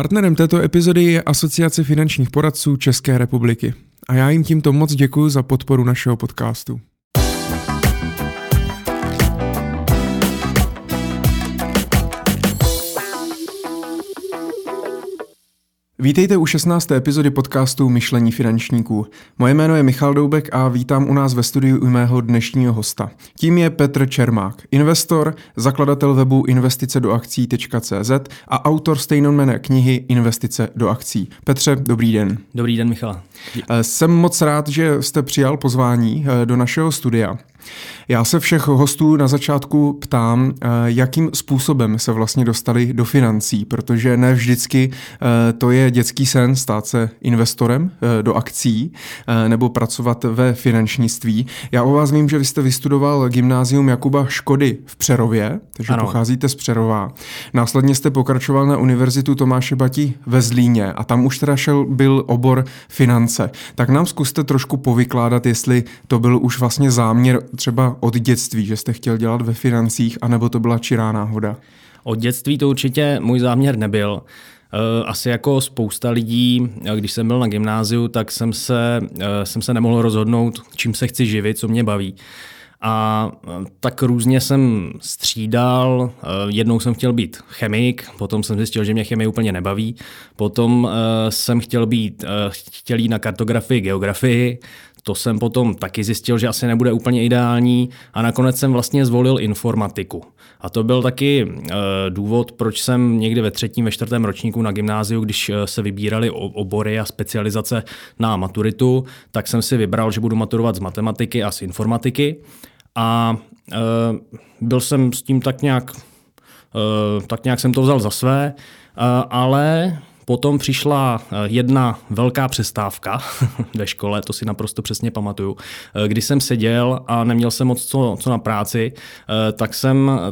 Partnerem této epizody je Asociace finančních poradců České republiky. A já jim tímto moc děkuju za podporu našeho podcastu. Vítejte u 16. epizody podcastu Myšlení finančníků. Moje jméno je Michal Doubek a vítám u nás ve studiu u mého dnešního hosta. Tím je Petr Čermák, investor, zakladatel webu investicedoakci.cz a autor stejnojmenné knihy Investice do akcí. Petře, dobrý den. Dobrý den, Michale. Jsem moc rád, že jste přijal pozvání do našeho studia. Já se všech hostů na začátku ptám, jakým způsobem se vlastně dostali do financí, protože ne vždycky to je dětský sen stát se investorem do akcí nebo pracovat ve finančnictví. Já o vás vím, že vy jste vystudoval Gymnázium Jakuba Škody v Přerově, takže pocházíte z Přerova. Následně jste pokračoval na Univerzitu Tomáše Batí ve Zlíně a tam už teda byl obor finance. Tak nám zkuste trošku povykládat, jestli to byl už vlastně záměr třeba od dětství, že jste chtěl dělat ve financích, anebo to byla čirá náhoda? Od dětství to určitě můj záměr nebyl. Asi jako spousta lidí, když jsem byl na gymnáziu, tak jsem se nemohl rozhodnout, čím se chci živit, co mě baví. A tak různě jsem střídal, jednou jsem chtěl být chemik, potom jsem zjistil, že mě chemie úplně nebaví, potom jsem chtěl jít na kartografii, geografii, to jsem potom taky zjistil, že asi nebude úplně ideální a nakonec jsem vlastně zvolil informatiku. A to byl taky důvod, proč jsem někdy ve třetím, ve čtvrtém ročníku na gymnáziu, když se vybírali obory a specializace na maturitu, tak jsem si vybral, že budu maturovat z matematiky a z informatiky a byl jsem s tím tak nějak jsem to vzal za své, ale... Potom přišla jedna velká přestávka ve škole, to si naprosto přesně pamatuju, kdy jsem seděl a neměl jsem moc co na práci,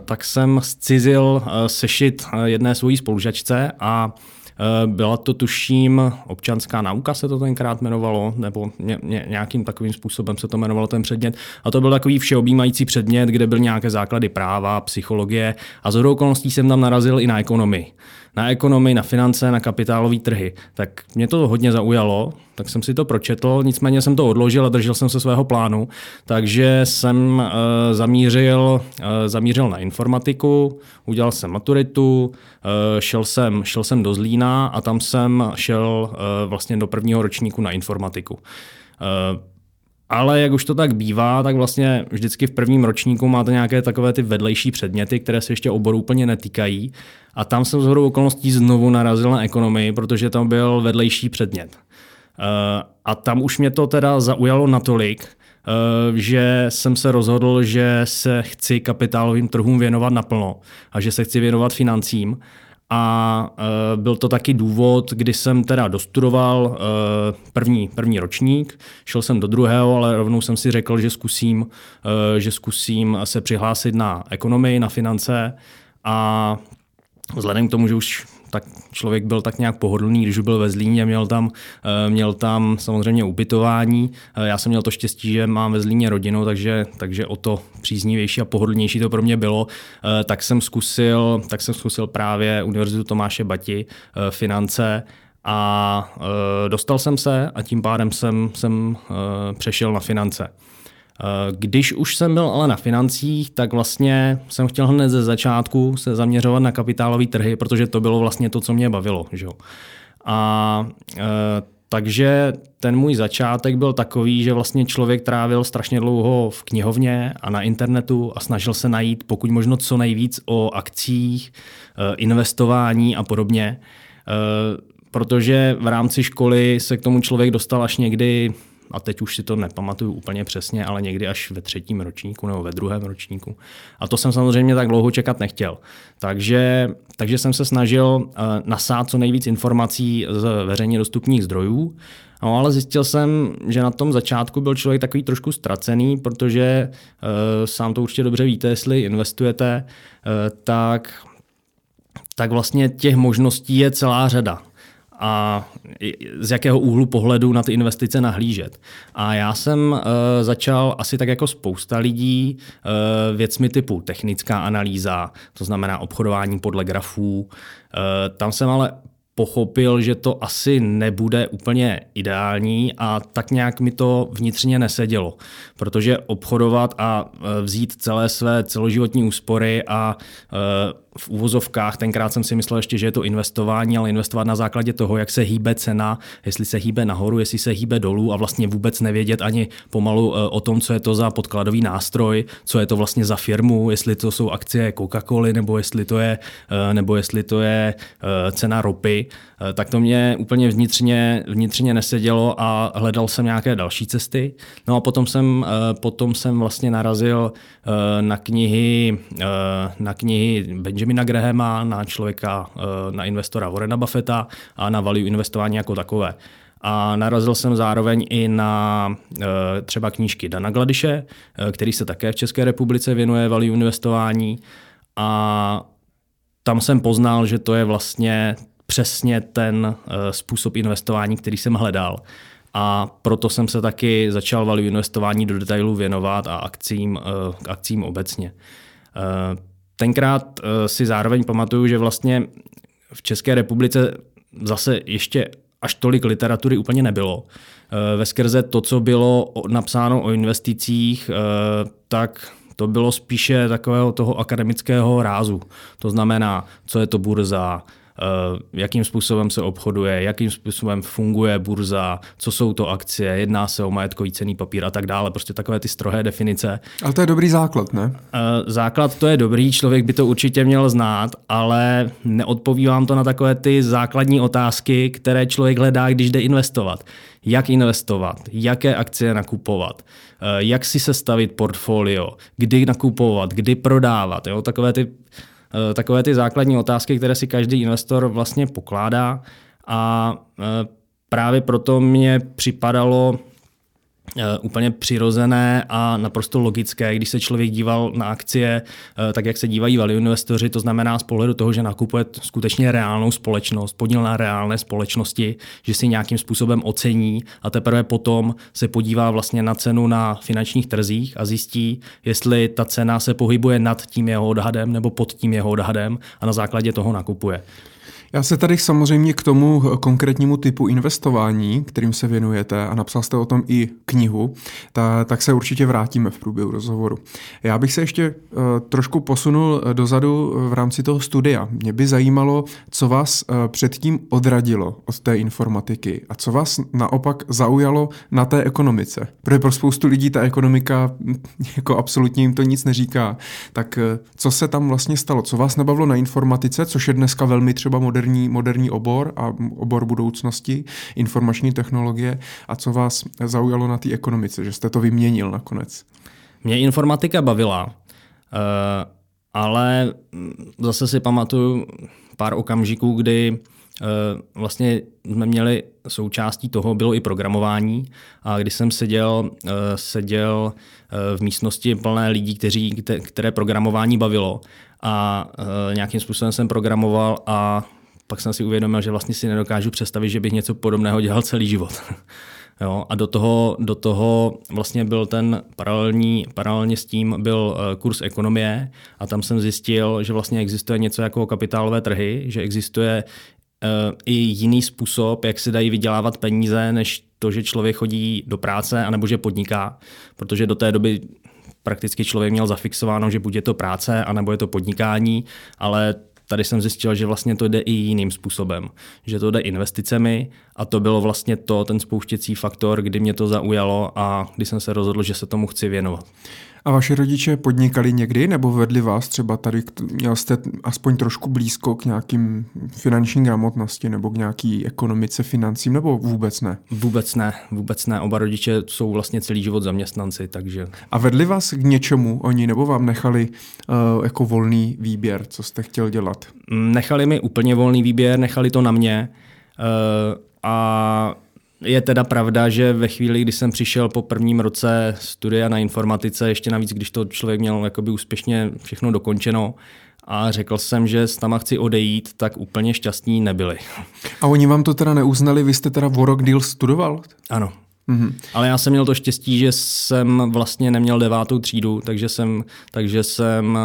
tak jsem zcizil sešit jedné svojí spolužačce a byla to tuším občanská nauka se to tenkrát jmenovalo, nebo nějakým takovým způsobem se to jmenovalo ten předmět. A to byl takový všeobjímající předmět, kde byly nějaké základy práva, psychologie a shodou okolností jsem tam narazil i na ekonomii. Na ekonomii, na finance, na kapitálové trhy. Tak mě to hodně zaujalo, tak jsem si to pročetl, nicméně jsem to odložil a držel jsem se svého plánu, takže jsem zamířil na informatiku, udělal jsem maturitu, šel jsem do Zlína a tam jsem šel vlastně do prvního ročníku na informatiku. Ale jak už to tak bývá, tak vlastně vždycky v prvním ročníku máte nějaké takové ty vedlejší předměty, které se ještě oboru úplně netýkají. A tam jsem shodou okolností znovu narazil na ekonomii, protože tam byl vedlejší předmět. A tam už mě to teda zaujalo natolik, že jsem se rozhodl, že se chci kapitálovým trhům věnovat naplno a že se chci věnovat financím. A byl to taky důvod, kdy jsem teda dostudoval první ročník, šel jsem do druhého, ale rovnou jsem si řekl, že zkusím se přihlásit na ekonomii, na finance a vzhledem k tomu, že už tak člověk byl tak nějak pohodlný, když už byl ve Zlíně, měl tam samozřejmě ubytování. Já jsem měl to štěstí, že mám ve Zlíně rodinu, takže o to příznivější a pohodlnější to pro mě bylo. Tak jsem zkusil právě Univerzitu Tomáše Bati, finance a dostal jsem se a tím pádem jsem přešel na finance. Když už jsem byl ale na financích, tak vlastně jsem chtěl hned ze začátku se zaměřovat na kapitálové trhy, protože to bylo vlastně to, co mě bavilo. Že? Takže ten můj začátek byl takový, že vlastně člověk trávil strašně dlouho v knihovně a na internetu a snažil se najít pokud možno co nejvíc o akcích, investování a podobně, protože v rámci školy se k tomu člověk dostal až někdy, a teď už si to nepamatuju úplně přesně, ale někdy až ve třetím ročníku nebo ve druhém ročníku. A to jsem samozřejmě tak dlouho čekat nechtěl. Takže jsem se snažil nasát co nejvíc informací z veřejně dostupných zdrojů, no, ale zjistil jsem, že na tom začátku byl člověk takový trošku ztracený, protože sám to určitě dobře víte, jestli investujete, tak vlastně těch možností je celá řada. A z jakého úhlu pohledu na ty investice nahlížet. A já jsem začal asi tak jako spousta lidí věcmi typu technická analýza, to znamená obchodování podle grafů. Tam jsem ale pochopil, že to asi nebude úplně ideální a tak nějak mi to vnitřně nesedělo, protože obchodovat a vzít celé své celoživotní úspory a v uvozovkách, tenkrát jsem si myslel ještě, že je to investování, ale investovat na základě toho, jak se hýbe cena, jestli se hýbe nahoru, jestli se hýbe dolů a vlastně vůbec nevědět ani pomalu o tom, co je to za podkladový nástroj, co je to vlastně za firmu, jestli to jsou akcie Coca-Coly nebo jestli to je cena ropy, tak to mě úplně vnitřně nesedělo a hledal jsem nějaké další cesty. No a potom jsem vlastně narazil na knihy Benjamina Grahama, na člověka, na investora Warrena Buffetta a na value investování jako takové. A narazil jsem zároveň i na třeba knížky Dana Gladiše, který se také v České republice věnuje value investování. A tam jsem poznal, že to je vlastně přesně ten způsob investování, který jsem hledal. A proto jsem se taky začal value investování do detailu věnovat a akcím obecně. Tenkrát si zároveň pamatuju, že vlastně v České republice zase ještě až tolik literatury úplně nebylo. Veskrze to, co bylo napsáno o investicích, tak to bylo spíše takového toho akademického rázu. To znamená, co je to burza, jakým způsobem se obchoduje, jakým způsobem funguje burza, co jsou to akcie, jedná se o majetkový cenný papír a tak dále. Prostě takové ty strohé definice. Ale to je dobrý základ, ne? Základ to je dobrý, člověk by to určitě měl znát, ale neodpovívám to na takové ty základní otázky, které člověk hledá, když jde investovat. Jak investovat, jaké akcie nakupovat, jak si sestavit portfolio, kdy nakupovat, kdy prodávat, jo? Takové ty základní otázky, které si každý investor vlastně pokládá a právě proto mě připadalo úplně přirozené a naprosto logické, když se člověk díval na akcie, tak jak se dívají value investoři, to znamená z pohledu toho, že nakupuje skutečně reálnou společnost, podíl na reálné společnosti, že si nějakým způsobem ocení a teprve potom se podívá vlastně na cenu na finančních trzích a zjistí, jestli ta cena se pohybuje nad tím jeho odhadem nebo pod tím jeho odhadem a na základě toho nakupuje. Já se tady samozřejmě k tomu konkrétnímu typu investování, kterým se věnujete a napsal jste o tom i knihu, tak se určitě vrátíme v průběhu rozhovoru. Já bych se ještě trošku posunul dozadu v rámci toho studia. Mě by zajímalo, co vás předtím odradilo od té informatiky a co vás naopak zaujalo na té ekonomice. Protože pro spoustu lidí ta ekonomika jako absolutně jim to nic neříká. Tak co se tam vlastně stalo? Co vás nebavilo na informatice, což je dneska velmi třeba moderní obor a obor budoucnosti, informační technologie a co vás zaujalo na té ekonomice, že jste to vyměnil nakonec? Mě informatika bavila, ale zase si pamatuju pár okamžiků, kdy vlastně jsme měli součástí toho bylo i programování a když jsem seděl v místnosti plné lidí, které programování bavilo a nějakým způsobem jsem programoval a pak jsem si uvědomil, že vlastně si nedokážu představit, že bych něco podobného dělal celý život. Jo, a do toho vlastně byl ten paralelně s tím byl kurz ekonomie a tam jsem zjistil, že vlastně existuje něco jako kapitálové trhy, že existuje i jiný způsob, jak se dají vydělávat peníze, než to, že člověk chodí do práce anebo že podniká, protože do té doby prakticky člověk měl zafixováno, že buď je to práce, anebo je to podnikání, ale tady jsem zjistil, že vlastně to jde i jiným způsobem, že to jde investicemi a to bylo vlastně ten spouštěcí faktor, kdy mě to zaujalo a kdy jsem se rozhodl, že se tomu chci věnovat. A vaši rodiče podnikali někdy nebo vedli vás třeba tady, měl jste aspoň trošku blízko k nějakým finanční gramotnosti nebo k nějaký ekonomice, financím nebo vůbec ne? Vůbec ne. Oba rodiče jsou vlastně celý život zaměstnanci, takže... A vedli vás k něčemu oni nebo vám nechali jako volný výběr, co jste chtěl dělat? Nechali mi úplně volný výběr, nechali to na mě a... Je teda pravda, že ve chvíli, kdy jsem přišel po prvním roce studia na informatice, ještě navíc, když to člověk měl jakoby úspěšně všechno dokončeno a řekl jsem, že s tama chci odejít, tak úplně šťastní nebyli. A oni vám to teda neuznali, vy jste teda o rok díl studoval? Ano. Mm-hmm. Ale já jsem měl to štěstí, že jsem vlastně neměl 9. třídu, takže jsem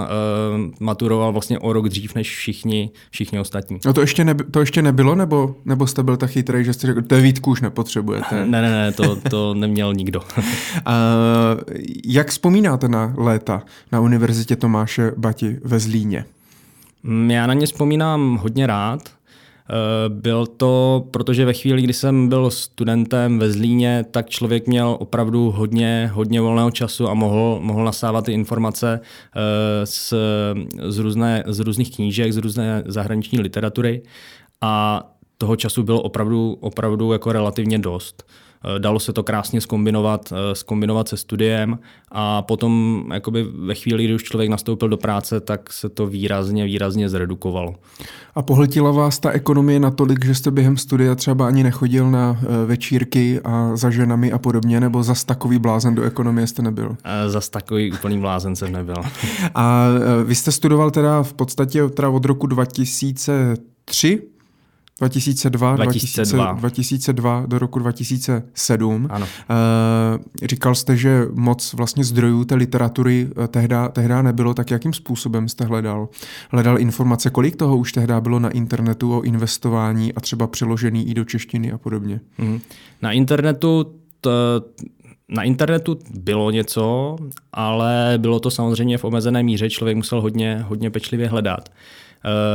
maturoval vlastně o rok dřív než všichni ostatní. No to ještě nebylo, nebo jste byl tak chytrý, že jste řekl, 9 už nepotřebujete? Ne, to neměl nikdo. Jak vzpomínáte na léta na Univerzitě Tomáše Batí ve Zlíně? Já na ně vzpomínám hodně rád. Byl to, protože ve chvíli, kdy jsem byl studentem ve Zlíně, tak člověk měl opravdu hodně volného času a mohl nasávat ty informace z různých knížek, z různé zahraniční literatury a toho času bylo opravdu jako relativně dost. Dalo se to krásně zkombinovat se studiem a potom jakoby ve chvíli, kdy už člověk nastoupil do práce, tak se to výrazně zredukovalo. A pohltila vás ta ekonomie natolik, že jste během studia třeba ani nechodil na večírky a za ženami a podobně, nebo zas takový blázen do ekonomie jste nebyl? Zas takový úplný blázen jsem nebyl. A vy jste studoval teda v podstatě teda od roku 2002 do roku 2007. Ano. Říkal jste, že moc vlastně zdrojů té literatury tehdy nebylo, tak jakým způsobem jste hledal informace? Kolik toho už tehdy bylo na internetu o investování a třeba přeložený i do češtiny a podobně? Mhm. Na internetu bylo něco, ale bylo to samozřejmě v omezené míře. Člověk musel hodně pečlivě hledat.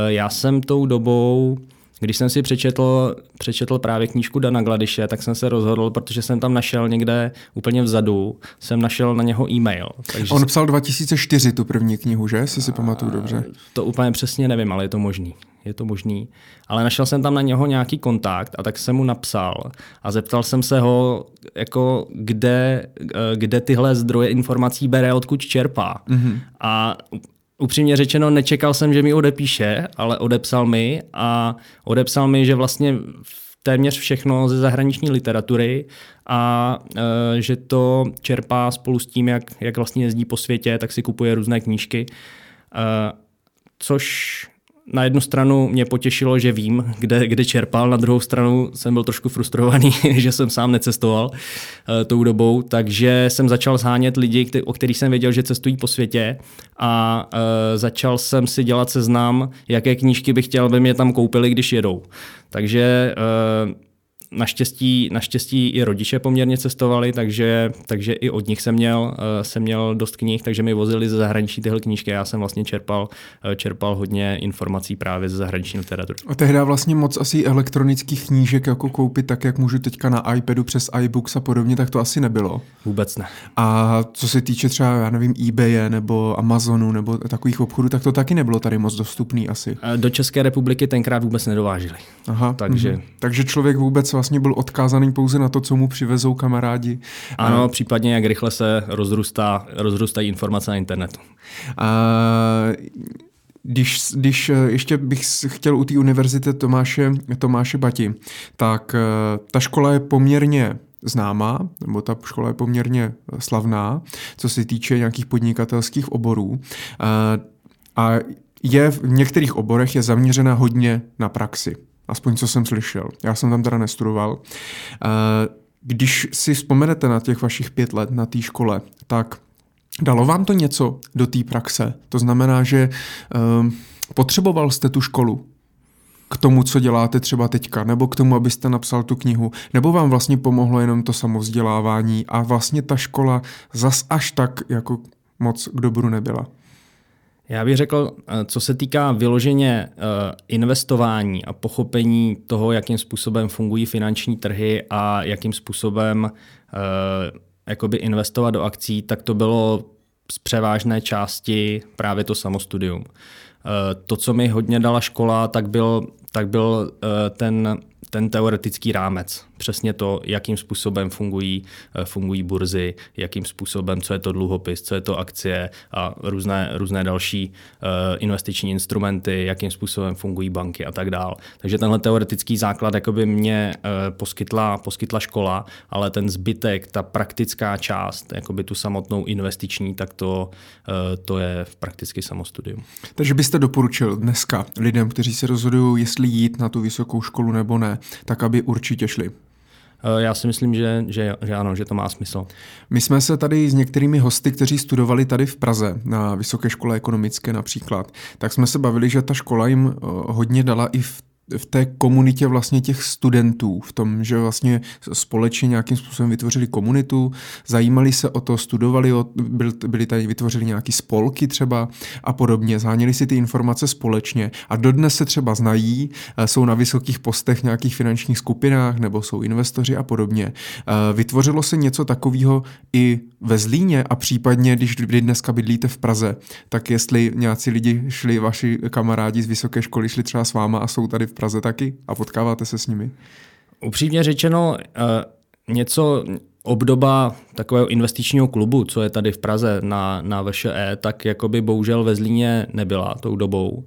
Já jsem tou dobou, když jsem si přečetl právě knížku Dana Gladiše, tak jsem se rozhodl, protože jsem tam našel někde úplně vzadu, jsem našel na něho e-mail. Takže on psal 2004 tu první knihu, že? Jestli si pamatuju dobře. To úplně přesně nevím, ale je to možný. Ale našel jsem tam na něho nějaký kontakt a tak jsem mu napsal a zeptal jsem se ho, jako kde tyhle zdroje informací bere, odkud čerpá. Mm-hmm. A upřímně řečeno, nečekal jsem, že mi odepíše, ale odepsal mi, že vlastně téměř všechno ze zahraniční literatury a že to čerpá spolu s tím, jak vlastně jezdí po světě, tak si kupuje různé knížky, což na jednu stranu mě potěšilo, že vím, kde čerpal, na druhou stranu jsem byl trošku frustrovaný, že jsem sám necestoval tou dobou, takže jsem začal shánět lidi, o kterých jsem věděl, že cestují po světě a začal jsem si dělat seznam, jaké knížky bych chtěl, aby mě tam koupili, když jedou. Takže naštěstí i rodiče poměrně cestovali, takže i od nich jsem měl dost knih, takže mi vozili ze zahraničí tyhle knížky. Já jsem vlastně čerpal hodně informací právě ze zahraniční literatury. A tehdy vlastně moc asi elektronických knížek jako koupit tak, jak můžu teďka na iPadu přes iBooks a podobně, tak to asi nebylo. Vůbec ne. A co se týče třeba, já nevím, eBaye nebo Amazonu nebo takových obchodů, tak to taky nebylo tady moc dostupný asi. Do České republiky tenkrát vůbec nedovážili. Aha, takže takže člověk vůbec vlastně byl odkázaný pouze na to, co mu přivezou kamarádi. Ano, případně jak rychle se rozrůstají informace na internetu. Když ještě bych chtěl u té univerzity Tomáše Batí, tak ta škola je poměrně známá, nebo ta škola je poměrně slavná, co se týče nějakých podnikatelských oborů. A je v některých oborech je zaměřena hodně na praxi. Aspoň co jsem slyšel. Já jsem tam teda nestudoval. Když si vzpomenete na těch vašich 5 let na té škole, tak dalo vám to něco do té praxe? To znamená, že potřeboval jste tu školu k tomu, co děláte třeba teďka, nebo k tomu, abyste napsal tu knihu, nebo vám vlastně pomohlo jenom to samovzdělávání a vlastně ta škola zas až tak jako moc k dobru nebyla? Já bych řekl, co se týká vyloženě investování a pochopení toho, jakým způsobem fungují finanční trhy a jakým způsobem jakoby investovat do akcí, tak to bylo z převážné části právě to samostudium. To, co mi hodně dala škola, tak byl ten teoretický rámec. Přesně to, jakým způsobem fungují burzy, jakým způsobem, co je to dluhopis, co je to akcie a různé další investiční instrumenty, jakým způsobem fungují banky a tak dál. Takže tenhle teoretický základ jakoby mě poskytla škola, ale ten zbytek, ta praktická část, jakoby tu samotnou investiční, tak to je prakticky samostudium. Takže byste doporučil dneska lidem, kteří se rozhodují, jestli jít na tu vysokou školu nebo ne, tak aby určitě šli? já si myslím, že ano, že to má smysl. My jsme se tady s některými hosty, kteří studovali tady v Praze, na Vysoké škole ekonomické například, tak jsme se bavili, že ta škola jim hodně dala i v té komunitě vlastně těch studentů, v tom, že vlastně společně nějakým způsobem vytvořili komunitu, zajímali se o to, studovali, byli tady, vytvořili nějaké spolky třeba a podobně, zháněli si ty informace společně a dodnes se třeba znají, jsou na vysokých postech nějakých finančních skupinách nebo jsou investoři a podobně. Vytvořilo se něco takového i ve Zlíně a případně, když dneska bydlíte v Praze, tak jestli nějací lidi šli, vaši kamarádi z vysoké školy šli třeba s váma a jsou tady v Praze taky a potkáváte se s nimi? Upřímně řečeno, něco obdoba takového investičního klubu, co je tady v Praze na VŠE, tak jakoby bohužel ve Zlíně nebyla tou dobou.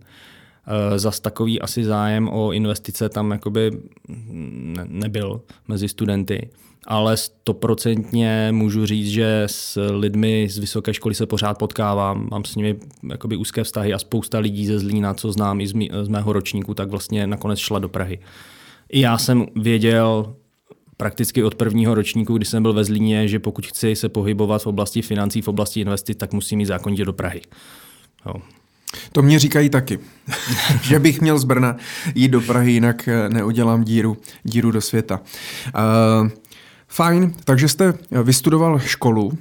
Zas takový asi zájem o investice tam jakoby nebyl mezi studenty. Ale 100% můžu říct, že s lidmi z vysoké školy se pořád potkávám, mám s nimi jakoby úzké vztahy a spousta lidí ze Zlína, co znám i z mého ročníku, tak vlastně nakonec šla do Prahy. I já jsem věděl prakticky od prvního ročníku, kdy jsem byl ve Zlíně, že pokud chci se pohybovat v oblasti financí, v oblasti investic, tak musím jít zákonitě do Prahy. Jo. To mě říkají taky, že bych měl z Brna jít do Prahy, jinak neudělám díru do světa. Fajn, takže jste vystudoval školu,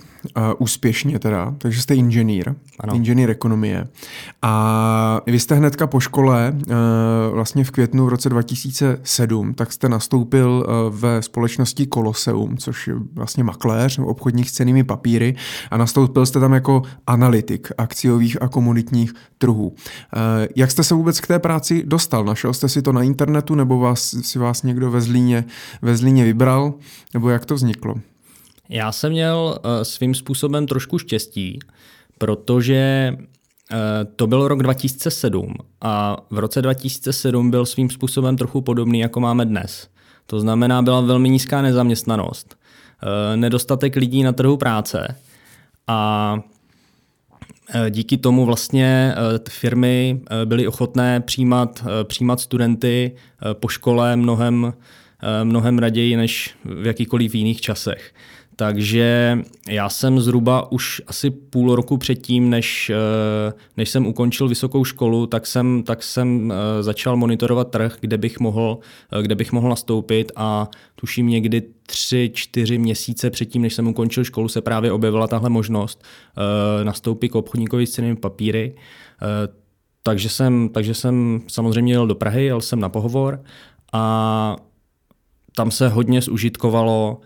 úspěšně teda, takže jste inženýr, ano. Inženýr ekonomie. A vy jste hnedka po škole, vlastně v květnu v roce 2007, tak jste nastoupil ve společnosti Koloseum, což je vlastně makléř, obchodník s cennými papíry, a nastoupil jste tam jako analytik akciových a komoditních trhů. Jak jste se vůbec k té práci dostal? Našel jste si to na internetu, nebo si vás někdo ve Zlíně vybral, nebo jak to vzniklo? Já jsem měl svým způsobem trošku štěstí, protože to byl rok 2007 a v roce 2007 byl svým způsobem trochu podobný, jako máme dnes. To znamená, byla velmi nízká nezaměstnanost, nedostatek lidí na trhu práce a díky tomu vlastně firmy byly ochotné přijímat studenty po škole mnohem raději než v jakýkoliv jiných časech. Takže já jsem zhruba už asi půl roku předtím, než jsem ukončil vysokou školu, tak jsem začal monitorovat trh, kde bych mohl nastoupit, a tuším někdy 3-4 měsíce předtím, než jsem ukončil školu, se právě objevila tahle možnost nastoupit k obchodníkovi s cennými papíry. Takže jsem samozřejmě jel do Prahy, jel jsem na pohovor a tam se hodně zužitkovalo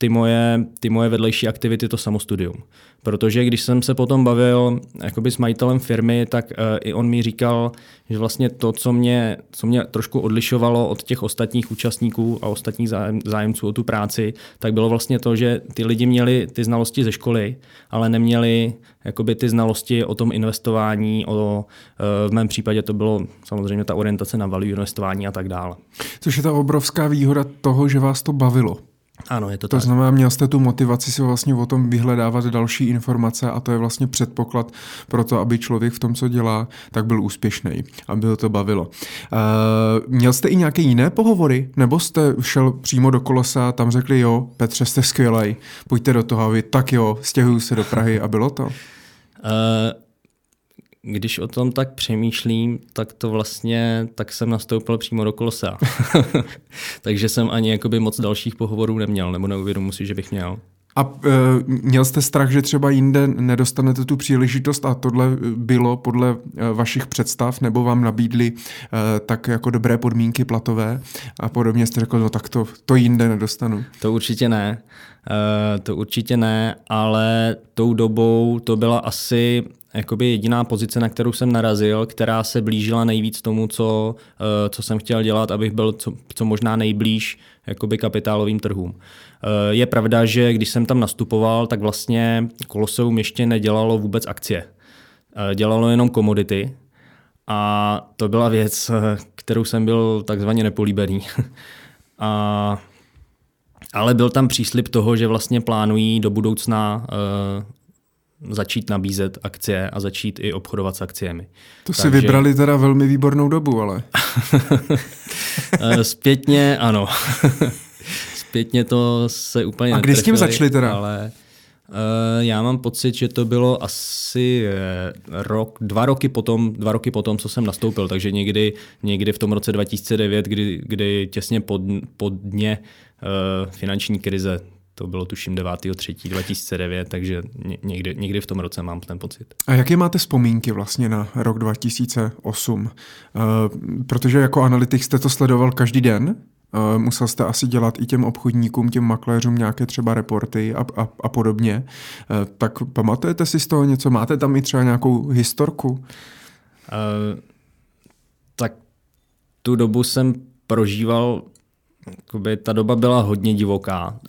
ty moje vedlejší aktivity, to samostudium. Protože když jsem se potom bavil jakoby s majitelem firmy, tak i on mi říkal, že vlastně to, co mě trošku odlišovalo od těch ostatních účastníků a ostatních zájemců o tu práci, tak bylo vlastně to, že ty lidi měli ty znalosti ze školy, ale neměli jakoby ty znalosti o tom investování, v mém případě to bylo samozřejmě ta orientace na value investování a tak dále. Což je ta obrovská výhoda toho, že vás to bavilo. Ano, je to tak. To znamená, měl jste tu motivaci si vlastně o tom vyhledávat další informace a to je vlastně předpoklad pro to, aby člověk v tom, co dělá, tak byl úspěšný, aby ho to bavilo. Měl jste i nějaké jiné pohovory? Nebo jste šel přímo do Kolosea a tam řekli, jo, Petře, jste skvělej, pojďte do toho a vy, tak jo, stěhuju se do Prahy a bylo to? Když o tom tak přemýšlím, tak jsem nastoupil přímo do Kolosea. Takže jsem ani jakoby moc dalších pohovorů neměl, nebo neuvědomuji si, že bych měl. A měl jste strach, že třeba jinde nedostanete tu příležitost a tohle bylo podle vašich představ, nebo vám nabídli tak jako dobré podmínky platové a podobně, jste řekl, no tak to jinde nedostanu. To určitě ne, ale tou dobou to byla asi jakoby jediná pozice, na kterou jsem narazil, která se blížila nejvíc tomu, co jsem chtěl dělat, abych byl co možná nejblíž jakoby kapitálovým trhům. Je pravda, že když jsem tam nastupoval, tak vlastně Koloseum ještě nedělalo vůbec akcie. Dělalo jenom komodity a to byla věc, kterou jsem byl takzvaně nepolíbený. Ale byl tam příslib toho, že vlastně plánují do budoucna začít nabízet akcie a začít i obchodovat s akciemi. Si vybrali teda velmi výbornou dobu, ale. Zpětně ano. zpětně to se úplně netrefili. A kdy s tím začali teda? Ale já mám pocit, že to bylo asi dva roky potom, co jsem nastoupil, takže někdy v tom roce 2009, kdy těsně po dně finanční krize, to bylo tuším 9.3.2009, takže někdy v tom roce mám ten pocit. A jaké máte vzpomínky vlastně na rok 2008? Protože jako analytik jste to sledoval každý den? Musel jste asi dělat i těm obchodníkům, těm makléřům nějaké třeba reporty a podobně. Tak pamatujete si z toho něco? Máte tam i třeba nějakou historku? Tak tu dobu jsem prožíval, jakoby ta doba byla hodně divoká.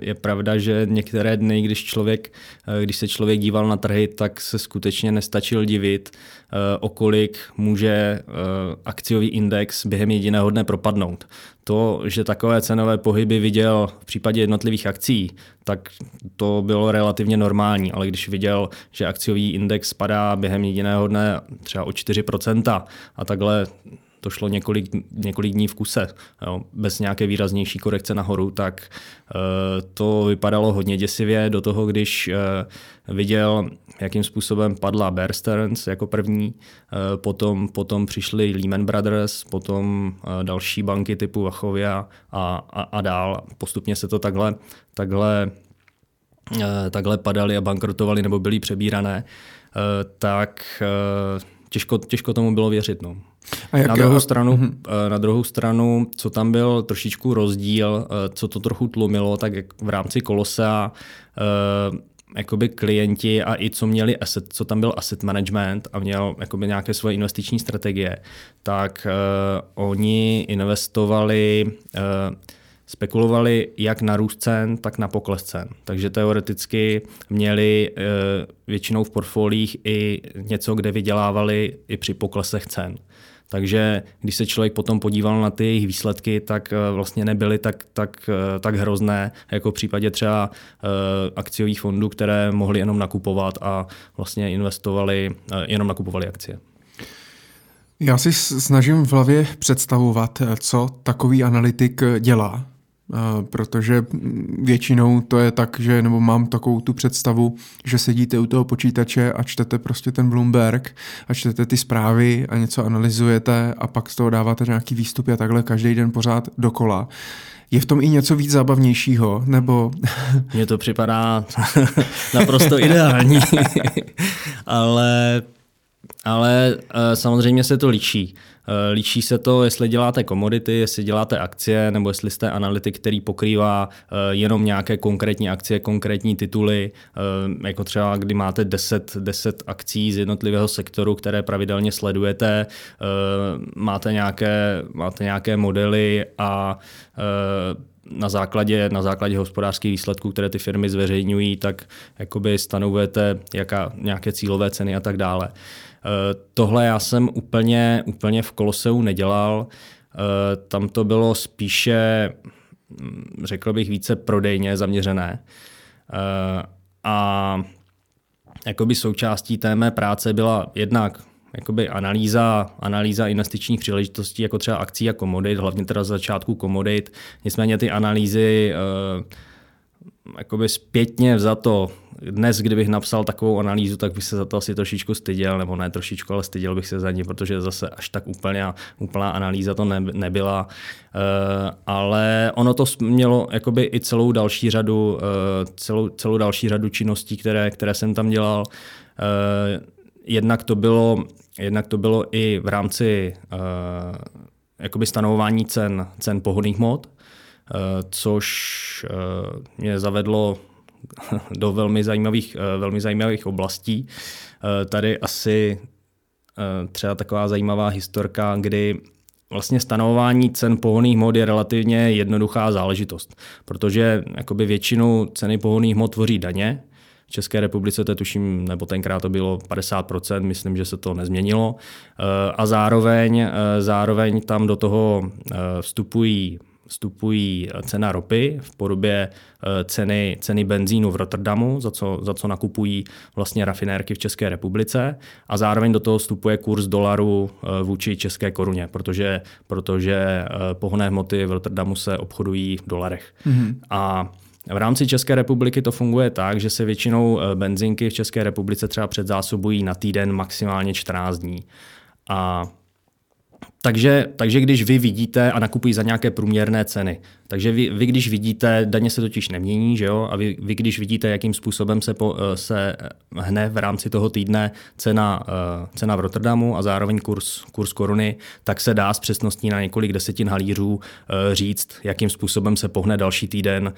Je pravda, že některé dny, když se člověk díval na trhy, tak se skutečně nestačil divit, o kolik může akciový index během jediného dne propadnout. To, že takové cenové pohyby viděl v případě jednotlivých akcí, tak to bylo relativně normální, ale když viděl, že akciový index spadá během jediného dne třeba o 4% a takhle to šlo několik dní v kuse, jo, bez nějaké výraznější korekce nahoru, tak to vypadalo hodně děsivě. Do toho, když viděl, jakým způsobem padla Bear Stearns jako první, potom přišly Lehman Brothers, potom další banky typu Wachovia a dál. Postupně se to takhle padaly a bankrotovaly nebo byly přebírané, tak těžko tomu bylo věřit. No. Na druhou stranu, co tam byl trošičku rozdíl, co to trochu tlumilo, tak v rámci Kolosea jakoby klienti a i co tam byl asset management a měl jakoby nějaké svoje investiční strategie, tak oni investovali, spekulovali jak na růst cen, tak na pokles cen. Takže teoreticky měli většinou v portfoliích i něco, kde vydělávali i při poklesech cen. Takže když se člověk potom podíval na ty jejich výsledky, tak vlastně nebyly tak hrozné, jako v případě třeba akciových fondů, které mohly jenom nakupovat a vlastně jenom nakupovali akcie. Já si snažím v hlavě představovat, co takový analytik dělá, protože většinou to je tak, že nebo mám takovou tu představu, že sedíte u toho počítače a čtete prostě ten Bloomberg a čtete ty zprávy a něco analyzujete a pak z toho dáváte nějaký výstupy a takhle každý den pořád dokola. Je v tom i něco víc zábavnějšího, nebo? Mně to připadá naprosto ideální, ale samozřejmě se to liší. Liší se to, jestli děláte komodity, jestli děláte akcie, nebo jestli jste analytik, který pokrývá jenom nějaké konkrétní akcie, konkrétní tituly, jako třeba kdy máte 10 akcí z jednotlivého sektoru, které pravidelně sledujete, máte nějaké modely a na základě hospodářských výsledků, které ty firmy zveřejňují, tak jakoby stanovujete nějaké cílové ceny a tak dále. Tohle já jsem úplně v Koloseu nedělal. Tam to bylo spíše, řekl bych, více prodejně zaměřené. A jakoby součástí té mé práce byla jednak jakoby analýza investičních příležitostí, jako třeba akcí a komodit, hlavně teda z začátku komodit. Nicméně ty analýzy jakoby zpětně vzato. Dnes, kdybych napsal takovou analýzu, tak bych se za to asi trošičku styděl, nebo ne trošičku, ale styděl bych se za ní, protože zase až tak úplná analýza to nebyla. Ale ono to mělo jakoby i celou další řadu činností, které jsem tam dělal. Jednak to bylo i v rámci jakoby stanovování cen pohonných hmot, což mě zavedlo do velmi zajímavých oblastí. Tady asi třeba taková zajímavá historka, kdy vlastně stanovování cen pohonných hmot je relativně jednoduchá záležitost, protože jakoby většinu ceny pohonných hmot tvoří daně. V České republice to tuším, nebo tenkrát to bylo 50%, myslím, že se to nezměnilo. A zároveň tam do toho vstupují vstupují cena ropy v podobě ceny benzínu v Rotterdamu, za co nakupují vlastně rafinérky v České republice, a zároveň do toho vstupuje kurz dolaru vůči české koruně, protože pohonné hmoty v Rotterdamu se obchodují v dolarech. Mm-hmm. A v rámci České republiky to funguje tak, že se většinou benzinky v České republice třeba předzásobují na týden maximálně 14 dní. Takže když vy vidíte a nakupují za nějaké průměrné ceny, takže vy když vidíte, daně se totiž nemění, že jo? A vy když vidíte, jakým způsobem se hne v rámci toho týdne cena v Rotterdamu a zároveň kurz koruny, tak se dá s přesností na několik desetin halířů říct, jakým způsobem se pohne další týden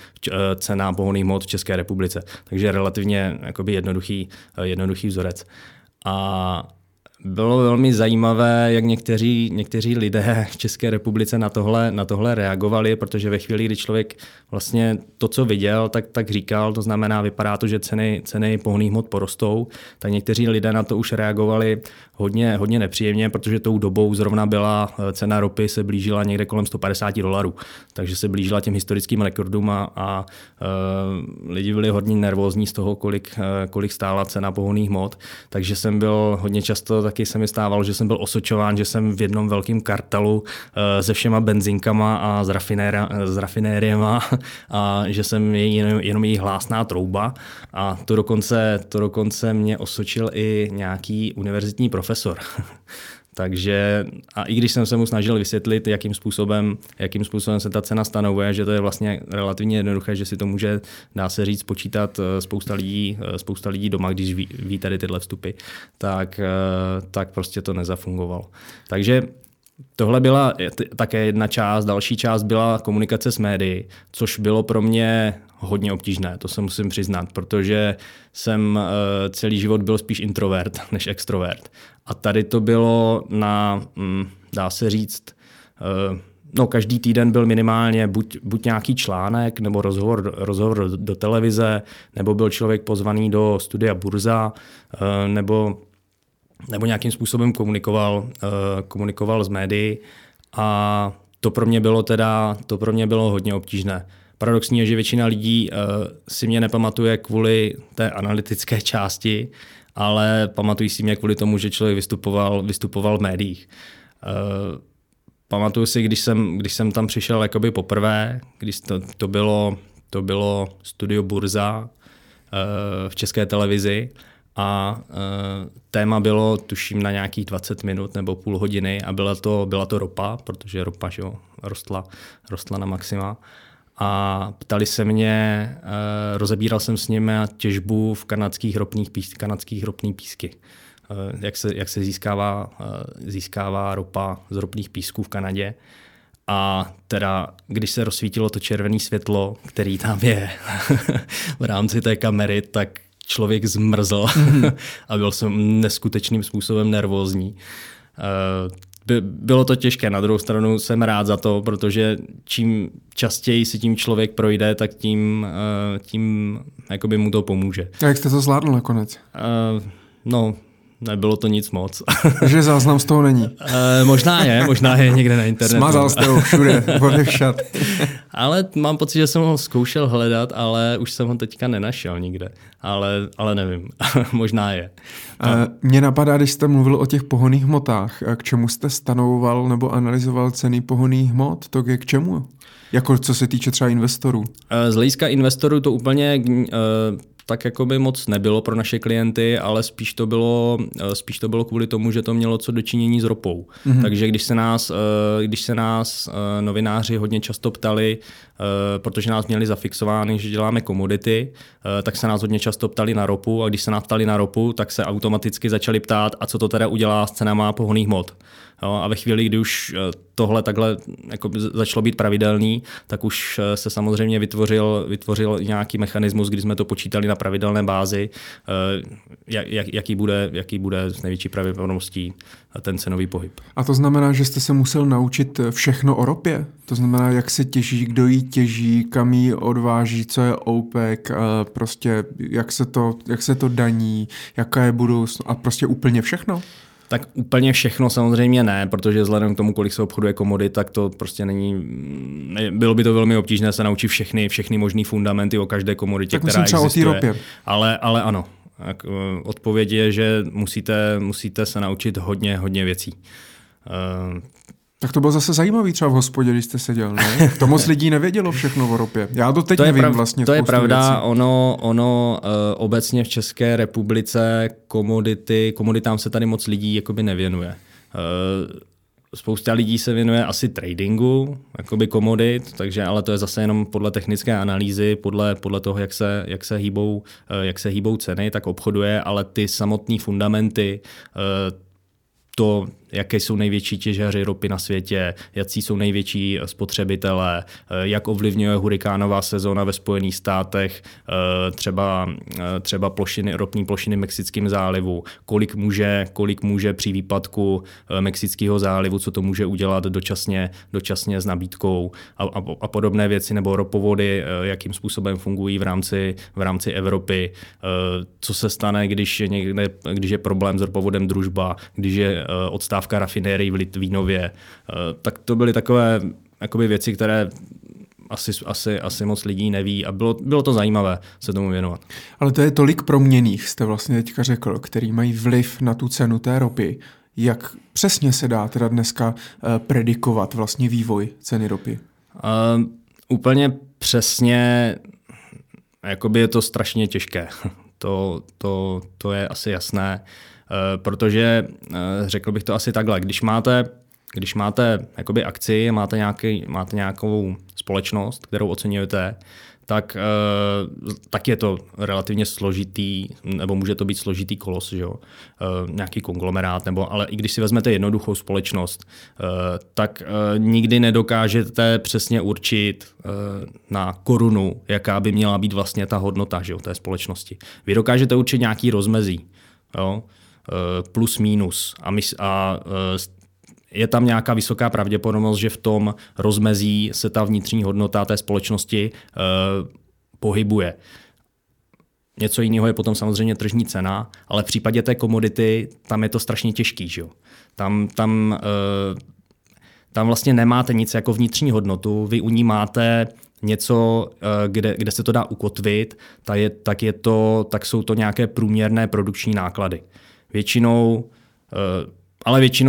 cena pohonných hmot v České republice. Takže relativně jakoby jednoduchý vzorec. A bylo velmi zajímavé, jak někteří lidé v České republice na tohle reagovali, protože ve chvíli, kdy člověk vlastně to, co viděl, tak říkal, to znamená, vypadá to, že ceny pohonných hmot porostou, tak někteří lidé na to už reagovali hodně nepříjemně, protože tou dobou zrovna byla cena ropy, se blížila někde kolem $150, takže se blížila těm historickým rekordům a lidi byli hodně nervózní z toho, kolik stála cena pohonných hmot, takže jsem byl hodně často, taky se mi stávalo, že jsem byl osočován, že jsem v jednom velkém kartelu se všema benzinkama a s rafinériema a že jsem jenom její hlásná trouba, a to dokonce mě osočil i nějaký univerzitní profesor. Takže a i když jsem se mu snažil vysvětlit, jakým způsobem se ta cena stanovuje, že to je vlastně relativně jednoduché, že si to může, dá se říct, počítat spousta lidí doma, když ví tady tyhle vstupy, tak prostě to nezafungovalo. Takže tohle byla také jedna část, další část byla komunikace s médii, což bylo pro mě hodně obtížné, to se musím přiznat, protože jsem celý život byl spíš introvert než extrovert. A tady to bylo na, dá se říct, no, každý týden byl minimálně buď nějaký článek nebo rozhovor do televize, nebo byl člověk pozvaný do studia Burza, nebo nějakým způsobem komunikoval s médii, a to pro mě bylo hodně obtížné. Paradoxní je, že většina lidí si mě nepamatuje kvůli té analytické části, ale pamatují si mě kvůli tomu, že člověk vystupoval v médiích. Pamatuju si, když jsem tam přišel jakoby poprvé, když to bylo studio Burza v České televizi, a téma bylo, tuším, na nějakých 20 minut nebo půl hodiny, a byla to ropa, protože ropa, že jo, rostla na maxima. A ptali se mě, rozebíral jsem s nimi těžbu v kanadských ropných písky. Jak se získává ropa z ropných písků v Kanadě. A teda, když se rozsvítilo to červené světlo, který tam je v rámci té kamery, tak člověk zmrzl a byl jsem neskutečným způsobem nervózní. Bylo to těžké, na druhou stranu jsem rád za to, protože čím častěji si tím člověk projde, tak tím jakoby mu to pomůže. A jak jste to zvládl nakonec? No, nebylo to nic moc. Že záznam z toho není? Možná je někde na internetu. Smazal jste ho všude, odevšad. Ale mám pocit, že jsem ho zkoušel hledat, ale už jsem ho teďka nenašel nikde. Ale nevím, možná je. Mně napadá, když jste mluvil o těch pohonných hmotách, k čemu jste stanovoval nebo analyzoval ceny pohonných hmot, to je k čemu? Jako co se týče třeba investorů? Z hlediska investorů to úplně tak jakoby moc nebylo pro naše klienty, ale spíš to bylo kvůli tomu, že to mělo co dočinění s ropou. Mm-hmm. Takže když se nás novináři hodně často ptali, protože nás měli zafixovány, že děláme komodity, tak se nás hodně často ptali na ropu, a když se nás ptali na ropu, tak se automaticky začali ptát, a co to teda udělá s cenama pohonných hmot. A ve chvíli, kdy už tohle takhle jako začalo být pravidelný, tak už se samozřejmě vytvořil nějaký mechanismus, kdy jsme to počítali na pravidelné bázi, jaký bude s největší pravděpodobností ten cenový pohyb. A to znamená, že jste se musel naučit všechno o ropě? To znamená, jak se těží, kdo ji těží, kam ji odváží, co je OPEC, prostě jak se to daní, jaká je budoucnost a prostě úplně všechno? Tak úplně všechno samozřejmě ne, protože vzhledem k tomu, kolik se obchoduje komodit, tak to prostě není, bylo by to velmi obtížné se naučit všechny možné fundamenty o každé komoditě, která existuje. Ale ano. Tak odpověď je, že musíte se naučit hodně věcí. Tak to bylo zase zajímavý třeba v hospodě, když jste seděl, ne? To moc lidí nevědělo všechno o ropě. Já to teď nevím vlastně. To je pravda, věcí. ono obecně v České republice komoditám se tady moc lidí jakoby nevěnuje. Spousta lidí se věnuje asi tradingu, jakoby komodit, takže, ale to je zase jenom podle technické analýzy, podle toho, jak se hýbou ceny, tak obchoduje, ale ty samotné fundamenty, to, jaké jsou největší těžaři ropy na světě, jaký jsou největší spotřebitelé, jak ovlivňuje hurikánová sezóna ve Spojených státech, třeba ropní plošiny v Mexickém zálivu, kolik může při výpadku Mexického zálivu, co to může udělat dočasně s nabídkou a podobné věci, nebo ropovody, jakým způsobem fungují v rámci Evropy, co se stane, když je problém s ropovodem Družba, když je odstávka rafinérií v Litvínově. Tak to byly takové jakoby věci, které asi moc lidí neví a bylo to zajímavé se tomu věnovat. Ale to je tolik proměnných, jste vlastně teďka řekl, který mají vliv na tu cenu té ropy. Jak přesně se dá teda dneska predikovat vlastně vývoj ceny ropy? Úplně přesně, jakoby je to strašně těžké. To je asi jasné. Protože řekl bych to asi takhle, když máte jakoby akci, máte nějakou společnost, kterou oceňujete, tak je to relativně složitý, nebo může to být složitý kolos, že jo? Nějaký konglomerát, ale i když si vezmete jednoduchou společnost, tak nikdy nedokážete přesně určit na korunu, jaká by měla být vlastně ta hodnota, že jo, té společnosti. Vy dokážete určit nějaký rozmezí, jo? Plus minus a je tam nějaká vysoká pravděpodobnost, že v tom rozmezí se ta vnitřní hodnota té společnosti pohybuje. Něco jiného je potom samozřejmě tržní cena, ale v případě té komodity tam je to strašně těžký. Že jo? Tam vlastně nemáte nic jako vnitřní hodnotu, vy u ní máte něco, kde se to dá ukotvit, tak jsou to nějaké průměrné produkční náklady. Většinou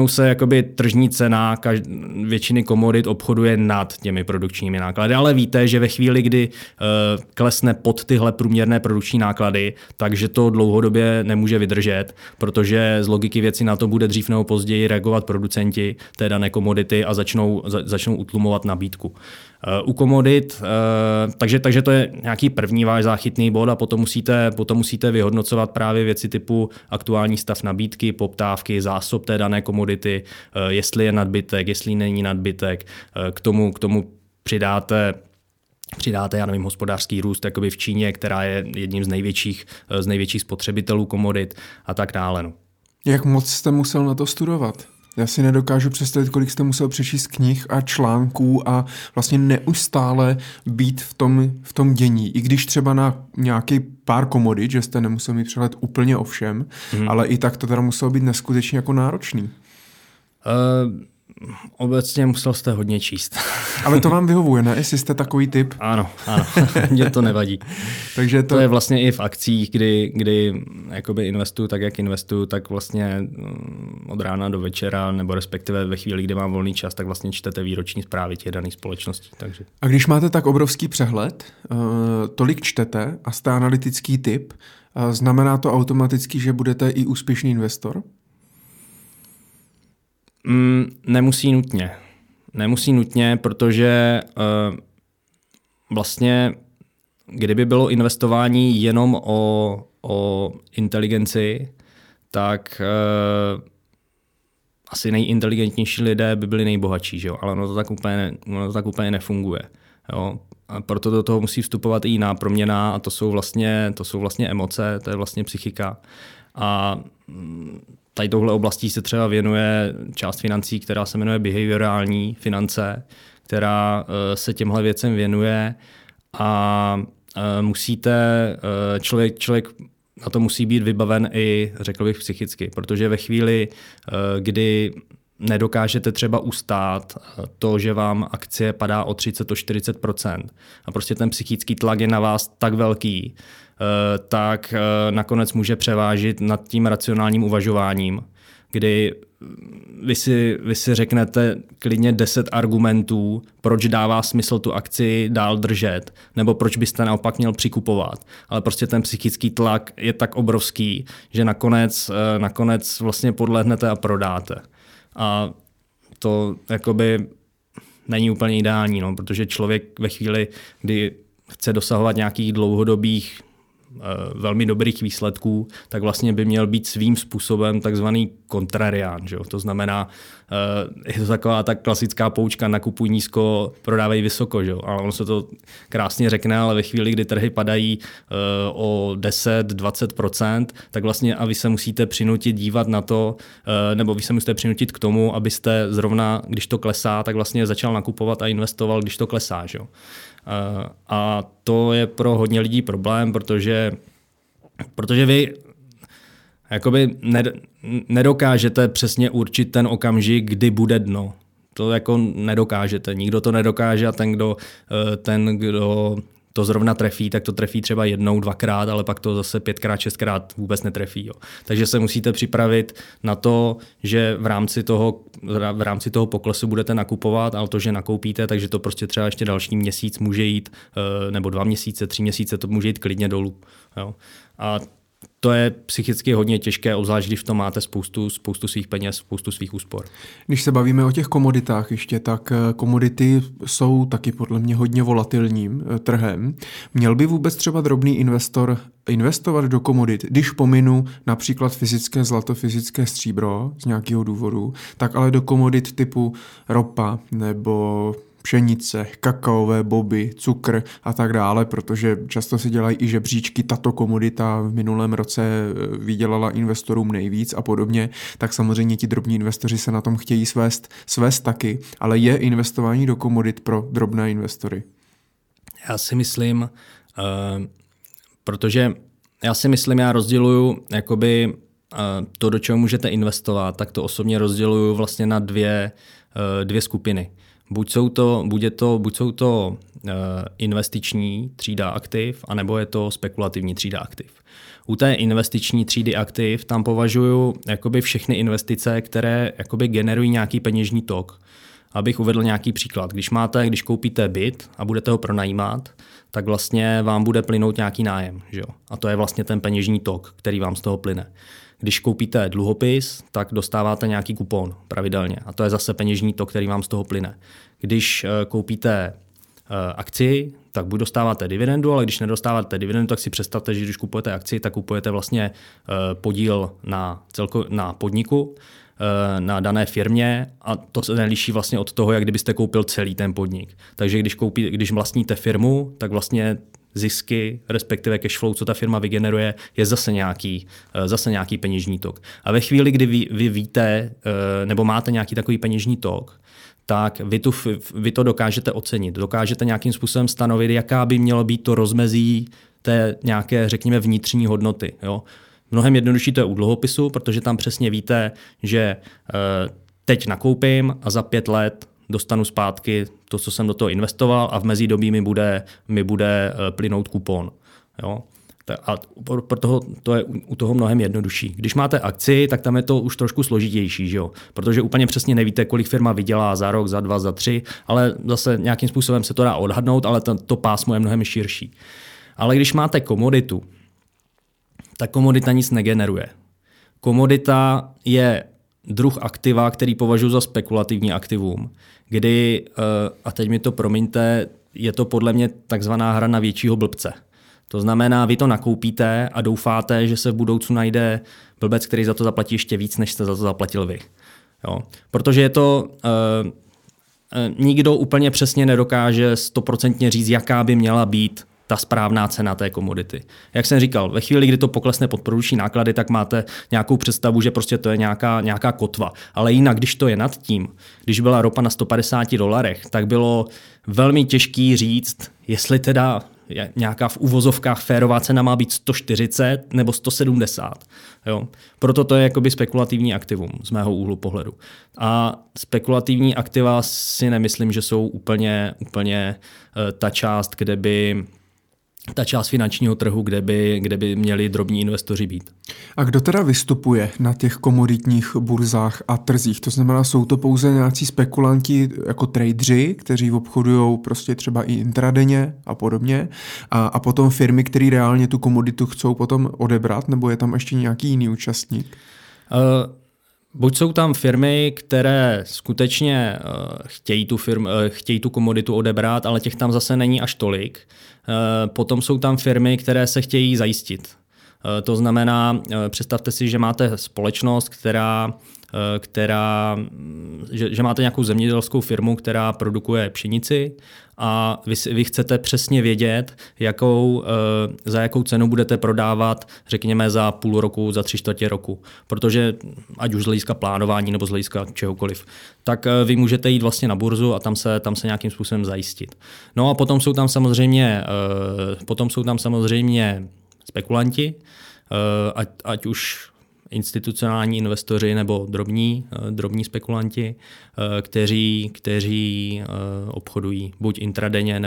se jakoby tržní cena většiny komodit obchoduje nad těmi produkčními náklady, ale víte, že ve chvíli, kdy klesne pod tyhle průměrné produkční náklady, takže to dlouhodobě nemůže vydržet, protože z logiky věci na to bude dřív nebo později reagovat producenti té dané komodity a začnou utlumovat nabídku. U komodit, takže to je nějaký první váš záchytný bod a potom musíte vyhodnocovat právě věci typu aktuální stav nabídky, poptávky, zásob té dané komodity, jestli je nadbytek, jestli není nadbytek, k tomu přidáte, já nevím, hospodářský růst jakoby v Číně, která je jedním z největších spotřebitelů komodit a tak dále. No. Jak moc jste musel na to studovat? Já si nedokážu představit, kolik jste musel přečíst knih a článků a vlastně neustále být v tom dění. I když třeba na nějaký pár komodit, že jste nemusel mít přehled úplně o všem, ale i tak to teda muselo být neskutečně jako náročný. Obecně musel jste hodně číst. Ale to vám vyhovuje, ne? Jestli jste takový typ? Ano, mě to nevadí. Takže to je vlastně i v akcích, kdy jakoby investuju tak, jak investuju, tak vlastně od rána do večera, nebo respektive ve chvíli, kdy mám volný čas, tak vlastně čtete výroční zprávy těch daných společností. Takže. A když máte tak obrovský přehled, tolik čtete a jste analytický typ, znamená to automaticky, že budete i úspěšný investor? Nemusí nutně, protože vlastně kdyby bylo investování jenom o inteligenci, tak asi nejinteligentnější lidé by byli nejbohatší, že jo? Ale ono to tak úplně nefunguje. Jo? A proto do toho musí vstupovat i jiná proměna a to jsou vlastně emoce, to je vlastně psychika. A tady touhle oblastí se třeba věnuje část financí, která se jmenuje behaviorální finance, která se těmhle věcem věnuje a člověk na to musí být vybaven i, řekl bych, psychicky, protože ve chvíli, kdy nedokážete třeba ustát to, že vám akcie padá o 30-40% a prostě ten psychický tlak je na vás tak velký, tak nakonec může převážit nad tím racionálním uvažováním, kdy vy si řeknete klidně 10 argumentů, proč dává smysl tu akci dál držet, nebo proč byste naopak měl přikupovat. Ale prostě ten psychický tlak je tak obrovský, že nakonec vlastně podlehnete a prodáte. A to jakoby není úplně ideální, no, protože člověk ve chvíli, kdy chce dosahovat nějakých dlouhodobých velmi dobrých výsledků, tak vlastně by měl být svým způsobem takzvaný kontrarián. Že jo? To znamená, je to taková ta klasická poučka, nakupuj nízko, prodávej vysoko. Že jo? A ono se to krásně řekne, ale ve chvíli, kdy trhy padají o 10-20%, tak vlastně a vy se musíte přinutit dívat na to, nebo vy se musíte přinutit k tomu, abyste zrovna, když to klesá, tak vlastně začal nakupovat a investoval, když to klesá. Že jo? A to je pro hodně lidí problém, protože vy jakoby nedokážete přesně určit ten okamžik, kdy bude dno. To jako nedokážete. Nikdo to nedokáže a ten, kdo to zrovna trefí, tak to trefí třeba jednou, dvakrát, ale pak to zase 5x, 6x vůbec netrefí. Jo. Takže se musíte připravit na to, že v rámci toho poklesu budete nakupovat, ale to, že nakoupíte, takže to prostě třeba ještě další měsíc může jít, nebo 2 měsíce, 3 měsíce, to může jít klidně dolů. Jo. A to je psychicky hodně těžké, obzvlášť když v tom máte spoustu svých peněz, spoustu svých úspor. Když se bavíme o těch komoditách ještě, tak komodity jsou taky podle mě hodně volatilním trhem. Měl by vůbec třeba drobný investor investovat do komodit, když pominu například fyzické zlato, fyzické stříbro z nějakého důvodu, tak ale do komodit typu ropa nebo pšenice, kakaové boby, cukr a tak dále, protože často se dělají i žebříčky, tato komodita v minulém roce vydělala investorům nejvíc a podobně, tak samozřejmě ti drobní investoři se na tom chtějí svést taky, ale je investování do komodit pro drobné investory? Já si myslím, já rozděluju jakoby to, do čeho můžete investovat, tak to osobně rozděluju vlastně na dvě skupiny. Buď jsou to investiční třída aktiv, anebo je to spekulativní třída aktiv. U té investiční třídy aktiv tam považuju jakoby všechny investice, které jakoby generují nějaký peněžní tok. Abych uvedl nějaký příklad. Když koupíte byt a budete ho pronajímat, tak vlastně vám bude plynout nějaký nájem. Že jo? A to je vlastně ten peněžní tok, který vám z toho plyne. Když koupíte dluhopis, tak dostáváte nějaký kupon pravidelně. A to je zase peněžní tok, který vám z toho plyne. Když koupíte akci, tak buď dostáváte dividendu, ale když nedostáváte dividendu, tak si představte, že když kupujete akci, tak kupujete vlastně podíl na podniku, na dané firmě a to se neliší vlastně od toho, jak kdybyste koupil celý ten podnik. Takže když vlastníte firmu, tak vlastně zisky, respektive cashflow, co ta firma vygeneruje, je zase nějaký peněžní tok. A ve chvíli, kdy vy víte, nebo máte nějaký takový peněžní tok, tak vy to dokážete ocenit. Dokážete nějakým způsobem stanovit, jaká by mělo být to rozmezí té nějaké, řekněme, vnitřní hodnoty. Jo? Mnohem jednodušší to je u dluhopisu, protože tam přesně víte, že teď nakoupím a za 5 let dostanu zpátky to, co jsem do toho investoval a v mezidobí mi bude plynout kupon. Jo? A proto to je u toho mnohem jednodušší. Když máte akci, tak tam je to už trošku složitější, že jo? Protože úplně přesně nevíte, kolik firma vydělá za rok, za 2, za 3, ale zase nějakým způsobem se to dá odhadnout, ale to pásmo je mnohem širší. Ale když máte komoditu, tak komodita nic negeneruje. Komodita je druh aktiva, který považuji za spekulativní aktivum, kdy, a teď mi to promiňte, je to podle mě takzvaná hra na většího blbce. To znamená, vy to nakoupíte a doufáte, že se v budoucnu najde blbec, který za to zaplatí ještě víc, než jste za to zaplatil vy. Jo. Protože je to... nikdo úplně přesně nedokáže 100% říct, jaká by měla být ta správná cena té komodity. Jak jsem říkal, ve chvíli, kdy to poklesne pod produkční náklady, tak máte nějakou představu, že prostě to je nějaká kotva. Ale jinak, když to je nad tím, když byla ropa na $150, tak bylo velmi těžký říct, jestli teda nějaká v uvozovkách férová cena má být 140 nebo 170. Jo? Proto to je jakoby spekulativní aktivum z mého úhlu pohledu. A spekulativní aktiva si nemyslím, že jsou úplně ta část, kde by ta část finančního trhu, kde by měli drobní investoři být. A kdo teda vystupuje na těch komoditních burzách a trzích? To znamená, jsou to pouze nějací spekulanti jako tradeři, kteří obchodují prostě třeba i intradenně a podobně, a potom firmy, které reálně tu komoditu chcou potom odebrat, nebo je tam ještě nějaký jiný účastník? Buď jsou tam firmy, které skutečně chtějí tu komoditu odebrat, ale těch tam zase není až tolik. Potom jsou tam firmy, které se chtějí zajistit. To znamená, představte si, že máte společnost, že máte nějakou zemědělskou firmu, která produkuje pšenici, a vy chcete přesně vědět, za jakou cenu budete prodávat, řekněme, za půl roku, za tři čtvrtě roku. Protože ať už z hlediska plánování nebo z hlediska čehokoliv, tak vy můžete jít vlastně na burzu a tam se nějakým způsobem zajistit. No a potom jsou tam samozřejmě spekulanti, ať už institucionální investoři nebo drobní spekulanti, kteří obchodují buď intradenně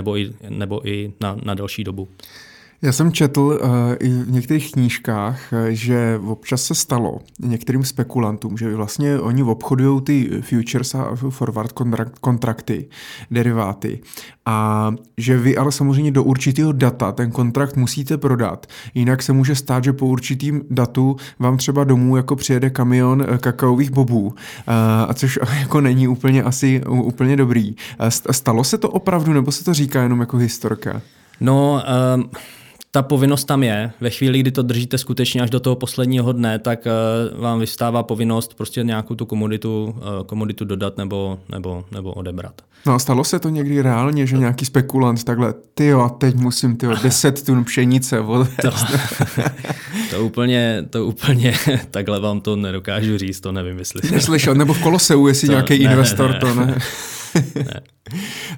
nebo i na další dobu. Já jsem četl i v některých knížkách, že občas se stalo některým spekulantům, že vlastně oni obchodují ty futures a forward kontrakty, deriváty, a že vy ale samozřejmě do určitého data ten kontrakt musíte prodat, jinak se může stát, že po určitým datu vám třeba domů jako přijede kamion kakaových bobů, a což jako není úplně dobrý. Stalo se to opravdu, nebo se to říká jenom jako historka? No... Ta povinnost tam je. Ve chvíli, kdy to držíte skutečně až do toho posledního dne, tak vám vystává povinnost prostě nějakou tu komoditu dodat nebo odebrat. No a stalo se to někdy reálně, že nějaký spekulant takhle, a teď musím 10 tun pšenice odvést. To úplně takhle vám to nedokážu říct, to nevím, jestli. Neslyšel, nebo v Koloseu, jestli nějaký investor ne.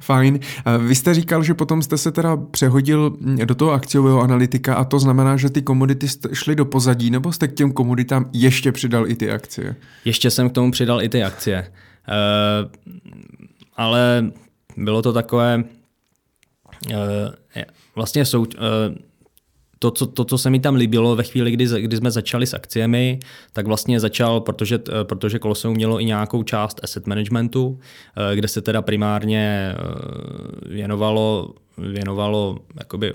Fajn. Vy jste říkal, že potom jste se teda přehodil do toho akciového analytika, a to znamená, že ty komodity šly do pozadí, nebo jste k těm komoditám ještě přidal i ty akcie? Ještě jsem k tomu přidal i ty akcie. Ale bylo to takové... Vlastně jsou... To, co se mi tam líbilo ve chvíli, kdy jsme začali s akciemi, tak vlastně začal, protože Koloseum mělo i nějakou část asset managementu, kde se teda primárně věnovalo jakoby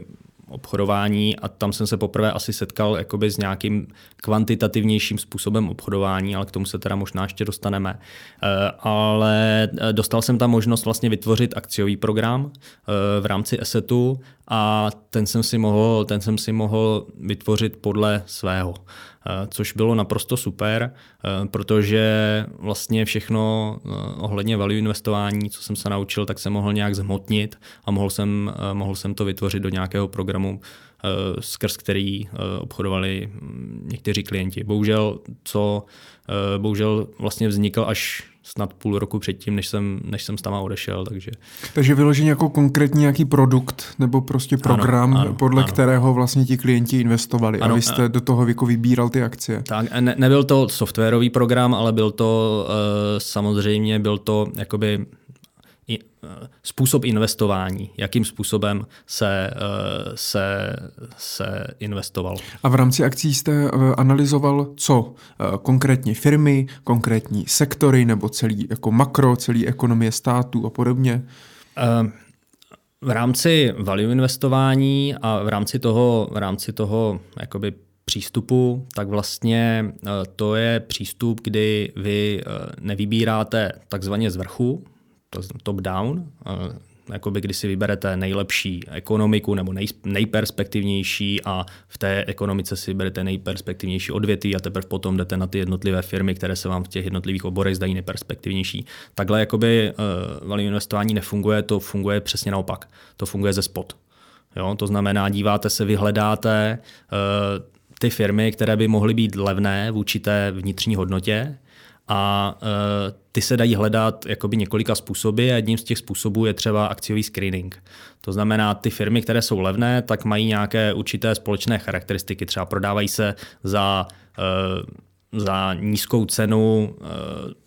obchodování, a tam jsem se poprvé asi setkal jakoby s nějakým kvantitativnějším způsobem obchodování, ale k tomu se teda možná ještě dostaneme. Ale dostal jsem tam možnost vlastně vytvořit akciový program v rámci assetu, a ten jsem si mohl vytvořit podle svého, což bylo naprosto super, protože vlastně všechno ohledně value investování, co jsem se naučil, tak jsem mohl nějak zhmotnit a mohl jsem to vytvořit do nějakého programu, skrz který obchodovali někteří klienti. Bohužel vlastně vznikl až snad půl roku předtím, než jsem s tama odešel. Takže vyloženě jako konkrétní nějaký produkt nebo prostě program, podle kterého vlastně ti klienti investovali, a vy jste do toho jako vybíral ty akcie. Tak, nebyl to softwarový program, ale byl to jakoby způsob investování, jakým způsobem se investoval. A v rámci akcí jste analyzoval co? Konkrétně firmy, konkrétní sektory, nebo celý jako makro, celý ekonomie státu a podobně? V rámci value investování a v rámci toho jakoby přístupu, tak vlastně to je přístup, kdy vy nevybíráte takzvaně z vrchu, top-down, jakoby když si vyberete nejlepší ekonomiku nebo nejperspektivnější, a v té ekonomice si vyberete nejperspektivnější odvětví a teprve potom jdete na ty jednotlivé firmy, které se vám v těch jednotlivých oborech zdají nejperspektivnější. Takhle jakoby value investování nefunguje, to funguje přesně naopak. To funguje ze spod. Jo? To znamená, díváte se, vyhledáte ty firmy, které by mohly být levné vůči té vnitřní hodnotě, a ty se dají hledat jakoby několika způsoby a jedním z těch způsobů je třeba akciový screening. To znamená, ty firmy, které jsou levné, tak mají nějaké určité společné charakteristiky. Třeba prodávají se za nízkou cenu,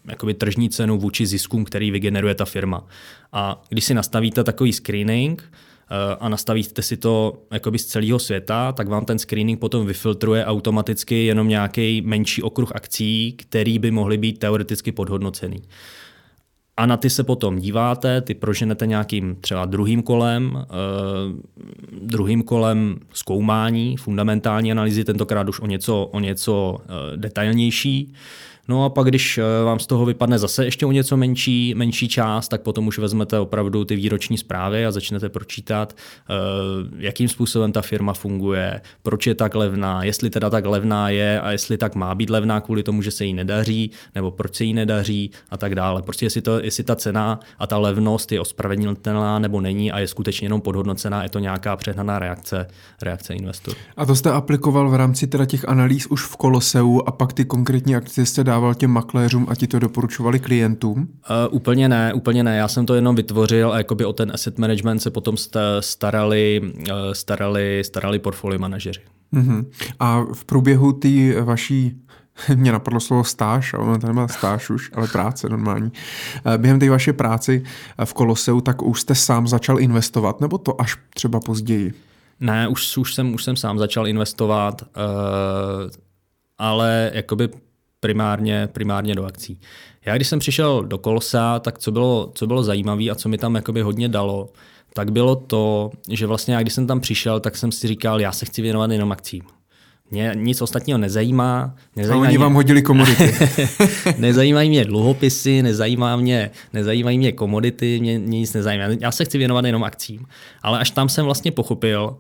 jakoby tržní cenu vůči ziskům, který vygeneruje ta firma. A když si nastavíte takový screening a nastavíte si to jakoby z celého světa, tak vám ten screening potom vyfiltruje automaticky jenom nějaký menší okruh akcí, který by mohly být teoreticky podhodnocený. A na ty se potom díváte, ty proženete nějakým třeba druhým kolem zkoumání, fundamentální analýzy, tentokrát už o něco detailnější. No a pak, když vám z toho vypadne zase ještě o něco menší část, tak potom už vezmete opravdu ty výroční zprávy a začnete pročítat, jakým způsobem ta firma funguje, proč je tak levná, jestli teda tak levná je a jestli tak má být levná kvůli tomu, že se jí nedaří, nebo proč se jí nedaří a tak dále. Prostě jestli ta cena a ta levnost je ospravedlnitelná nebo není a je skutečně jenom podhodnocená, je to nějaká přehnaná reakce investorů. A to jste aplikoval v rámci teda těch analýz už v Koloseu a pak ty konkrétní akcie jste dával těm makléřům a ti to doporučovali klientům? Úplně ne. Já jsem to jenom vytvořil a jakoby o ten asset management se potom starali portfolio manažeři. Mm-hmm. A v průběhu ty vaší, mě napadlo slovo stáž, a ono to nemá stáž už, ale práce normální. Během té vaší práci v Koloseu, tak už jste sám začal investovat, nebo to až třeba později? Ne, už jsem sám začal investovat, ale jakoby primárně do akcí. Já když jsem přišel do Kolosea, tak co bylo zajímavé a co mi tam jakoby hodně dalo, tak bylo to, že vlastně já když jsem tam přišel, tak jsem si říkal, já se chci věnovat jenom akcím. Mě nic ostatního nezajímá. A oni vám hodili komodity. Nezajímají mě dluhopisy, nezajímají mě komodity, mě nic nezajímá. Já se chci věnovat jenom akcím. Ale až tam jsem vlastně pochopil,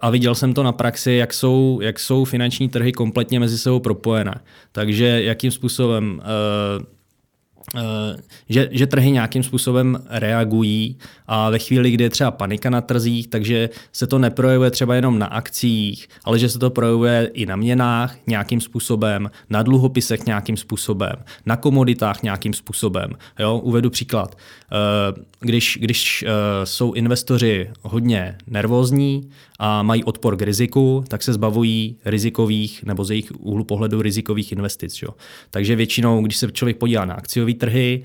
a viděl jsem to na praxi, jak jsou finanční trhy kompletně mezi sebou propojené. Takže jakým způsobem, že trhy nějakým způsobem reagují a ve chvíli, kdy je třeba panika na trzích, takže se to neprojevuje třeba jenom na akcích, ale že se to projevuje i na měnách nějakým způsobem, na dluhopisech nějakým způsobem, na komoditách nějakým způsobem. Jo? Uvedu příklad. Když jsou investoři hodně nervózní a mají odpor k riziku, tak se zbavují rizikových nebo z jejich úhlu pohledu rizikových investic. Jo? Takže většinou, když se člověk podívá na akciový trhy,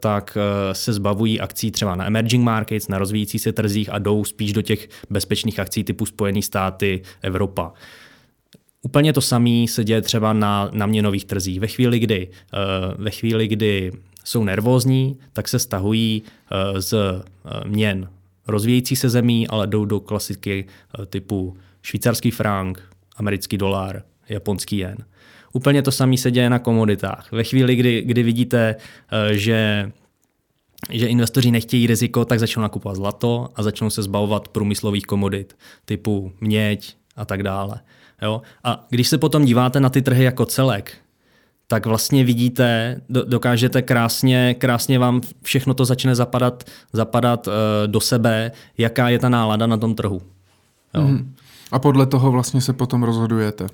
tak se zbavují akcí třeba na emerging markets, na rozvíjící se trzích a jdou spíš do těch bezpečných akcí typu Spojené státy, Evropa. Úplně to samé se děje třeba na měnových trzích. Ve chvíli, kdy jsou nervózní, tak se stahují z měn rozvíjející se zemí, ale jdou do klasiky typu švýcarský frank, americký dolar, japonský jen. Úplně to samé se děje na komoditách. Ve chvíli, kdy vidíte, že investoři nechtějí riziko, tak začnou nakupovat zlato a začnou se zbavovat průmyslových komodit typu měď a tak dále. Jo? A když se potom díváte na ty trhy jako celek, tak vlastně vidíte, dokážete krásně vám všechno to začne zapadat do sebe, jaká je ta nálada na tom trhu. Jo. Mm. A podle toho vlastně se potom rozhodujete?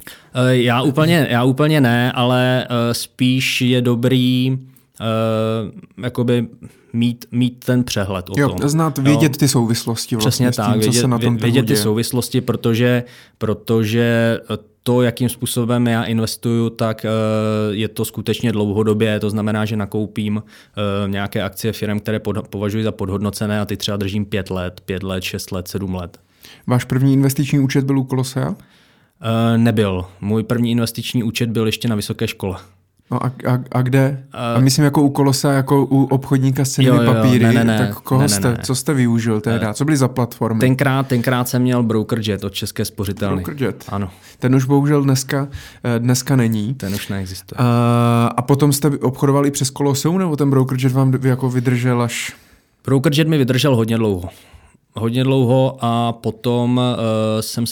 Já úplně ne, ale spíš je dobrý jakoby mít ten přehled o tom. Vědět ty souvislosti vlastně. Přesně tak, tím, co se na tom trhu děje. Vědět ty souvislosti, protože to, jakým způsobem já investuju, tak je to skutečně dlouhodobě. To znamená, že nakoupím nějaké akcie firm, které považuji za podhodnocené a ty třeba držím 5 let, 6 let, 7 let. Váš první investiční účet byl u Kolosea? Nebyl. Můj první investiční účet byl ještě na vysoké škole. No a kde? A myslím jako u Kolosea, jako u obchodníka s cennými papíry. Ne, tak co jste využil teda? Co byly za platformy? Tenkrát jsem měl BrokerJet od České spořitelny. BrokerJet. Ano. Ten už bohužel dneska není. Ten už neexistuje. A potom jste obchodovali přes Koloseu, nebo ten BrokerJet vám jako vydržel až? BrokerJet mi vydržel hodně dlouho a potom jsem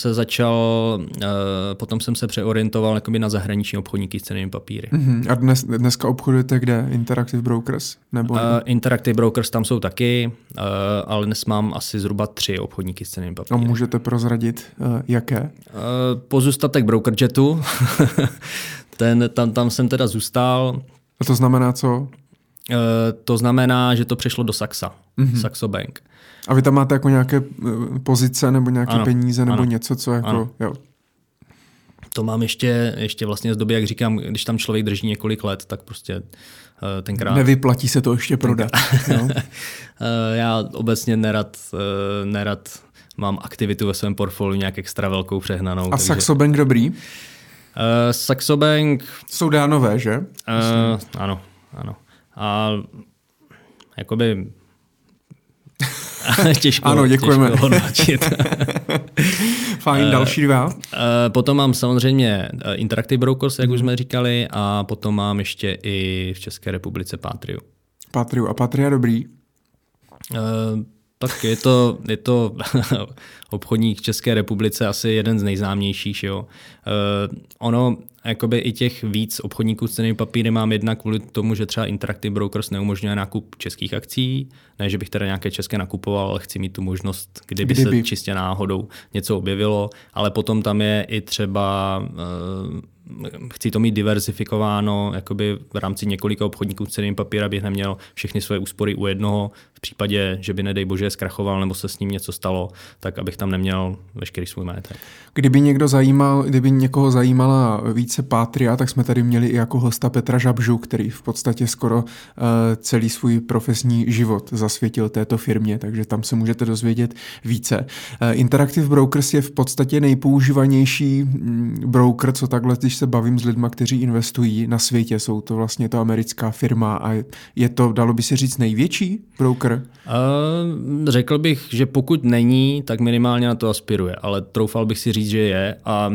se přeorientoval jakoby na zahraniční obchodníky s cennými papíry. Mm-hmm. A dneska obchodujete kde? Interactive Brokers? Nebo Interactive Brokers tam jsou taky, ale dnes mám asi zhruba 3 obchodníky s cennými papíry. A můžete prozradit, jaké? Pozůstatek BrokerJetu. Tam jsem teda zůstal. A to znamená co? To znamená, že to přešlo do Saxa. Mm-hmm. Saxo Bank. A vy tam máte jako nějaké pozice nebo nějaké peníze nebo něco, co jako... Jo. To mám ještě vlastně z doby, jak říkám, když tam člověk drží několik let, tak prostě tenkrát... Nevyplatí se to ještě prodat. No. Já obecně nerad mám aktivitu ve svém portfoliu nějak extra velkou přehnanou. A takže... Saxo Bank dobrý? Saxo Bank... Jsou dánové, že? Ano. A jakoby... těžko, ano, děkujeme. Těžko hodnotit. Fajn, další dva. Potom mám samozřejmě Interactive Brokers, jak už jsme říkali, a potom mám ještě i v České republice Patriu. A Patria dobrý? Tak je to obchodník v České republice asi jeden z nejznámějších. Jo. Ono, jakoby i těch víc obchodníků s cennými papíry mám jednak kvůli tomu, že třeba Interactive Brokers neumožňuje nákup českých akcí. Ne, že bych teda nějaké české nakupoval, ale chci mít tu možnost, kdyby se čistě náhodou něco objevilo. Ale potom tam je i třeba... Chci to mít diverzifikováno jakoby v rámci několika obchodníků s cennými papíry, abych neměl všechny svoje úspory u jednoho. V případě, že by nedej bože zkrachoval nebo se s ním něco stalo, tak abych tam neměl veškerý svůj majetek. Kdyby někoho zajímala více Patria, tak jsme tady měli i jako hosta Petra Žabžu, který v podstatě skoro celý svůj profesní život zasvětil této firmě, takže tam se můžete dozvědět více. Interactive Brokers je v podstatě nejpoužívanější broker, co takhle když se bavím s lidma, kteří investují na světě, jsou to vlastně to americká firma a je to, dalo by se říct, největší broker? Řekl bych, že pokud není, tak minimálně na to aspiruje, ale troufal bych si říct, že je a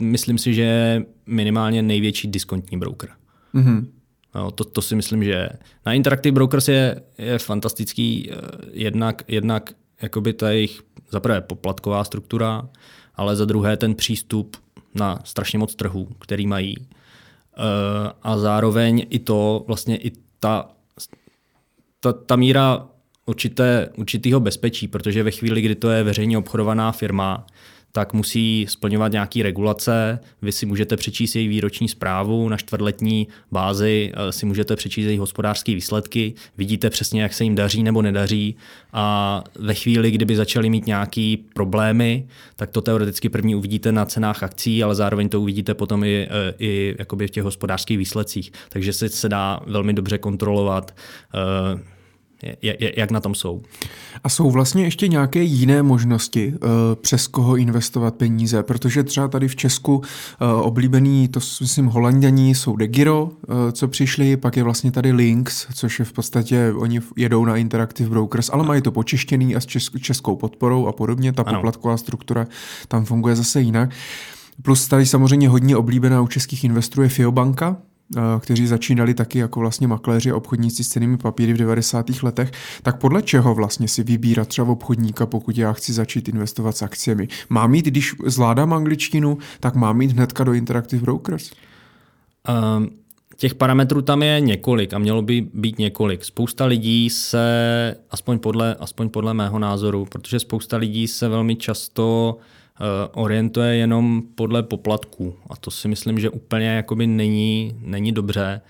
myslím si, že je minimálně největší diskontní broker. Mm-hmm. No, to si myslím, že je. Na Interactive Brokers je fantastický jednak jakoby ta jejich zaprvé poplatková struktura, ale za druhé ten přístup na strašně moc trhů, který mají. A zároveň i to, vlastně i ta míra určitého bezpečí, protože ve chvíli, kdy to je veřejně obchodovaná firma, tak musí splňovat nějaké regulace. Vy si můžete přečíst její výroční zprávu, na čtvrtletní bázi si můžete přečíst její hospodářské výsledky, vidíte přesně, jak se jim daří nebo nedaří a ve chvíli, kdyby začaly mít nějaké problémy, tak to teoreticky první uvidíte na cenách akcí, ale zároveň to uvidíte potom i jakoby v těch hospodářských výsledcích. Takže se dá velmi dobře kontrolovat, jak na tom jsou. A jsou vlastně ještě nějaké jiné možnosti, přes koho investovat peníze? Protože třeba tady v Česku oblíbený, to myslím Holanděni, jsou de Giro, co přišli, pak je vlastně tady Links, což je v podstatě, oni jedou na Interactive Brokers, ale mají to počištěný a s českou podporou a podobně, ta poplatková struktura tam funguje zase jinak. Plus tady samozřejmě hodně oblíbená u českých investorů je FIO banka, kteří začínali taky jako vlastně makléři a obchodníci s cennými papíry v 90. letech, tak podle čeho vlastně si vybírat třeba obchodníka, pokud já chci začít investovat s akciemi? Mám jít, když zvládám angličtinu, tak mám jít hnedka do Interactive Brokers? Těch parametrů tam je několik a mělo by být několik. Spousta lidí se, aspoň podle mého názoru, protože spousta lidí se velmi často orientuje jenom podle poplatků. A to si myslím, že úplně jakoby není dobře,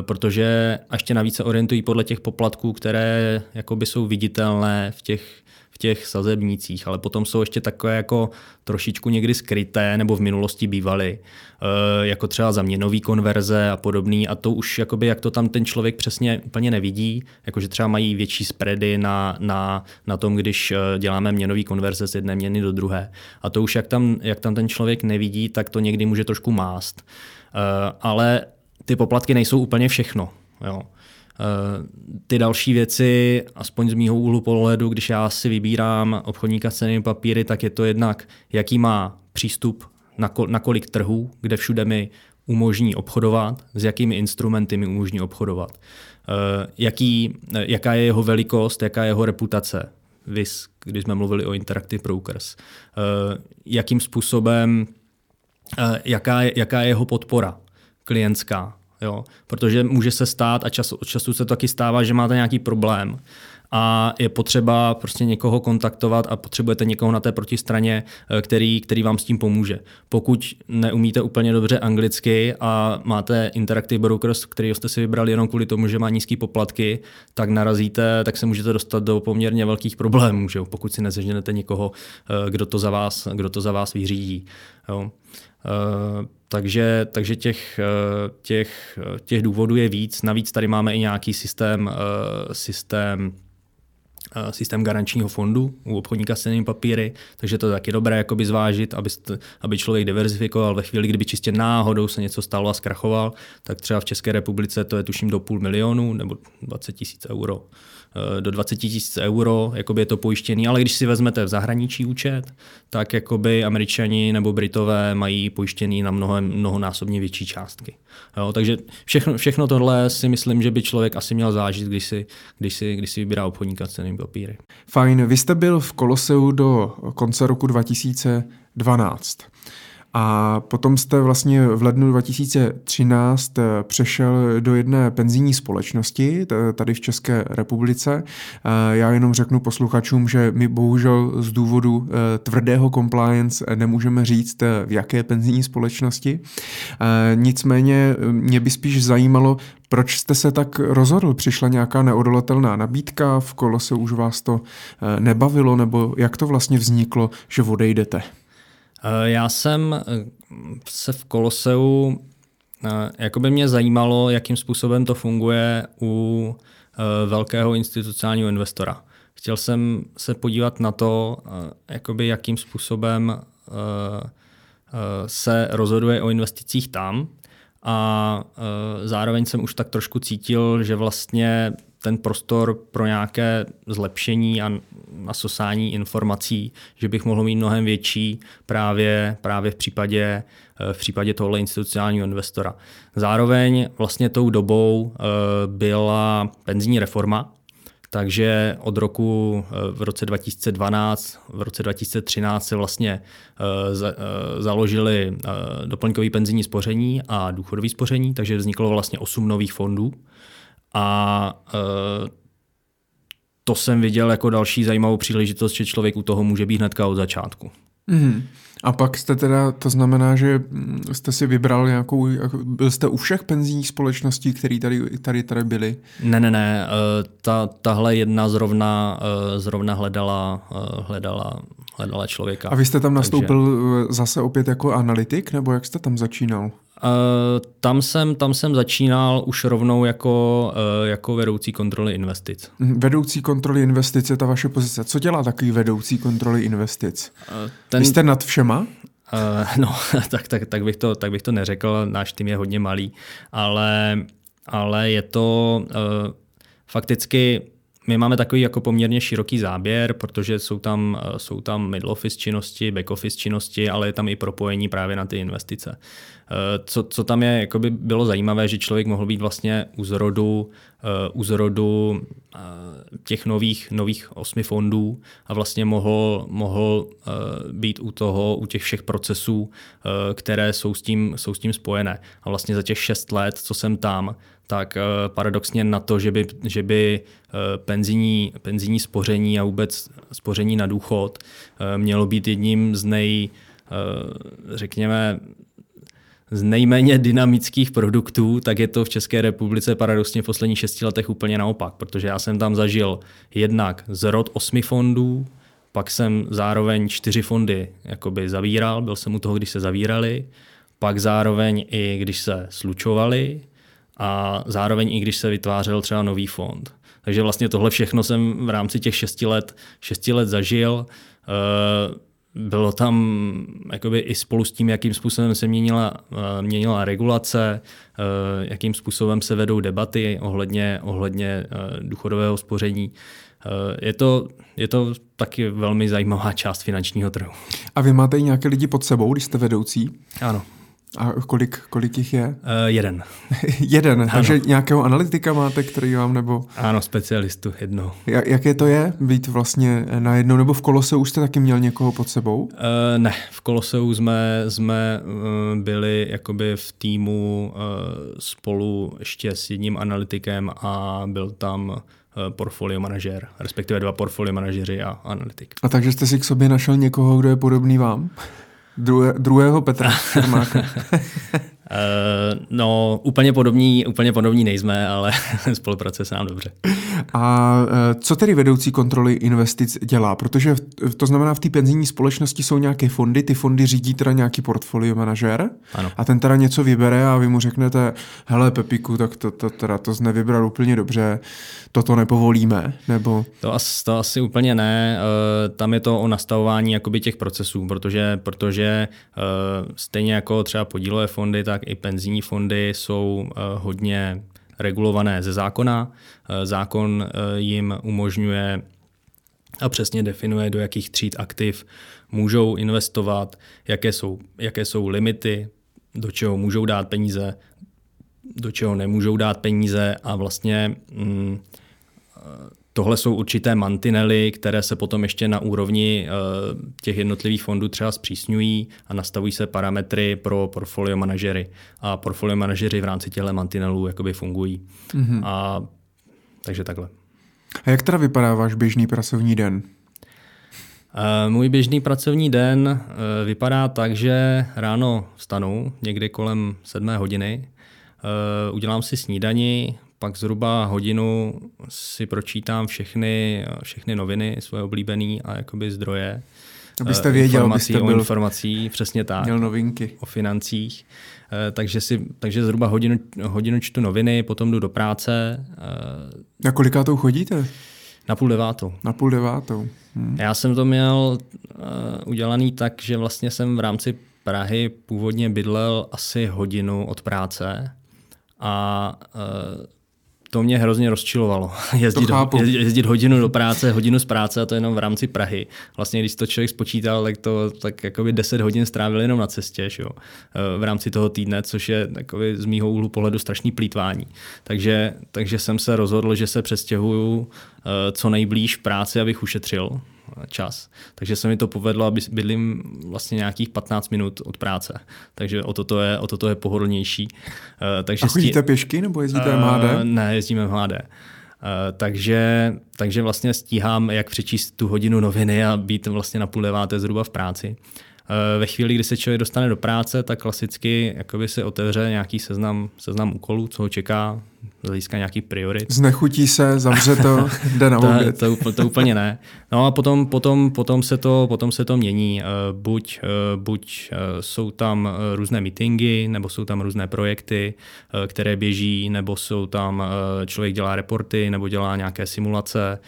protože ještě navíc se orientují podle těch poplatků, které jakoby jsou viditelné v těch sazebnících, ale potom jsou ještě takové jako trošičku někdy skryté nebo v minulosti bývaly, jako třeba zaměnové konverze a podobný a to už jakoby, jak to tam ten člověk přesně úplně nevidí, jakože třeba mají větší spready na tom, když děláme měnové konverze z jedné měny do druhé a to už jak tam ten člověk nevidí, tak to někdy může trošku mást. Ale ty poplatky nejsou úplně všechno, jo. Ty další věci, aspoň z mýho úhlu pohledu, když já si vybírám obchodníka s cennými papíry, tak je to jednak, jaký má přístup na kolik trhů, kde všude mi umožní obchodovat, s jakými instrumenty mi umožní obchodovat, jaká je jeho velikost, jaká je jeho reputace, viz, když jsme mluvili o Interactive Brokers, jakým způsobem, jaká je jeho podpora klientská. Jo, protože může se stát a čas od času se to taky stává, že máte nějaký problém a je potřeba prostě někoho kontaktovat a potřebujete někoho na té protistraně, který vám s tím pomůže. Pokud neumíte úplně dobře anglicky a máte Interactive Brokers, který jste si vybrali jenom kvůli tomu, že má nízké poplatky, tak narazíte, tak se můžete dostat do poměrně velkých problémů, že jo? Pokud si neseženete někoho, kdo to za vás vyřídí. Jo. Takže těch důvodů je víc. Navíc tady máme i nějaký systém garančního fondu u obchodníka s cennými papíry, takže to je taky dobré jakoby zvážit, aby člověk diverzifikoval ve chvíli, kdyby čistě náhodou se něco stalo a zkrachoval, tak třeba v České republice to je tuším do 500 000 nebo 20 000 euro. Do 20 000 euro jakoby je to pojištěný, ale když si vezmete v zahraničí účet, tak jakoby Američani nebo Britové mají pojištěný na mnohonásobně větší částky. Jo, takže všechno tohle si myslím, že by člověk asi měl zážit, když si vybírá obchodníka s cennými papíry. Fajn, vy jste byl v Koloseu do konce roku 2012. A potom jste vlastně v lednu 2013 přešel do jedné penzijní společnosti tady v České republice. Já jenom řeknu posluchačům, že my bohužel z důvodu tvrdého compliance nemůžeme říct, v jaké penzijní společnosti. Nicméně mě by spíš zajímalo, proč jste se tak rozhodl? Přišla nějaká neodolatelná nabídka, v Kolose už vás to nebavilo, nebo jak to vlastně vzniklo, že odejdete? Já jsem se v Koloseu, jakoby mě zajímalo, jakým způsobem to funguje u velkého institucionálního investora. Chtěl jsem se podívat na to, jakoby jakým způsobem se rozhoduje o investicích tam, a zároveň jsem už tak trošku cítil, že vlastně ten prostor pro nějaké zlepšení a nasosání informací, že bych mohl mít mnohem větší právě v případě tohohle institucionálního investora. Zároveň vlastně tou dobou byla penzijní reforma, takže v roce 2012, v roce 2013 se vlastně založili doplňkový penzijní spoření a důchodový spoření, takže vzniklo vlastně 8 nových fondů. A to jsem viděl jako další zajímavou příležitost, že člověk u toho může být hnedka od začátku. Mm. A pak jste teda, to znamená, že jste si vybral nějakou, byl jste u všech penzijních společností, které tady byly? Ne, tahle jedna zrovna hledala člověka. A vy jste tam nastoupil zase opět jako analytik, nebo jak jste tam začínal? Tam jsem začínal už rovnou jako vedoucí kontroly investic. Vedoucí kontroly investic je ta vaše pozice. Co dělá takový vedoucí kontroly investic? Vy jste nad všema? Tak bych to neřekl, náš tým je hodně malý, ale je to fakticky. My máme takový jako poměrně široký záběr, protože jsou tam middle office činnosti, back office činnosti, ale je tam i propojení právě na ty investice. Co tam je, jakoby bylo zajímavé, že člověk mohl být vlastně u zrodu těch nových 8 fondů a vlastně mohl být u těch všech procesů, které jsou s tím spojené. A vlastně za těch 6 let, co jsem tam, tak paradoxně na to, že by penzijní spoření a vůbec spoření na důchod mělo být jedním z z nejméně dynamických produktů, tak je to v České republice paradoxně v posledních 6 letech úplně naopak, protože já jsem tam zažil jednak zrod 8 fondů, pak jsem zároveň 4 fondy jakoby zavíral, byl jsem u toho, když se zavírali, pak zároveň i když se slučovali a zároveň i když se vytvářel třeba nový fond. Takže vlastně tohle všechno jsem v rámci těch 6 let zažil. Bylo tam jakoby i spolu s tím, jakým způsobem se měnila regulace, jakým způsobem se vedou debaty ohledně důchodového spoření. Je to taky velmi zajímavá část finančního trhu. A vy máte i nějaké lidi pod sebou, když jste vedoucí? Ano. A kolik jich je? Jeden. Jeden, ano. Takže nějakého analytika máte, který vám nebo... Ano, specialistu jednou. Jaké to je být vlastně na jednou, nebo v Koloseu už jste taky měl někoho pod sebou? Ne, v Koloseu jsme byli jakoby v týmu spolu ještě s jedním analytikem a byl tam portfolio manažer, respektive 2 portfolio manažeři a analytik. A takže jste si k sobě našel někoho, kdo je podobný vám? Druhého Petra Čermáka. No, úplně podobní nejsme, ale spolupráce se nám dobře. A co tedy vedoucí kontroly investic dělá? Protože to znamená, v té penzijní společnosti jsou nějaké fondy, ty fondy řídí teda nějaký portfolio manažer a ten teda něco vybere a vy mu řeknete, hele Pepiku, tak to jsi nevybral úplně dobře, toto nepovolíme, nebo... To asi úplně ne, tam je to o nastavování jakoby těch procesů, protože stejně jako třeba podílové fondy, tak i penzijní fondy jsou hodně regulované ze zákona. Zákon jim umožňuje a přesně definuje, do jakých tříd aktiv můžou investovat, jaké jsou limity, do čeho můžou dát peníze, do čeho nemůžou dát peníze a vlastně tohle jsou určité mantinely, které se potom ještě na úrovni těch jednotlivých fondů třeba zpřísňují a nastavují se parametry pro portfolio manažery. A portfolio manažeři v rámci těchto mantinelů jakoby fungují. Mm-hmm. A takže takhle. A jak teda vypadá váš běžný pracovní den? Můj běžný pracovní den vypadá tak, že ráno vstanu někdy kolem 7 hodiny, udělám si snídani, pak zhruba hodinu si pročítám všechny noviny svoje oblíbené a jakoby zdroje. Abyste věděl, abyste byl... informací, přesně tak. Měl novinky. O financích. Takže zhruba hodinu čtu noviny, potom jdu do práce. Na kolikátou chodíte? Na 8:30. Na 8:30. Já jsem to měl udělaný tak, že vlastně jsem v rámci Prahy původně bydlel asi hodinu od práce. A to mě hrozně rozčilovalo. Jezdit hodinu do práce, hodinu z práce a to jenom v rámci Prahy. Vlastně, když to člověk spočítal, tak jakoby 10 hodin strávil jenom na cestě, že jo? V rámci toho týdne, což je jakoby, z mýho úhlu pohledu strašný plýtvání. Takže jsem se rozhodl, že se přestěhuju co nejblíž práci, abych ušetřil čas. Takže se mi to povedlo, aby bydlím vlastně nějakých 15 minut od práce. Takže o toto je pohodlnější. Takže a chodíte pěšky nebo jezdíte MHD? Ne, jezdíme MHD. Takže vlastně stíhám, jak přečíst tu hodinu noviny a být vlastně na 8:30 zhruba v práci. Ve chvíli, kdy se člověk dostane do práce, tak klasicky jakoby se otevře nějaký seznam úkolů, co ho čeká, získá nějaký priorit. Znechutí se, zavře to, jde na oběd. To úplně ne. No a potom se to mění. Buď jsou tam různé meetingy, nebo jsou tam různé projekty, které běží, nebo jsou tam člověk dělá reporty, nebo dělá nějaké simulace,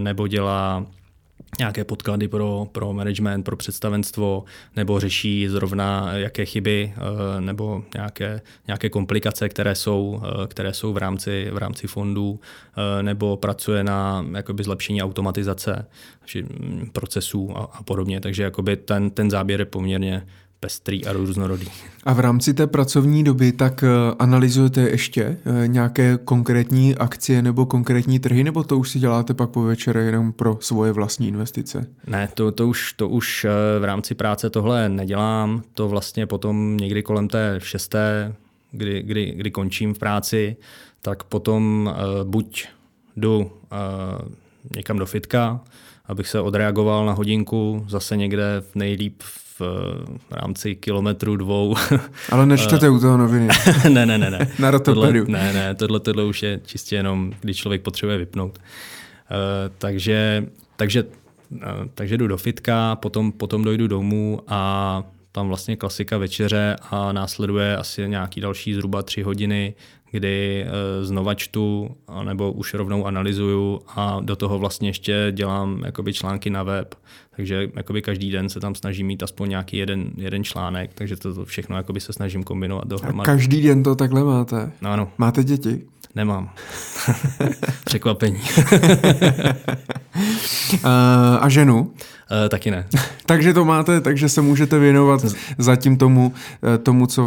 nebo dělá nějaké podklady pro management, pro představenstvo, nebo řeší zrovna jaké chyby nebo nějaké komplikace, které jsou v rámci fondů, nebo pracuje na jakoby zlepšení automatizace procesů a podobně. Takže jakoby ten záběr je poměrně pestrý a různorodý. A v rámci té pracovní doby tak analyzujete ještě nějaké konkrétní akcie nebo konkrétní trhy, nebo to už si děláte pak po večere jenom pro svoje vlastní investice? Ne, to už v rámci práce tohle nedělám. To vlastně potom někdy kolem té 6, kdy končím v práci, tak potom buď jdu někam do fitka, abych se odreagoval na hodinku, zase někde nejlíp v rámci 1-2 kilometrů. Ale nečtete u toho noviny. ne. Na Rotterdam. Ne, tohle už je čistě jenom, když člověk potřebuje vypnout. Takže jdu do fitka, potom dojdu domů a tam vlastně klasika večeře a následuje asi nějaký další zhruba 3 hodiny, kdy znova čtu nebo už rovnou analyzuju a do toho vlastně ještě dělám jakoby články na web. Takže jakoby každý den se tam snažím mít aspoň nějaký jeden článek, takže to všechno jakoby se snažím kombinovat dohromady. A každý den to takhle máte? No ano. Máte děti? Nemám. Překvapení. A ženu? Taky ne. Takže to máte, takže se můžete věnovat zatím tomu co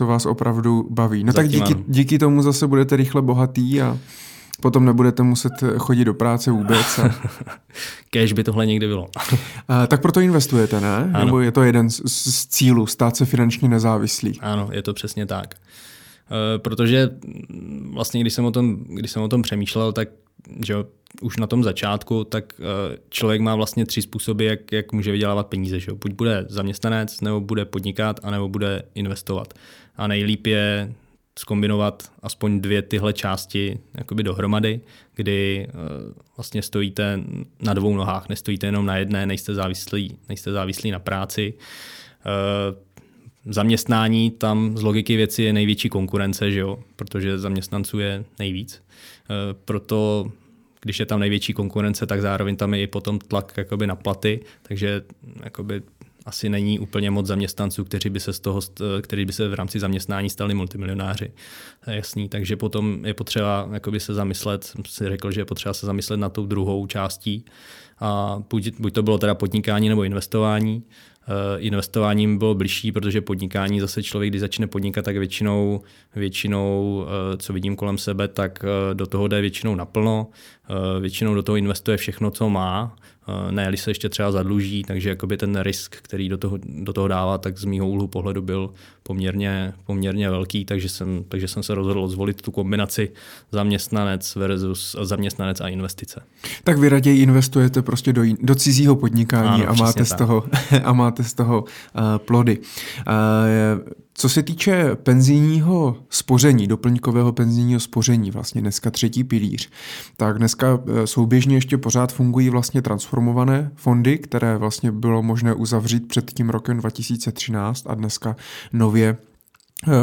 vás opravdu baví. No zatím tak díky tomu zase budete rychle bohatý a potom nebudete muset chodit do práce vůbec. Kéž by tohle někdy bylo. Tak proto investujete, ne? Ano. Nebo je to jeden z cílů, stát se finančně nezávislý? Ano, je to přesně tak. Protože vlastně, když jsem o tom přemýšlel, tak že už na tom začátku, tak člověk má vlastně 3 způsoby, jak může vydělávat peníze. Že? Buď bude zaměstnanec, nebo bude podnikat, anebo bude investovat. A nejlíp je zkombinovat aspoň 2 tyhle části jakoby dohromady, kdy vlastně stojíte na 2 nohách, nestojíte jenom na jedné, nejste závislí na práci. Zaměstnání, tam z logiky věci je největší konkurence, že jo? Protože zaměstnanců je nejvíc. Proto když je tam největší konkurence, tak zároveň tam je i potom tlak jakoby na platy, takže jakoby asi není úplně moc zaměstnanců, kteří by se v rámci zaměstnání stali multimilionáři. Jasný, takže potom je potřeba jakoby se zamyslet, jsem si řekl, že je potřeba se zamyslet na tou druhou částí. A buď to bylo teda podnikání nebo investování. Investováním bylo blížší, protože podnikání zase člověk, když začne podnikat, tak většinou co vidím kolem sebe, tak do toho jde většinou naplno, většinou do toho investuje všechno, co má, ne-li se ještě třeba zadluží, takže jakoby ten risk, který do toho dává, tak z mýho úhlu pohledu byl poměrně velký, takže jsem se rozhodl zvolit tu kombinaci zaměstnanec versus zaměstnanec a investice. Tak vy raději investujete prostě do cizího podnikání, ano, a máte z toho plody. Co se týče penzijního spoření, doplňkového penzijního spoření, vlastně dneska 3. pilíř, tak dneska souběžně ještě pořád fungují vlastně transformované fondy, které vlastně bylo možné uzavřít před tím rokem 2013 a dneska nově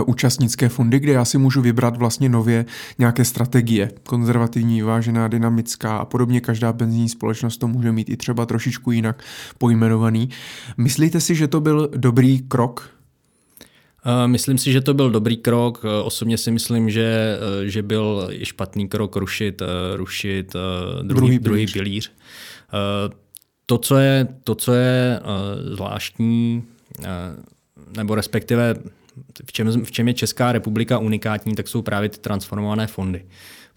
účastnické fondy, kde já si můžu vybrat vlastně nově nějaké strategie, konzervativní, vážená, dynamická a podobně. Každá penzijní společnost to může mít i třeba trošičku jinak pojmenovaný. Myslíte si, že to byl dobrý krok? Myslím si, že to byl dobrý krok. Osobně si myslím, že byl i špatný krok rušit druhý pilíř. To, co je zvláštní, nebo respektive v čem je Česká republika unikátní, tak jsou právě ty transformované fondy.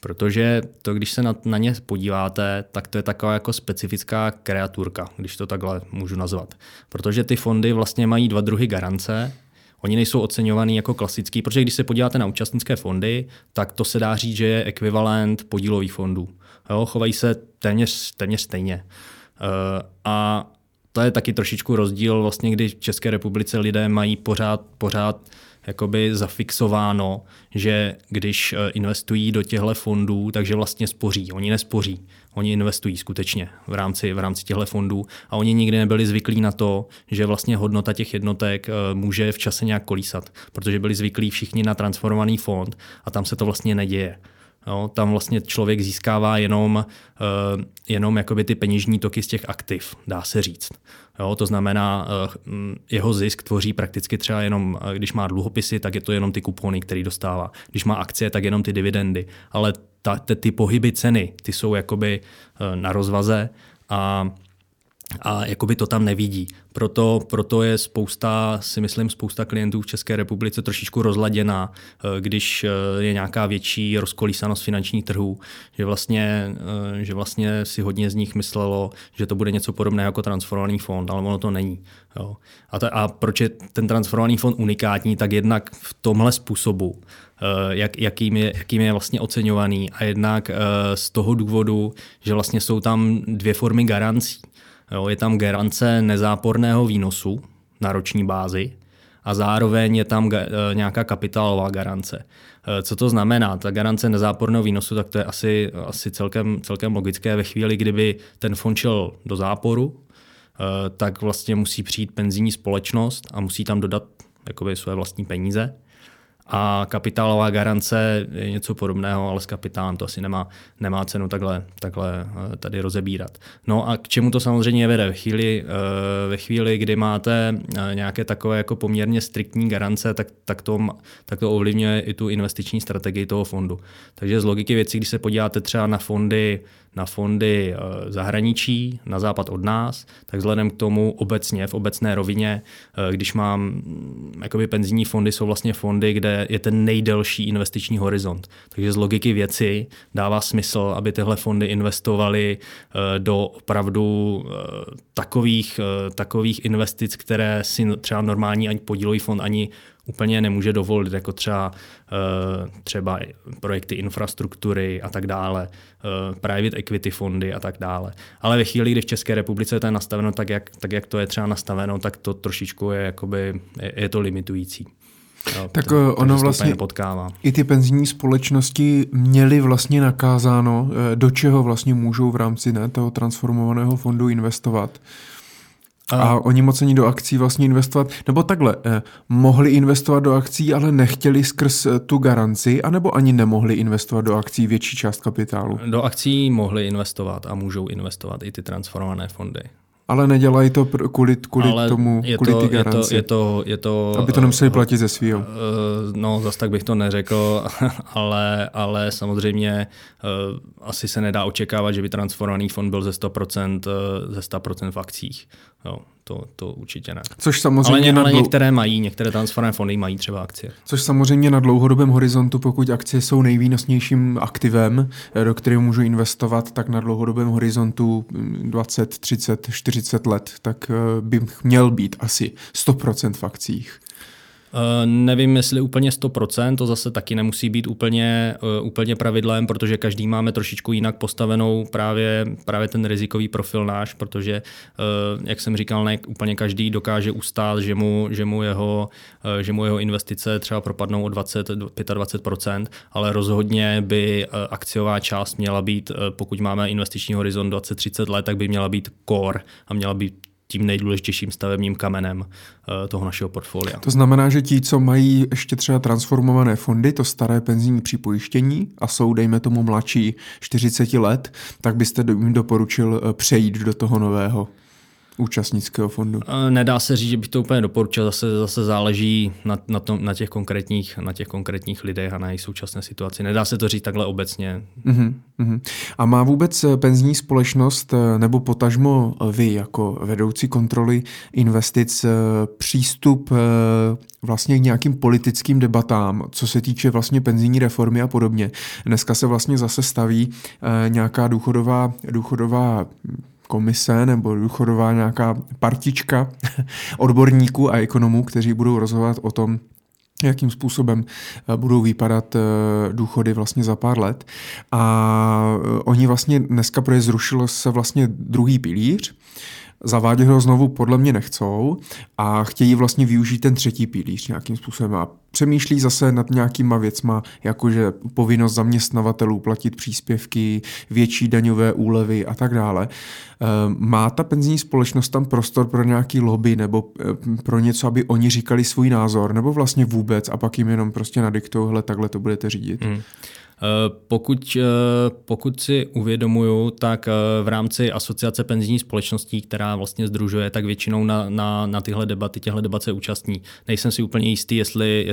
Protože to, když se na ně podíváte, tak to je taková jako specifická kreaturka, když to takhle můžu nazvat. Protože ty fondy vlastně mají 2 druhy garance. Oni nejsou oceňovaný jako klasický, protože když se podíváte na účastnické fondy, tak to se dá říct, že je ekvivalent podílových fondů. Jo, chovají se téměř stejně. A to je taky trošičku rozdíl, vlastně, kdy v České republice lidé mají pořád jakoby zafixováno, že když investují do těchto fondů, takže vlastně spoří. Oni nespoří, oni investují skutečně v rámci těchto fondů a oni nikdy nebyli zvyklí na to, že vlastně hodnota těch jednotek může v čase nějak kolísat, protože byli zvyklí všichni na transformovaný fond a tam se to vlastně neděje. No, tam vlastně člověk získává jenom jakoby ty peněžní toky z těch aktiv, dá se říct. Jo, to znamená, jeho zisk tvoří prakticky třeba jenom, když má dluhopisy, tak je to jenom ty kupony, který dostává. Když má akcie, tak jenom ty dividendy. Ale ty pohyby ceny, ty jsou jakoby na rozvaze a jakoby to tam nevidí. Proto je spousta klientů v České republice trošičku rozladěná, když je nějaká větší rozkolísanost finančních trhů, že vlastně si hodně z nich myslelo, že to bude něco podobné jako transformovaný fond, ale ono to není. Jo. A proč je ten transformovaný fond unikátní, tak jednak v tomhle způsobu, jakým je vlastně oceňovaný, a jednak z toho důvodu, že vlastně jsou tam 2 formy garancí. Jo, je tam garance nezáporného výnosu na roční bázi a zároveň je tam nějaká kapitálová garance. Co to znamená? Ta garance nezáporného výnosu, tak to je asi celkem logické. Ve chvíli, kdyby ten fond šel do záporu, tak vlastně musí přijít penzijní společnost a musí tam dodat jakoby své vlastní peníze. A kapitálová garance je něco podobného, ale s kapitálem to asi nemá cenu takhle tady rozebírat. No a k čemu to samozřejmě vede? Ve chvíli, kdy máte nějaké takové jako poměrně striktní garance, tak to ovlivňuje i tu investiční strategii toho fondu. Takže z logiky věcí, když se podíváte třeba na fondy zahraničí, na západ od nás, tak vzhledem k tomu obecně, v obecné rovině, když mám jakoby penzijní fondy, jsou vlastně fondy, kde je ten nejdelší investiční horizont. Takže z logiky věci dává smysl, aby tyhle fondy investovaly do opravdu takových investic, které si třeba normální ani podílový fond ani úplně nemůže dovolit, jako třeba projekty infrastruktury a tak dále, private equity fondy a tak dále. Ale ve chvíli, kdy v České republice to je nastaveno tak jak to je třeba nastaveno, tak to trošičku je, jakoby, je to limitující. Jo, tak ono vlastně i ty penzijní společnosti měly vlastně nakázáno, do čeho vlastně můžou v rámci toho transformovaného fondu investovat. A oni moc ani do akcí vlastně investovat, nebo takhle, mohli investovat do akcí, ale nechtěli skrz tu garanci, anebo ani nemohli investovat do akcí větší část kapitálu? Do akcí mohli investovat a můžou investovat i ty transformované fondy. Ale nedělají to kvůli ty garanci. Aby to nemuseli platit ze svýho. No, zas tak bych to neřekl, ale samozřejmě asi se nedá očekávat, že by transformovaný fond byl ze 100% v akcích. Jo, to určitě ne. Což samozřejmě ale některé transformované fondy mají třeba akcie. Což samozřejmě na dlouhodobém horizontu, pokud akcie jsou nejvýnosnějším aktivem, do kterého můžu investovat, tak na dlouhodobém horizontu 20, 30, 40 let, tak bych měl být asi 100% v akcích. Nevím, jestli úplně 100%, to zase taky nemusí být úplně pravidlem, protože každý máme trošičku jinak postavenou právě ten rizikový profil náš, protože, jak jsem říkal, ne úplně každý dokáže ustát, že mu jeho investice třeba propadnou o 20-25%, ale rozhodně by akciová část měla být, pokud máme investiční horizont 20-30 let, tak by měla být core a měla být tím nejdůležitějším stavebním kamenem toho našeho portfolia. To znamená, že ti, co mají ještě třeba transformované fondy, to staré penzijní připojištění a jsou, dejme tomu, mladší 40 let, tak byste jim doporučil přejít do toho nového účastnického fondu? Nedá se říct, že bych to úplně doporučil, zase záleží na těch konkrétních lidech a na jejich současné situaci. Nedá se to říct takhle obecně. A má vůbec penzijní společnost nebo potažmo vy jako vedoucí kontroly investic přístup vlastně k nějakým politickým debatám, co se týče vlastně penzijní reformy a podobně? Dneska se vlastně zase staví nějaká důchodová komise nebo důchodová nějaká partička odborníků a ekonomů, kteří budou rozhodovat o tom, jakým způsobem budou vypadat důchody vlastně za pár let. A oni vlastně dneska, protože zrušilo se vlastně druhý pilíř, zavádět ho znovu podle mě nechcou a chtějí vlastně využít ten třetí pilíř nějakým způsobem a přemýšlí zase nad nějakýma věcma, jakože povinnost zaměstnavatelů platit příspěvky, větší daňové úlevy a tak dále. Má ta penzijní společnost tam prostor pro nějaký lobby nebo pro něco, aby oni říkali svůj názor, nebo vlastně vůbec a pak jim jenom prostě nadiktou, hele, takhle to budete řídit? Pokud si uvědomuju, tak v rámci Asociace penzijních společností, která vlastně sdružuje, tak většinou na těchto debat se účastní. Nejsem si úplně jistý, jestli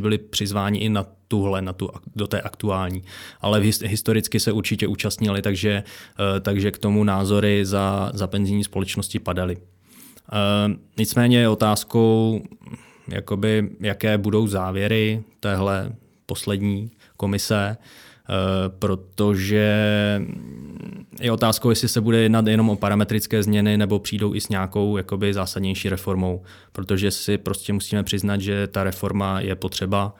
byli přizváni i do té aktuální. Ale historicky se určitě účastnili, takže k tomu názory za penzijní společnosti padaly. Nicméně je otázkou, jakoby, jaké budou závěry téhle poslední komise, protože je otázkou, jestli se bude jednat jenom o parametrické změny nebo přijdou i s nějakou jakoby zásadnější reformou, protože si prostě musíme přiznat, že ta reforma je potřeba.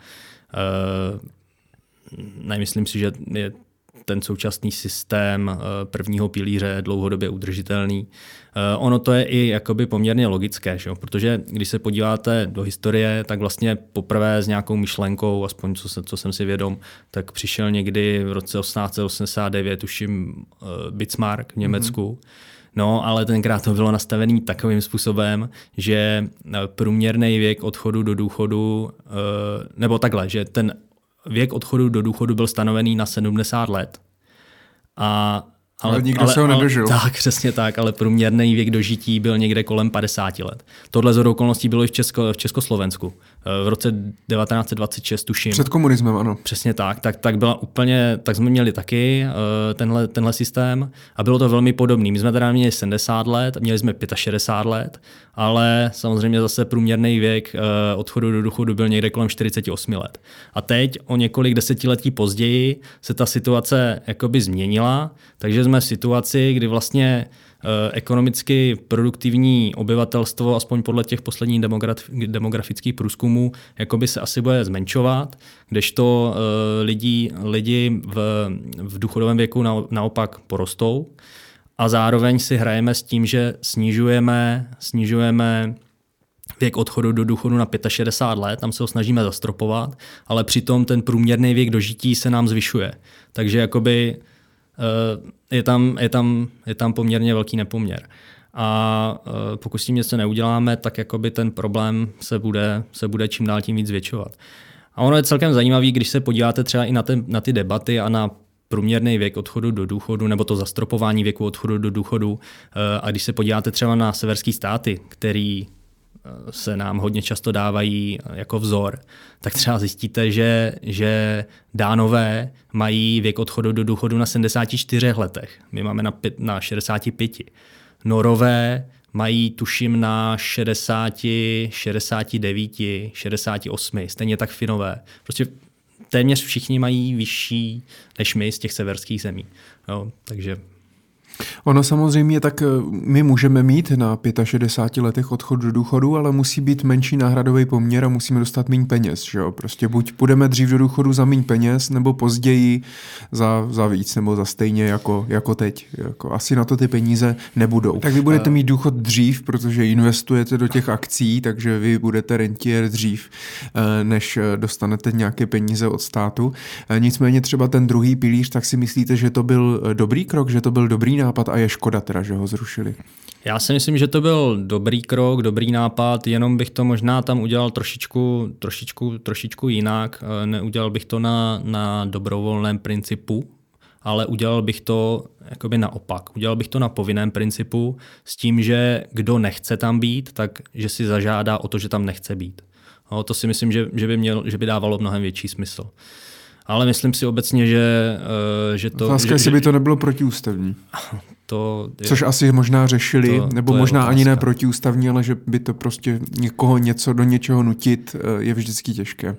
Nemyslím si, že je ten současný systém prvního pilíře dlouhodobě udržitelný. Ono to je i jakoby poměrně logické, že? Protože když se podíváte do historie, tak vlastně poprvé s nějakou myšlenkou, aspoň co jsem si vědom, tak přišel někdy v roce 1889, tuším, Bismarck v Německu. No, ale tenkrát to bylo nastavené takovým způsobem, že průměrný věk odchodu do důchodu, nebo takhle, že ten věk odchodu do důchodu byl stanovený na 70 let. Ale nikdo se ho nedožil. Tak, přesně tak, ale průměrný věk dožití byl někde kolem 50 let. Tohle z okolností bylo i v Československu. v roce 1926 tuším. Před komunismem, ano. Přesně tak. Tak byla úplně, tak jsme měli taky tenhle systém a bylo to velmi podobný. My jsme teda měli 70 let, měli jsme 65 let, ale samozřejmě zase průměrný věk odchodu do důchodu byl někde kolem 48 let. A teď o několik desetiletí později se ta situace jakoby změnila, takže jsme v situaci, kdy vlastně ekonomicky produktivní obyvatelstvo, aspoň podle těch posledních demografických průzkumů, jakoby se asi bude zmenšovat, kdežto lidi v důchodovém věku naopak porostou. A zároveň si hrajeme s tím, že snižujeme věk odchodu do důchodu na 65 let, tam se ho snažíme zastropovat, ale přitom ten průměrný věk dožití se nám zvyšuje. Takže jakoby je tam poměrně velký nepoměr. A pokud s tím něco neuděláme, tak jakoby ten problém se bude čím dál tím víc zvětšovat. A ono je celkem zajímavý, když se podíváte třeba i na ty debaty a na průměrný věk odchodu do důchodu nebo to zastropování věku odchodu do důchodu. A když se podíváte třeba na severské státy, který se nám hodně často dávají jako vzor, tak třeba zjistíte, že Dánové mají věk odchodu do důchodu na 74 letech. My máme na 65. Norové mají tuším na 60, 69, 68. Stejně tak Finové. Prostě téměř všichni mají vyšší než my z těch severských zemí. Jo, takže... Ono samozřejmě, tak my můžeme mít na 65 letech odchod do důchodu, ale musí být menší náhradový poměr a musíme dostat méně peněz. Že jo? Prostě buď půjdeme dřív do důchodu za méně peněz, nebo později za víc, nebo za stejně jako teď. Jako, asi na to ty peníze nebudou. Tak vy budete mít důchod dřív, protože investujete do těch akcí, takže vy budete rentier dřív, než dostanete nějaké peníze od státu. Nicméně třeba ten druhý pilíř, tak si myslíte, že to byl dobrý krok, že to byl dobrý nápad a je škoda teda, že ho zrušili. Já si myslím, že to byl dobrý krok, dobrý nápad, jenom bych to možná tam udělal trošičku jinak. Neudělal bych to na dobrovolném principu, ale udělal bych to jakoby naopak. Udělal bych to na povinném principu s tím, že kdo nechce tam být, tak že si zažádá o to, že tam nechce být. No, to si myslím, že by dávalo mnohem větší smysl. Ale myslím si obecně, že to... Otázka, jestli by to nebylo protiústavní. Což asi možná řešili, nebo možná ani ne protiústavní, ale že by to prostě někoho něco do něčeho nutit je vždycky těžké.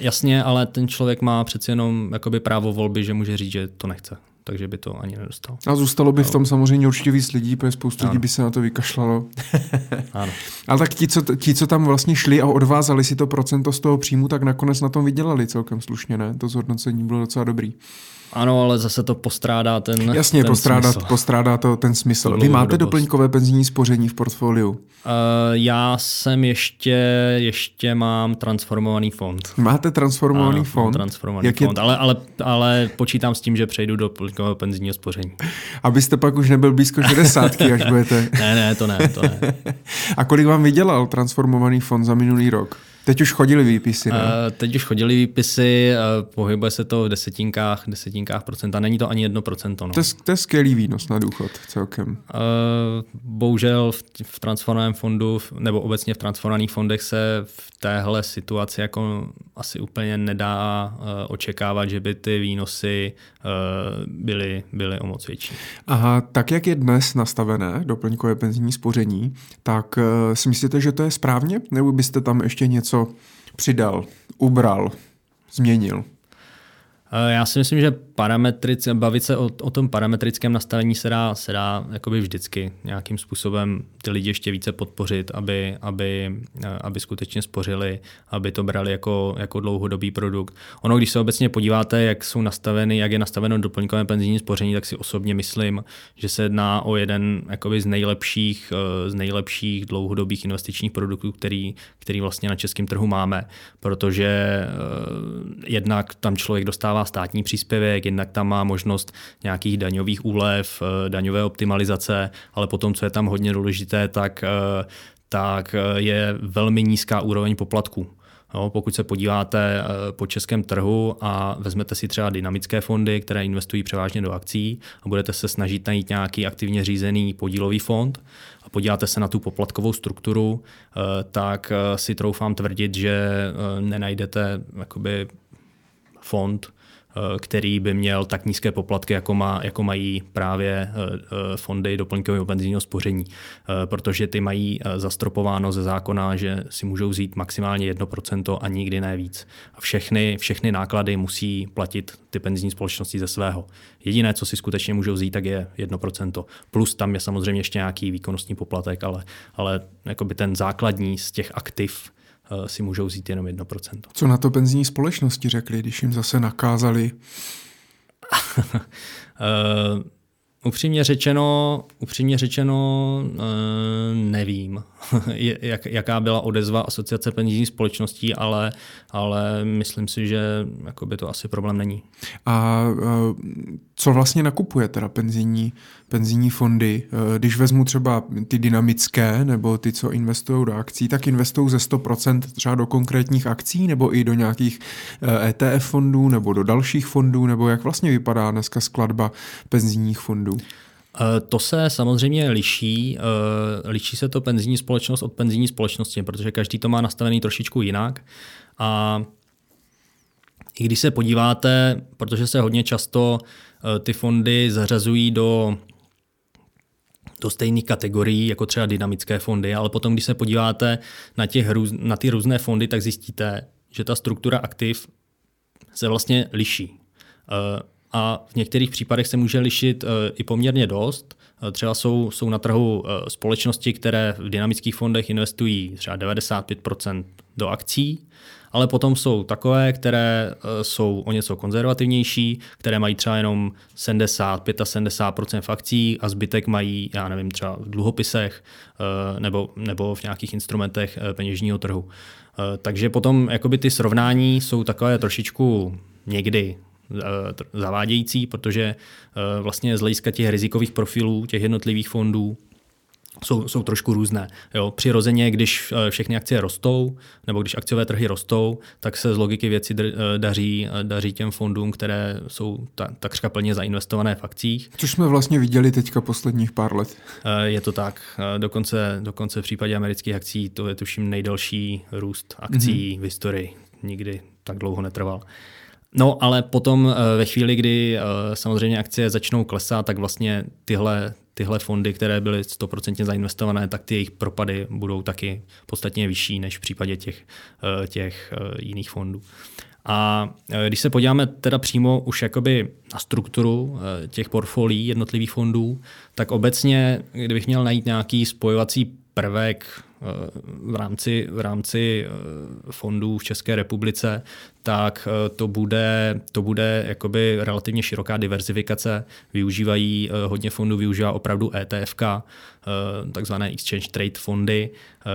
Jasně, ale ten člověk má přeci jenom jakoby právo volby, že může říct, že to nechce. Takže by to ani nedostalo. A zůstalo by v tom samozřejmě určitě víc lidí, protože spoustu lidí by se na to vykašlalo. Ano. Ale tak ti, co tam vlastně šli a odvázali si to procento z toho příjmu, tak nakonec na tom vydělali celkem slušně, ne? To zhodnocení bylo docela dobrý. Ano, ale zase to postrádá ten smysl. Jasně, postrádá to ten smysl. Vy máte doplňkové penzijní spoření v portfoliu? Já jsem ještě mám transformovaný fond. Máte transformovaný fond? Transformovaný fond, ale počítám s tím, že přejdu do doplňkového penzijního spoření. Abyste pak už nebyl blízko 60, až budete. Ne, to ne. A kolik vám vydělal transformovaný fond za minulý rok? Teď už chodily výpisy, ne? Pohybuje se to v desetinkách procenta, není to ani 1%. No. To je skvělý výnos na důchod celkem. Bohužel v transformovaném fondu, nebo obecně v transformovaných fondech se v téhle situaci jako asi úplně nedá očekávat, že by ty výnosy byly o moc větší. Aha, tak jak je dnes nastavené doplňkové penzijní spoření, tak si myslíte, že to je správně? Nebo byste tam ještě něco přidal, ubral, změnil? Já si myslím, že bavit se o tom parametrickém nastavení se dá jakoby vždycky nějakým způsobem ty lidi ještě více podpořit, aby skutečně spořili, aby to brali jako dlouhodobý produkt. Ono, když se obecně podíváte, jak je nastaveno doplňkové penzijní spoření, tak si osobně myslím, že se jedná o jeden jakoby z nejlepších dlouhodobých investičních produktů, který vlastně na českém trhu máme, protože jednak tam člověk dostává státní příspěvek, jednak tam má možnost nějakých daňových úlev, daňové optimalizace, ale potom, co je tam hodně důležité, tak je velmi nízká úroveň poplatků. No, pokud se podíváte po českém trhu a vezmete si třeba dynamické fondy, které investují převážně do akcí a budete se snažit najít nějaký aktivně řízený podílový fond, a podíváte se na tu poplatkovou strukturu, tak si troufám tvrdit, že nenajdete jakoby fond, který by měl tak nízké poplatky, jako mají právě fondy doplňkového penzijního spoření. Protože ty mají zastropováno ze zákona, že si můžou vzít maximálně 1% a nikdy ne víc. A všechny náklady musí platit ty penzijní společnosti ze svého. Jediné, co si skutečně můžou vzít, tak je 1%. Plus tam je samozřejmě ještě nějaký výkonnostní poplatek, ale jakoby ten základní z těch aktiv si můžou vzít jenom 1%. Co na to penzijní společnosti řekli, když jim zase nakázali? Upřímně řečeno, nevím, jaká byla odezva Asociace penzijních společností, ale myslím si, že jakoby to asi problém není. A co vlastně nakupuje teda penzijní fondy? Když vezmu třeba ty dynamické, nebo ty, co investují do akcí, tak investují ze 100% třeba do konkrétních akcí, nebo i do nějakých ETF fondů, nebo do dalších fondů, nebo jak vlastně vypadá dneska skladba penzijních fondů? To se samozřejmě liší. Liší se to penzijní společnost od penzijní společnosti, protože každý to má nastavený trošičku jinak. A i když se podíváte, protože se hodně často ty fondy zařazují do stejných kategorií, jako třeba dynamické fondy, ale potom, když se podíváte na ty různé fondy, tak zjistíte, že ta struktura aktiv se vlastně liší. A v některých případech se může lišit i poměrně dost. Třeba jsou na trhu společnosti, které v dynamických fondech investují třeba 95% do akcí, ale potom jsou takové, které jsou o něco konzervativnější, které mají třeba jenom 75% v akcích a zbytek mají, já nevím, třeba v dluhopisech nebo v nějakých instrumentech peněžního trhu. Takže potom jakoby ty srovnání jsou takové trošičku někdy zavádějící, protože vlastně z hlediska těch rizikových profilů, těch jednotlivých fondů jsou trošku různé. Jo, přirozeně, když všechny akcie rostou, nebo když akciové trhy rostou, tak se z logiky věci daří těm fondům, které jsou takřka plně zainvestované v akcích. Což jsme vlastně viděli teďka posledních pár let. Je to tak. Dokonce v případě amerických akcí to je tuším nejdelší růst akcí v historii. Nikdy tak dlouho netrval. No, ale potom ve chvíli, kdy samozřejmě akcie začnou klesat, tak vlastně tyhle fondy, které byly 100% zainvestované, tak ty jejich propady budou taky podstatně vyšší než v případě těch jiných fondů. A když se podíváme teda přímo už jakoby na strukturu těch portfolií jednotlivých fondů, tak obecně, kdybych měl najít nějaký spojovací prvek v rámci fondů v České republice, tak to bude jakoby relativně široká diverzifikace. Hodně fondů využívá opravdu ETFka, takzvané exchange trade fondy,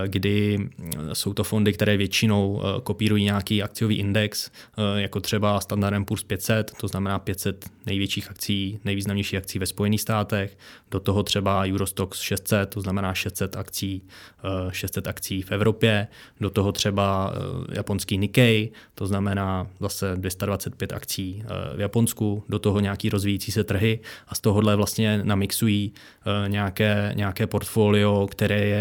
kdy jsou to fondy, které většinou kopírují nějaký akciový index, jako třeba Standard & Poor's 500, to znamená 500 největších akcí, nejvýznamnějších akcí ve Spojených státech, do toho třeba Eurostox 600, to znamená 600 akcí v Evropě, do toho třeba japonský Nikkei, to znamená zase 225 akcí v Japonsku, do toho nějaký rozvíjící se trhy a z tohohle vlastně namixují nějaké portfolio, které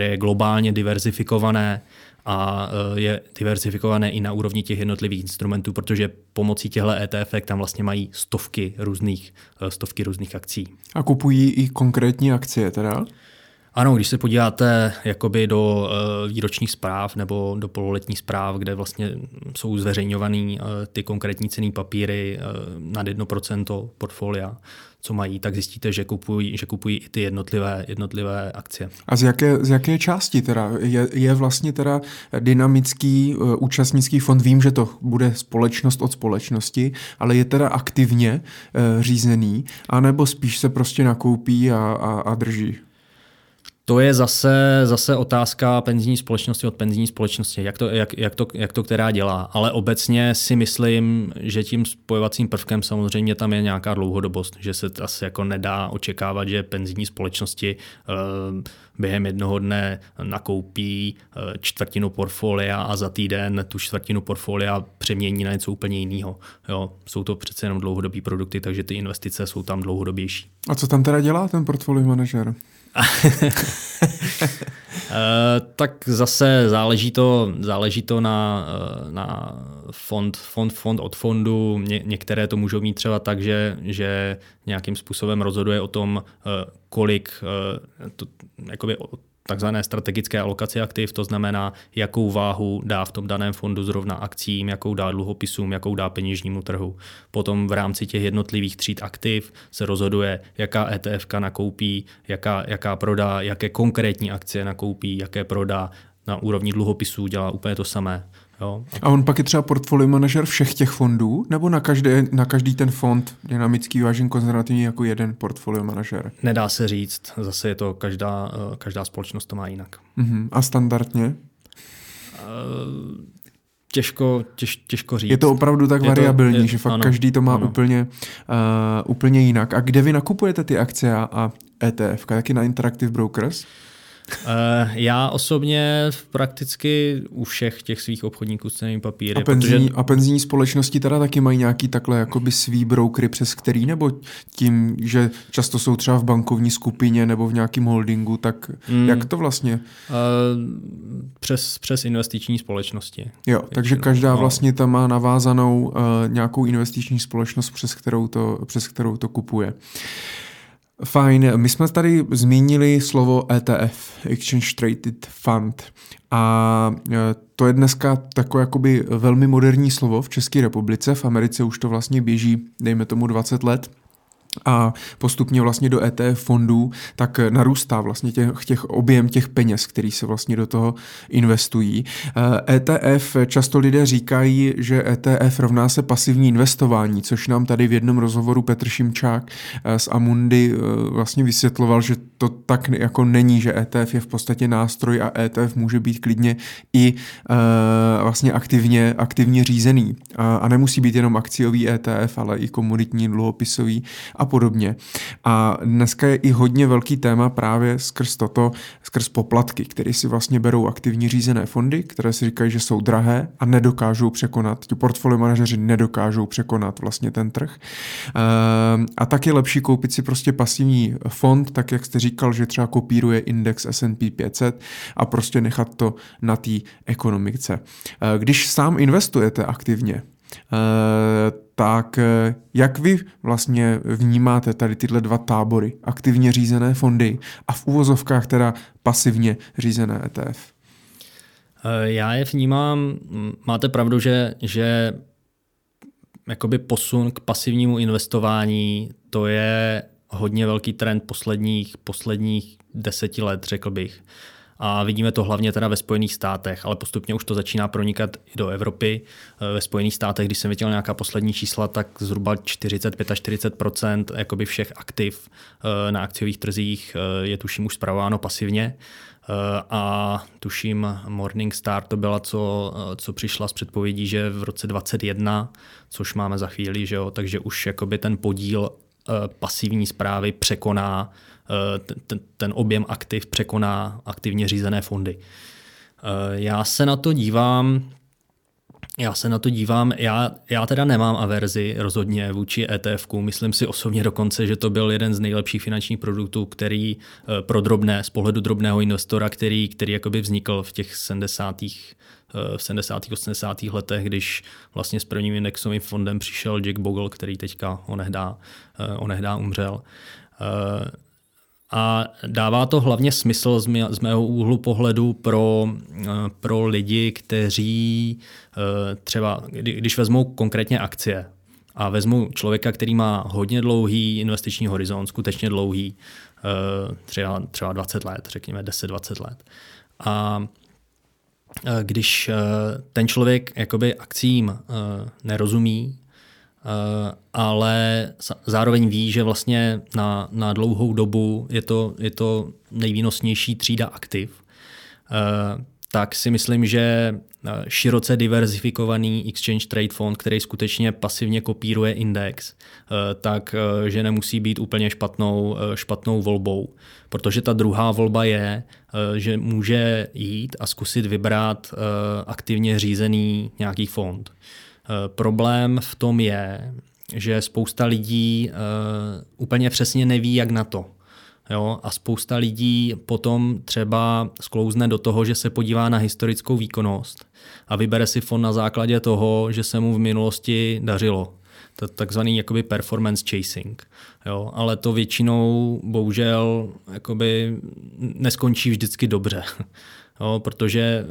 je globálně diverzifikované a je diverzifikované i na úrovni těch jednotlivých instrumentů, protože pomocí těchto ETF tam vlastně mají stovky různých akcí. A kupují i konkrétní akcie teda? Ano, když se podíváte jakoby do výročních zpráv nebo do pololetních zpráv, kde vlastně jsou zveřejňovaný ty konkrétní cenné papíry nad 1% portfolia, co mají, tak zjistíte, že kupují i ty jednotlivé akcie. A z jaké části teda? Je vlastně teda dynamický účastnický fond, vím, že to bude společnost od společnosti, ale je teda aktivně řízený, anebo spíš se prostě nakoupí a drží? To je zase otázka penzijní společnosti od penzijní společnosti, jak to která dělá. Ale obecně si myslím, že tím spojovacím prvkem samozřejmě tam je nějaká dlouhodobost, že se asi jako nedá očekávat, že penzijní společnosti během jednoho dne nakoupí čtvrtinu portfolia a za týden tu čtvrtinu portfolia přemění na něco úplně jiného. Jo, jsou to přece jenom dlouhodobý produkty, takže ty investice jsou tam dlouhodobější. A co tam teda dělá ten portfolio manažer? Tak zase záleží to na fond od fondu. Některé to můžou mít třeba tak, že nějakým způsobem rozhoduje o tom, kolik jakoby takzvané strategické alokace aktiv, to znamená, jakou váhu dá v tom daném fondu zrovna akcím, jakou dá dluhopisům, jakou dá peněžnímu trhu. Potom v rámci těch jednotlivých tříd aktiv se rozhoduje, jaká ETFka nakoupí, jaká prodá, jaké konkrétní akcie nakoupí, jaké prodá. Na úrovni dluhopisů dělá úplně to samé. Jo. A on pak je třeba portfolio manažer všech těch fondů, nebo na každý ten fond dynamický, vážen, konzervativní jako jeden portfolio manažer? Nedá se říct, zase je to každá společnost to má jinak. Uh-huh. A standardně? Těžko říct. Je to opravdu tak variabilní, že fakt ano, každý to má úplně jinak. A kde vy nakupujete ty akcie a ETF? Taky na Interactive Brokers? Já osobně prakticky u všech těch svých obchodníků s cennými papíry. A penzijní společnosti teda taky mají nějaký takhle jakoby svý brokery, přes který, nebo tím, že často jsou třeba v bankovní skupině nebo v nějakém holdingu, tak jak to vlastně? Přes investiční společnosti. Jo, takže každá vlastně tam má navázanou nějakou investiční společnost, přes kterou to kupuje. Fajn, my jsme tady zmínili slovo ETF, Exchange Traded Fund, a to je dneska takové jakoby velmi moderní slovo v České republice, v Americe už to vlastně běží, dejme tomu 20 let. A postupně vlastně do ETF fondů tak narůstá vlastně těch objem těch peněz, který se vlastně do toho investují. ETF, často lidé říkají, že ETF rovná se pasivní investování, což nám tady v jednom rozhovoru Petr Šimčák z Amundy vlastně vysvětloval, že to tak jako není, že ETF je v podstatě nástroj a ETF může být klidně i vlastně aktivně řízený. A nemusí být jenom akciový ETF, ale i komoditní, dluhopisový a podobně. A dneska je i hodně velký téma právě skrz poplatky, které si vlastně berou aktivně řízené fondy, které si říkají, že jsou drahé a nedokážou překonat, ti portfolio manažeři nedokážou překonat vlastně ten trh. A tak je lepší koupit si prostě pasivní fond, tak jak jste říkal, že třeba kopíruje index S&P 500 a prostě nechat to na té ekonomice. Když sám investujete aktivně, tak jak vy vlastně vnímáte tady tyhle dva tábory, aktivně řízené fondy a v uvozovkách teda pasivně řízené ETF? Já je vnímám, máte pravdu, že jakoby posun k pasivnímu investování, to je hodně velký trend posledních 10 let, řekl bych. A vidíme to hlavně teda ve Spojených státech, ale postupně už to začíná pronikat i do Evropy. Ve Spojených státech, když jsem viděl nějaká poslední čísla, tak zhruba 40-45% jakoby všech aktiv na akciových trzích je tuším už spravováno pasivně. A tuším Morningstar to byla, co přišla s předpovědí, že v roce 2021, což máme za chvíli, že jo, takže už jakoby ten podíl pasivní správy překoná, ten objem aktiv překoná aktivně řízené fondy. Já se na to dívám. Já teda nemám averzi rozhodně vůči ETF-ku. Myslím si osobně dokonce, že to byl jeden z nejlepších finančních produktů, který pro drobné, z pohledu drobného investora, který jakoby vznikl v těch 70. 80. letech, když vlastně s prvním indexovým fondem přišel Jack Bogle, který teďka onehdá umřel. A dává to hlavně smysl z mého úhlu pohledu pro lidi, kteří třeba, když vezmou konkrétně akcie a vezmou člověka, který má hodně dlouhý investiční horizont, skutečně dlouhý, třeba 20 let, řekněme 10-20 let. A když ten člověk jakoby akcím nerozumí, ale zároveň ví, že vlastně na dlouhou dobu je to nejvýnosnější třída aktiv, tak si myslím, že široce diverzifikovaný exchange trade fond, který skutečně pasivně kopíruje index, tak že nemusí být úplně špatnou volbou. Protože ta druhá volba je, že může jít a zkusit vybrat aktivně řízený nějaký fond. Problém v tom je, že spousta lidí úplně přesně neví, jak na to. Jo? A spousta lidí potom třeba sklouzne do toho, že se podívá na historickou výkonnost a vybere si fond na základě toho, že se mu v minulosti dařilo. Takzvaný jakoby performance chasing. Jo? Ale to většinou bohužel jakoby neskončí vždycky dobře. Jo? Protože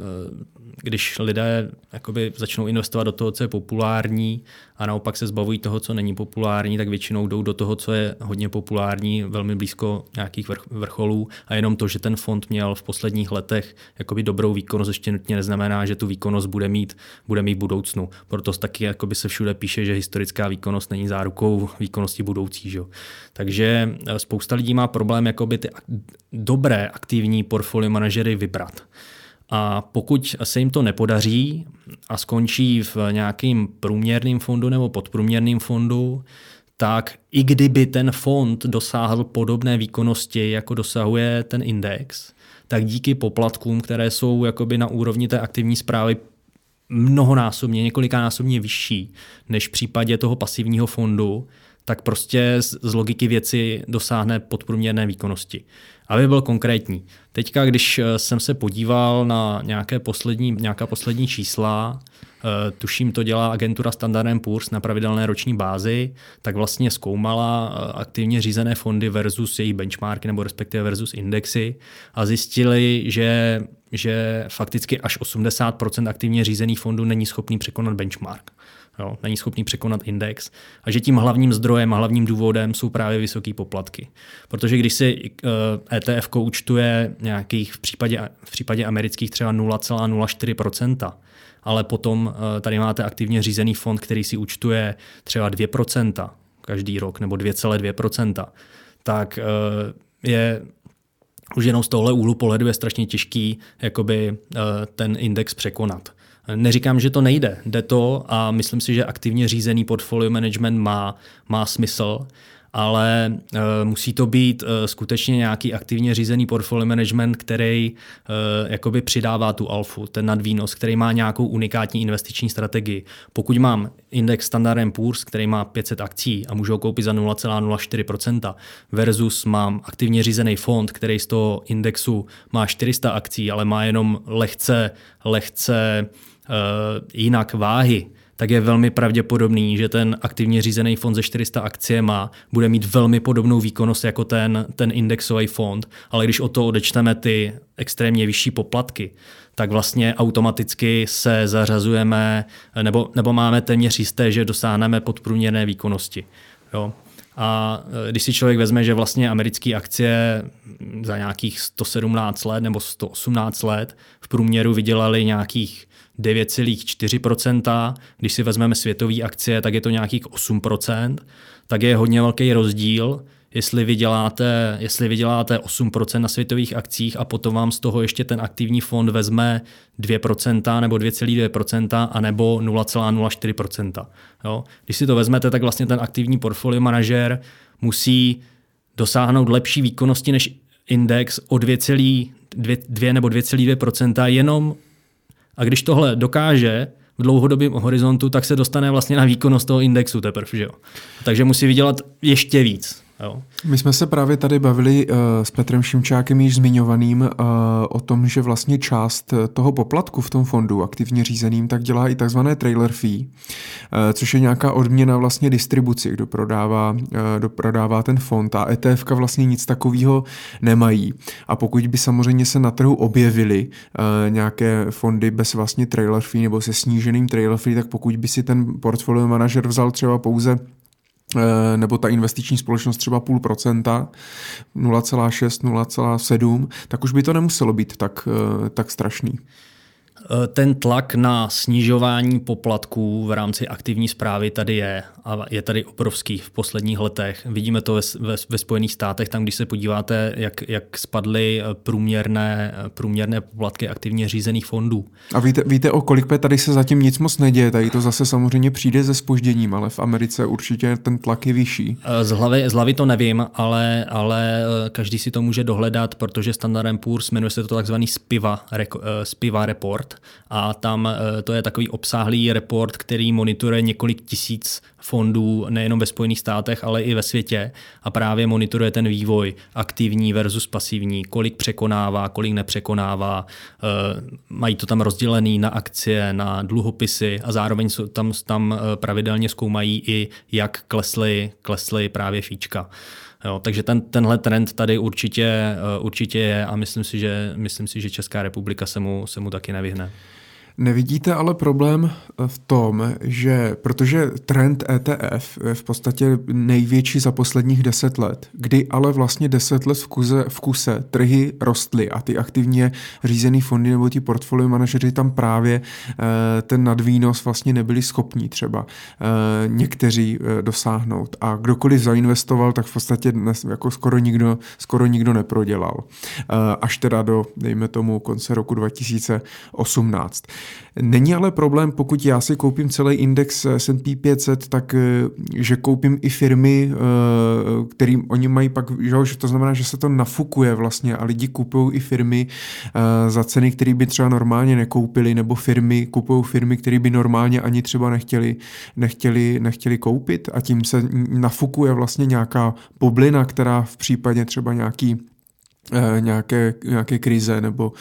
když lidé jakoby začnou investovat do toho, co je populární a naopak se zbavují toho, co není populární, tak většinou jdou do toho, co je hodně populární, velmi blízko nějakých vrcholů a jenom to, že ten fond měl v posledních letech jakoby dobrou výkonnost, ještě nutně neznamená, že tu výkonnost bude mít v budoucnu. Proto taky jakoby se všude píše, že historická výkonnost není zárukou výkonnosti budoucí. Že? Takže spousta lidí má problém jakoby ty dobré aktivní portfolio manažery vybrat. A pokud se jim to nepodaří a skončí v nějakým průměrným fondu nebo podprůměrným fondu, tak i kdyby ten fond dosáhl podobné výkonnosti, jako dosahuje ten index, tak díky poplatkům, které jsou jakoby na úrovni té aktivní správy mnohonásobně, několikanásobně vyšší než v případě toho pasivního fondu, tak prostě z logiky věci dosáhne podprůměrné výkonnosti. Aby byl konkrétní. Teďka, když jsem se podíval na nějaká poslední čísla, tuším to dělá agentura Standard & Poor's na pravidelné roční bázi, tak vlastně zkoumala aktivně řízené fondy versus jejich benchmarky nebo respektive versus indexy a zjistili, že fakticky až 80% aktivně řízených fondů není schopný překonat benchmark. Jo, není schopný překonat index a že tím hlavním zdrojem a hlavním důvodem jsou právě vysoké poplatky. Protože když si ETF účtuje nějakých v případě amerických třeba 0,04%, ale potom tady máte aktivně řízený fond, který si účtuje třeba 2% každý rok nebo 2,2%, tak je už jenom z tohle úhlu pohledu je strašně těžký jakoby ten index překonat. Neříkám, že to nejde, jde to a myslím si, že aktivně řízený portfolio management má smysl, ale musí to být skutečně nějaký aktivně řízený portfolio management, který jakoby přidává tu alfu, ten nadvýnos, který má nějakou unikátní investiční strategii. Pokud mám index Standard & Poor's, který má 500 akcí a můžu ho koupit za 0,04% versus mám aktivně řízený fond, který z toho indexu má 400 akcí, ale má jenom lehce jinak váhy, tak je velmi pravděpodobný, že ten aktivně řízený fond ze 400 akciema bude mít velmi podobnou výkonnost jako ten indexový fond, ale když od toho odečteme ty extrémně vyšší poplatky, tak vlastně automaticky se zařazujeme nebo máme téměř jisté, že dosáhneme podprůměrné výkonnosti. Jo? A když si člověk vezme, že vlastně americké akcie za nějakých 117 let nebo 118 let v průměru vydělaly nějakých 9,4%, když si vezmeme světové akcie, tak je to nějakých 8%, tak je hodně velký rozdíl, jestli vyděláte 8% na světových akcích a potom vám z toho ještě ten aktivní fond vezme 2% nebo 2,2% a nebo 0,04%. Jo? Když si to vezmete, tak vlastně ten aktivní portfolio manažer musí dosáhnout lepší výkonnosti než index o 2,2 nebo 2,2% jenom. A když tohle dokáže v dlouhodobém horizontu, tak se dostane vlastně na výkonnost toho indexu teprve, že jo. Takže musí vydělat ještě víc. Jo. My jsme se právě tady bavili s Petrem Šimčákem již zmiňovaným o tom, že vlastně část toho poplatku v tom fondu aktivně řízeným tak dělá i takzvané trailer fee, což je nějaká odměna vlastně distribuci, kdo prodává ten fond a ETFka vlastně nic takového nemají. A pokud by samozřejmě se na trhu objevily nějaké fondy bez vlastně trailer fee nebo se sníženým trailer fee, tak pokud by si ten portfolio manažer vzal třeba pouze nebo ta investiční společnost třeba 0,5%, 0,6, 0,7, tak už by to nemuselo být tak strašný. Ten tlak na snižování poplatků v rámci aktivní správy tady je a je tady obrovský v posledních letech. Vidíme to ve Spojených státech, tam když se podíváte, jak spadly průměrné poplatky aktivně řízených fondů. A víte o kolik tady se zatím nic moc neděje, tady to zase samozřejmě přijde se zpožděním, ale v Americe určitě ten tlak je vyšší. Z hlavy to nevím, ale každý si to může dohledat, protože Standard & Poor's, jmenuje se to takzvaný SPIVA report, a tam to je takový obsáhlý report, který monitoruje několik tisíc fondů nejenom ve Spojených státech, ale i ve světě a právě monitoruje ten vývoj aktivní versus pasivní, kolik překonává, kolik nepřekonává. Mají to tam rozdělený na akcie, na dluhopisy a zároveň tam pravidelně zkoumají i, jak klesly právě fíčka. Jo, takže tenhle trend tady určitě je a myslím si, že Česká republika se mu taky nevyhne. Nevidíte ale problém v tom, že protože trend ETF je v podstatě největší za posledních 10 let, kdy ale vlastně 10 let v kuse trhy rostly a ty aktivně řízený fondy nebo ti portfolio manažeři tam právě ten nadvýnos vlastně nebyli schopní třeba někteří dosáhnout a kdokoliv zainvestoval, tak v podstatě dnes jako skoro nikdo neprodělal. Až teda do, dejme tomu, konce roku 2018. Není ale problém, pokud já si koupím celý index S&P 500, tak že koupím i firmy, kterým oni mají pak, že to znamená, že se to nafukuje vlastně a lidi kupují i firmy za ceny, které by třeba normálně nekoupili, nebo kupují firmy, které by normálně ani třeba nechtěli koupit a tím se nafukuje vlastně nějaká bublina, která v případě třeba nějaké krize nebo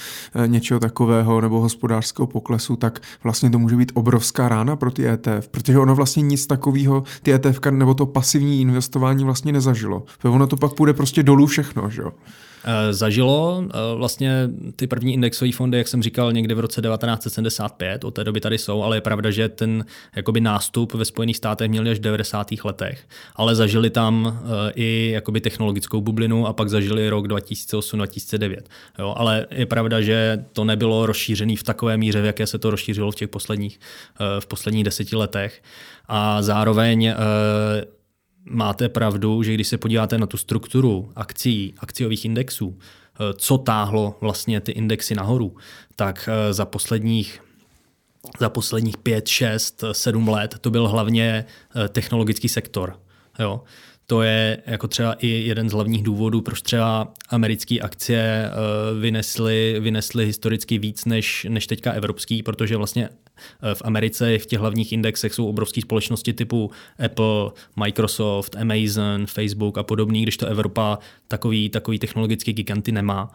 něčeho takového nebo hospodářského poklesu, tak vlastně to může být obrovská rána pro ty ETF, protože ono vlastně nic takového, ty ETF nebo to pasivní investování vlastně nezažilo. Ono to pak půjde prostě dolů všechno, že jo? Zažilo vlastně ty první indexové fondy, jak jsem říkal, někde v roce 1975, od té doby tady jsou, ale je pravda, že ten jakoby nástup ve Spojených státech měli až v 90. letech, ale zažili tam i jakoby technologickou bublinu a pak zažili rok 2008-2009. Jo, ale je pravda, že to nebylo rozšířené v takové míře, v jaké se to rozšířilo v těch posledních 10 letech a zároveň máte pravdu, že když se podíváte na tu strukturu akcií, akciových indexů, co táhlo vlastně ty indexy nahoru, tak za posledních 5, 6, 7 let to byl hlavně technologický sektor. Jo. To je jako třeba i jeden z hlavních důvodů, proč třeba americké akcie vynesly historicky víc než teďka evropský, protože vlastně v Americe v těch hlavních indexech jsou obrovské společnosti typu Apple, Microsoft, Amazon, Facebook a podobný, když to Evropa takový technologický giganty nemá.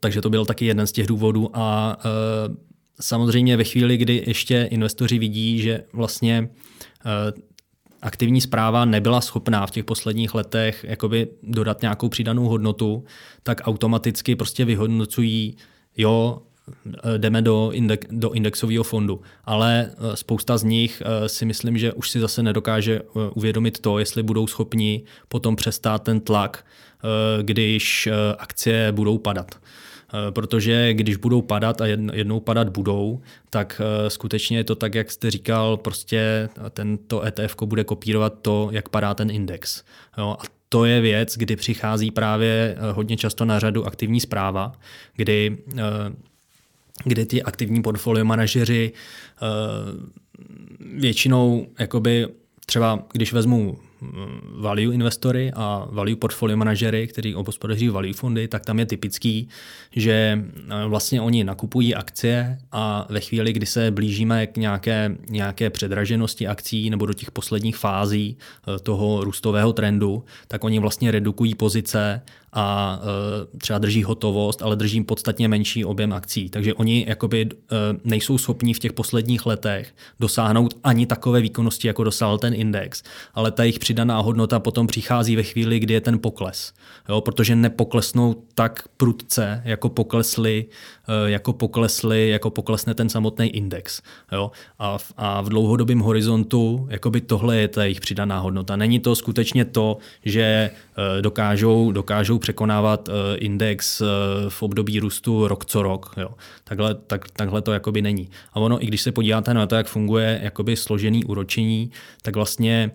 Takže to byl taky jeden z těch důvodů a samozřejmě ve chvíli, kdy ještě investoři vidí, že vlastně aktivní správa nebyla schopná v těch posledních letech jakoby dodat nějakou přidanou hodnotu, tak automaticky prostě vyhodnocují, jo, jdeme do indexového fondu. Ale spousta z nich si myslím, že už si zase nedokáže uvědomit to, jestli budou schopni potom přestát ten tlak, když akcie budou padat. Protože když budou padat a jednou padat budou, tak skutečně je to tak, jak jste říkal, prostě tento ETF bude kopírovat to, jak padá ten index. Jo, a to je věc, kdy přichází právě hodně často na řadu aktivní správa, kdy ti aktivní portfolio manažeři většinou jakoby třeba, když vezmu value investory a value portfolio manažery, kteří obhospodaří value fondy, tak tam je typický, že vlastně oni nakupují akcie a ve chvíli, kdy se blížíme k nějaké předraženosti akcí nebo do těch posledních fází toho růstového trendu, tak oni vlastně redukují pozice a třeba drží hotovost, ale drží podstatně menší objem akcí. Takže oni jakoby nejsou schopni v těch posledních letech dosáhnout ani takové výkonnosti, jako dosáhl ten index, ale ta jejich přidaná hodnota potom přichází ve chvíli, kdy je ten pokles. Jo, protože nepoklesnou tak prudce, jako poklesne ten samotný index. Jo, a v dlouhodobém horizontu jakoby tohle je ta jejich přidaná hodnota. Není to skutečně to, že dokážou překonávat index v období růstu rok co rok. Jo. Takhle to jakoby není. A ono, i když se podíváte na to, jak funguje jakoby složený úročení, tak vlastně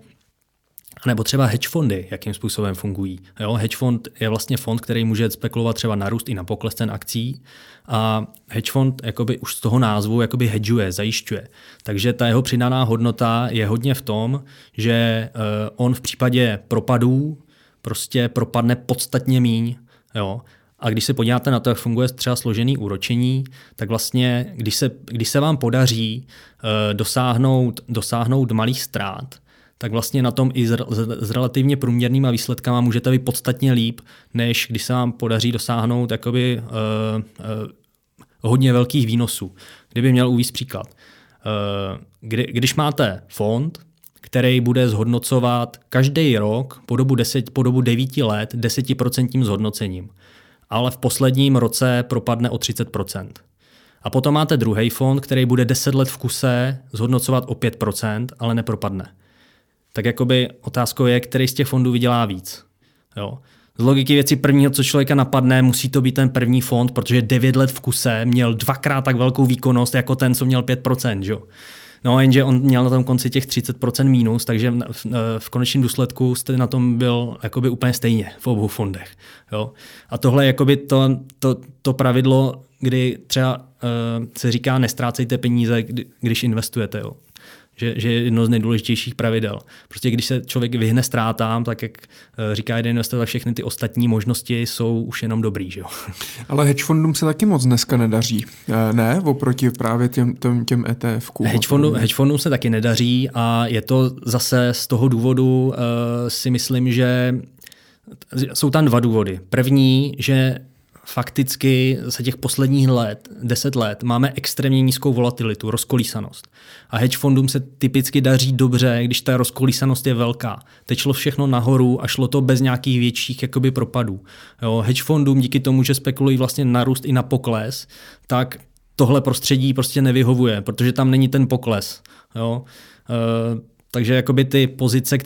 nebo třeba hedge fondy, jakým způsobem fungují. Jo, hedge fond je vlastně fond, který může spekulovat třeba na růst i na pokles cen akcí a hedge fond jakoby už z toho názvu jakoby hedžuje, zajišťuje. Takže ta jeho přidaná hodnota je hodně v tom, že on v případě propadů prostě propadne podstatně míň, jo, A když se podíváte na to, jak funguje třeba složený úročení, tak vlastně, když se vám podaří dosáhnout malých ztrát, tak vlastně na tom i s relativně průměrnýma výsledkama můžete vy podstatně líp, než když se vám podaří dosáhnout jakoby, hodně velkých výnosů. Kdyby měl uvést příklad. Když máte fond, který bude zhodnocovat každý rok po dobu 9 let 10% zhodnocením, ale v posledním roce propadne o 30%. A potom máte druhý fond, který bude 10 let v kuse zhodnocovat o 5%, ale nepropadne. Tak jakoby otázkou je, který z těch fondů vydělá víc. Jo. Z logiky věci prvního, co člověka napadne, musí to být ten první fond, protože 9 let v kuse měl 2x tak velkou výkonnost, jako ten, co měl 5%. Že? No jenže on měl na tom konci těch 30% mínus, takže v konečném důsledku jste na tom byl jakoby úplně stejně v obou fondech. Jo? A tohle je jakoby to pravidlo, kdy třeba se říká, nestrácejte peníze, když investujete. Jo? Že je jedno z nejdůležitějších pravidel. Prostě když se člověk vyhne ztrátám, tak jak říká jeden investor, tak všechny ty ostatní možnosti jsou už jenom dobrý. Že jo? Ale hedge fondům se taky moc dneska nedaří, ne? Oproti právě těm ETF-kům. Hedge fondům se taky nedaří a je to zase z toho důvodu, si myslím, že jsou tam dva důvody. První, že fakticky za těch posledních 10 let máme extrémně nízkou volatilitu, rozkolísanost. A hedge fondům se typicky daří dobře, když ta rozkolísanost je velká. Teď šlo všechno nahoru a šlo to bez nějakých větších jakoby propadů. Jo, hedge fondům díky tomu, že spekulují vlastně na růst i na pokles, tak tohle prostředí prostě nevyhovuje, protože tam není ten pokles. Jo. Takže jakoby ty pozice,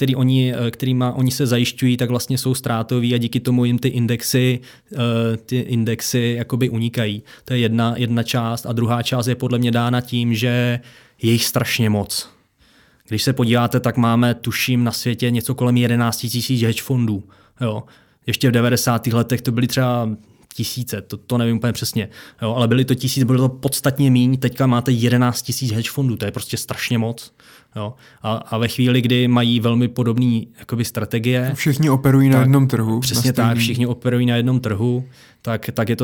kterými oni se zajišťují, tak vlastně jsou ztrátový a díky tomu jim ty indexy jakoby unikají. To je jedna část a druhá část je podle mě dána tím, že je jich strašně moc. Když se podíváte, tak máme, tuším, na světě něco kolem 11 000 hedge fondů. Jo. Ještě v 90. letech to byly třeba tisíce, to nevím úplně přesně, jo, ale byly to tisíc, bylo to podstatně míň, teďka máte 11 000 hedge fondů, to je prostě strašně moc. Jo. A ve chvíli, kdy mají velmi podobné strategie. Všichni operují na jednom trhu. Přesně tak, všichni operují na jednom trhu, tak je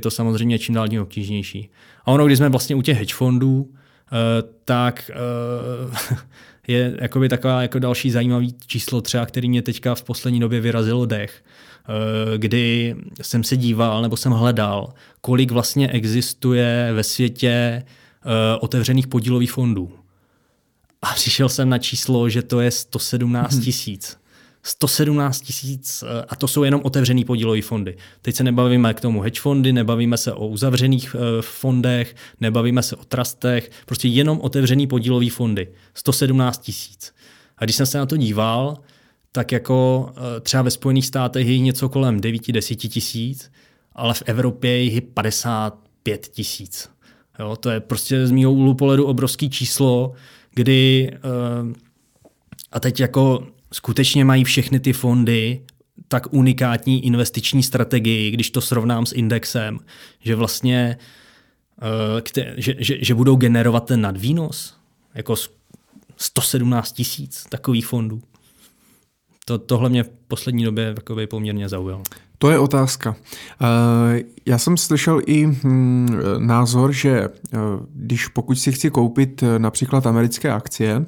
to samozřejmě čím dál tím obtížnější. A ono, když jsme vlastně u těch hedge fondů, tak je jakoby taková jako další zajímavý číslo třeba, který mě teďka v poslední době vyrazilo dech, kdy jsem se díval nebo jsem hledal, kolik vlastně existuje ve světě otevřených podílových fondů. A přišel jsem na číslo, že to je 117 000. 117 000, a to jsou jenom otevřený podílový fondy. Teď se nebavíme k tomu hedge fondy, nebavíme se o uzavřených fondech, nebavíme se o trustech, prostě jenom otevřený podílový fondy. 117 000. A když jsem se na to díval, tak jako třeba ve Spojených státech je něco kolem 9-10 000, ale v Evropě je 55 000. Jo, to je prostě z mýho úhlu pohledu obrovský číslo, kdy a teď jako skutečně mají všechny ty fondy tak unikátní investiční strategii, když to srovnám s indexem, že vlastně že budou generovat ten nadvýnos, jako 117 000 takových fondů. Tohle mě v poslední době poměrně zaujalo. To je otázka. Já jsem slyšel i názor, že pokud si chci koupit například americké akcie,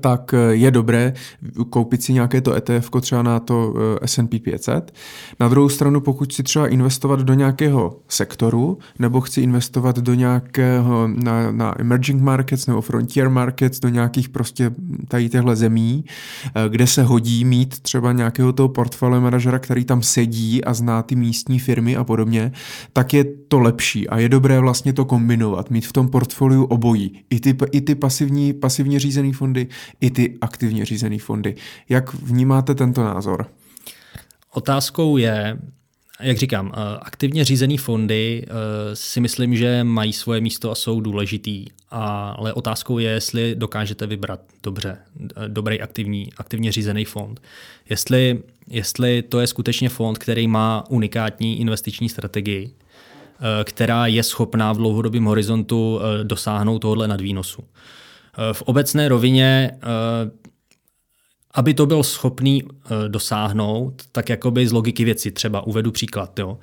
tak je dobré koupit si nějaké to ETF-ko třeba na to S&P 500. Na druhou stranu, pokud si třeba investovat do nějakého sektoru, nebo chci investovat do nějakého na emerging markets nebo frontier markets, do nějakých prostě tady těchto zemí, kde se hodí mít třeba nějakého toho portfolio manažera, který tam sedí a zná ty místní firmy a podobně, tak je to lepší a je dobré vlastně to kombinovat, mít v tom portfoliu obojí. I ty pasivně řízený fondy, i ty aktivně řízené fondy. Jak vnímáte tento názor? Otázkou je, jak říkám, aktivně řízené fondy si myslím, že mají svoje místo a jsou důležitý, ale otázkou je, jestli dokážete vybrat dobře, dobrý aktivně řízený fond. Jestli to je skutečně fond, který má unikátní investiční strategii, která je schopná v dlouhodobém horizontu dosáhnout tohoto nadvýnosu. V obecné rovině aby to byl schopný dosáhnout, tak jakoby z logiky věci, třeba uvedu příklad, jo,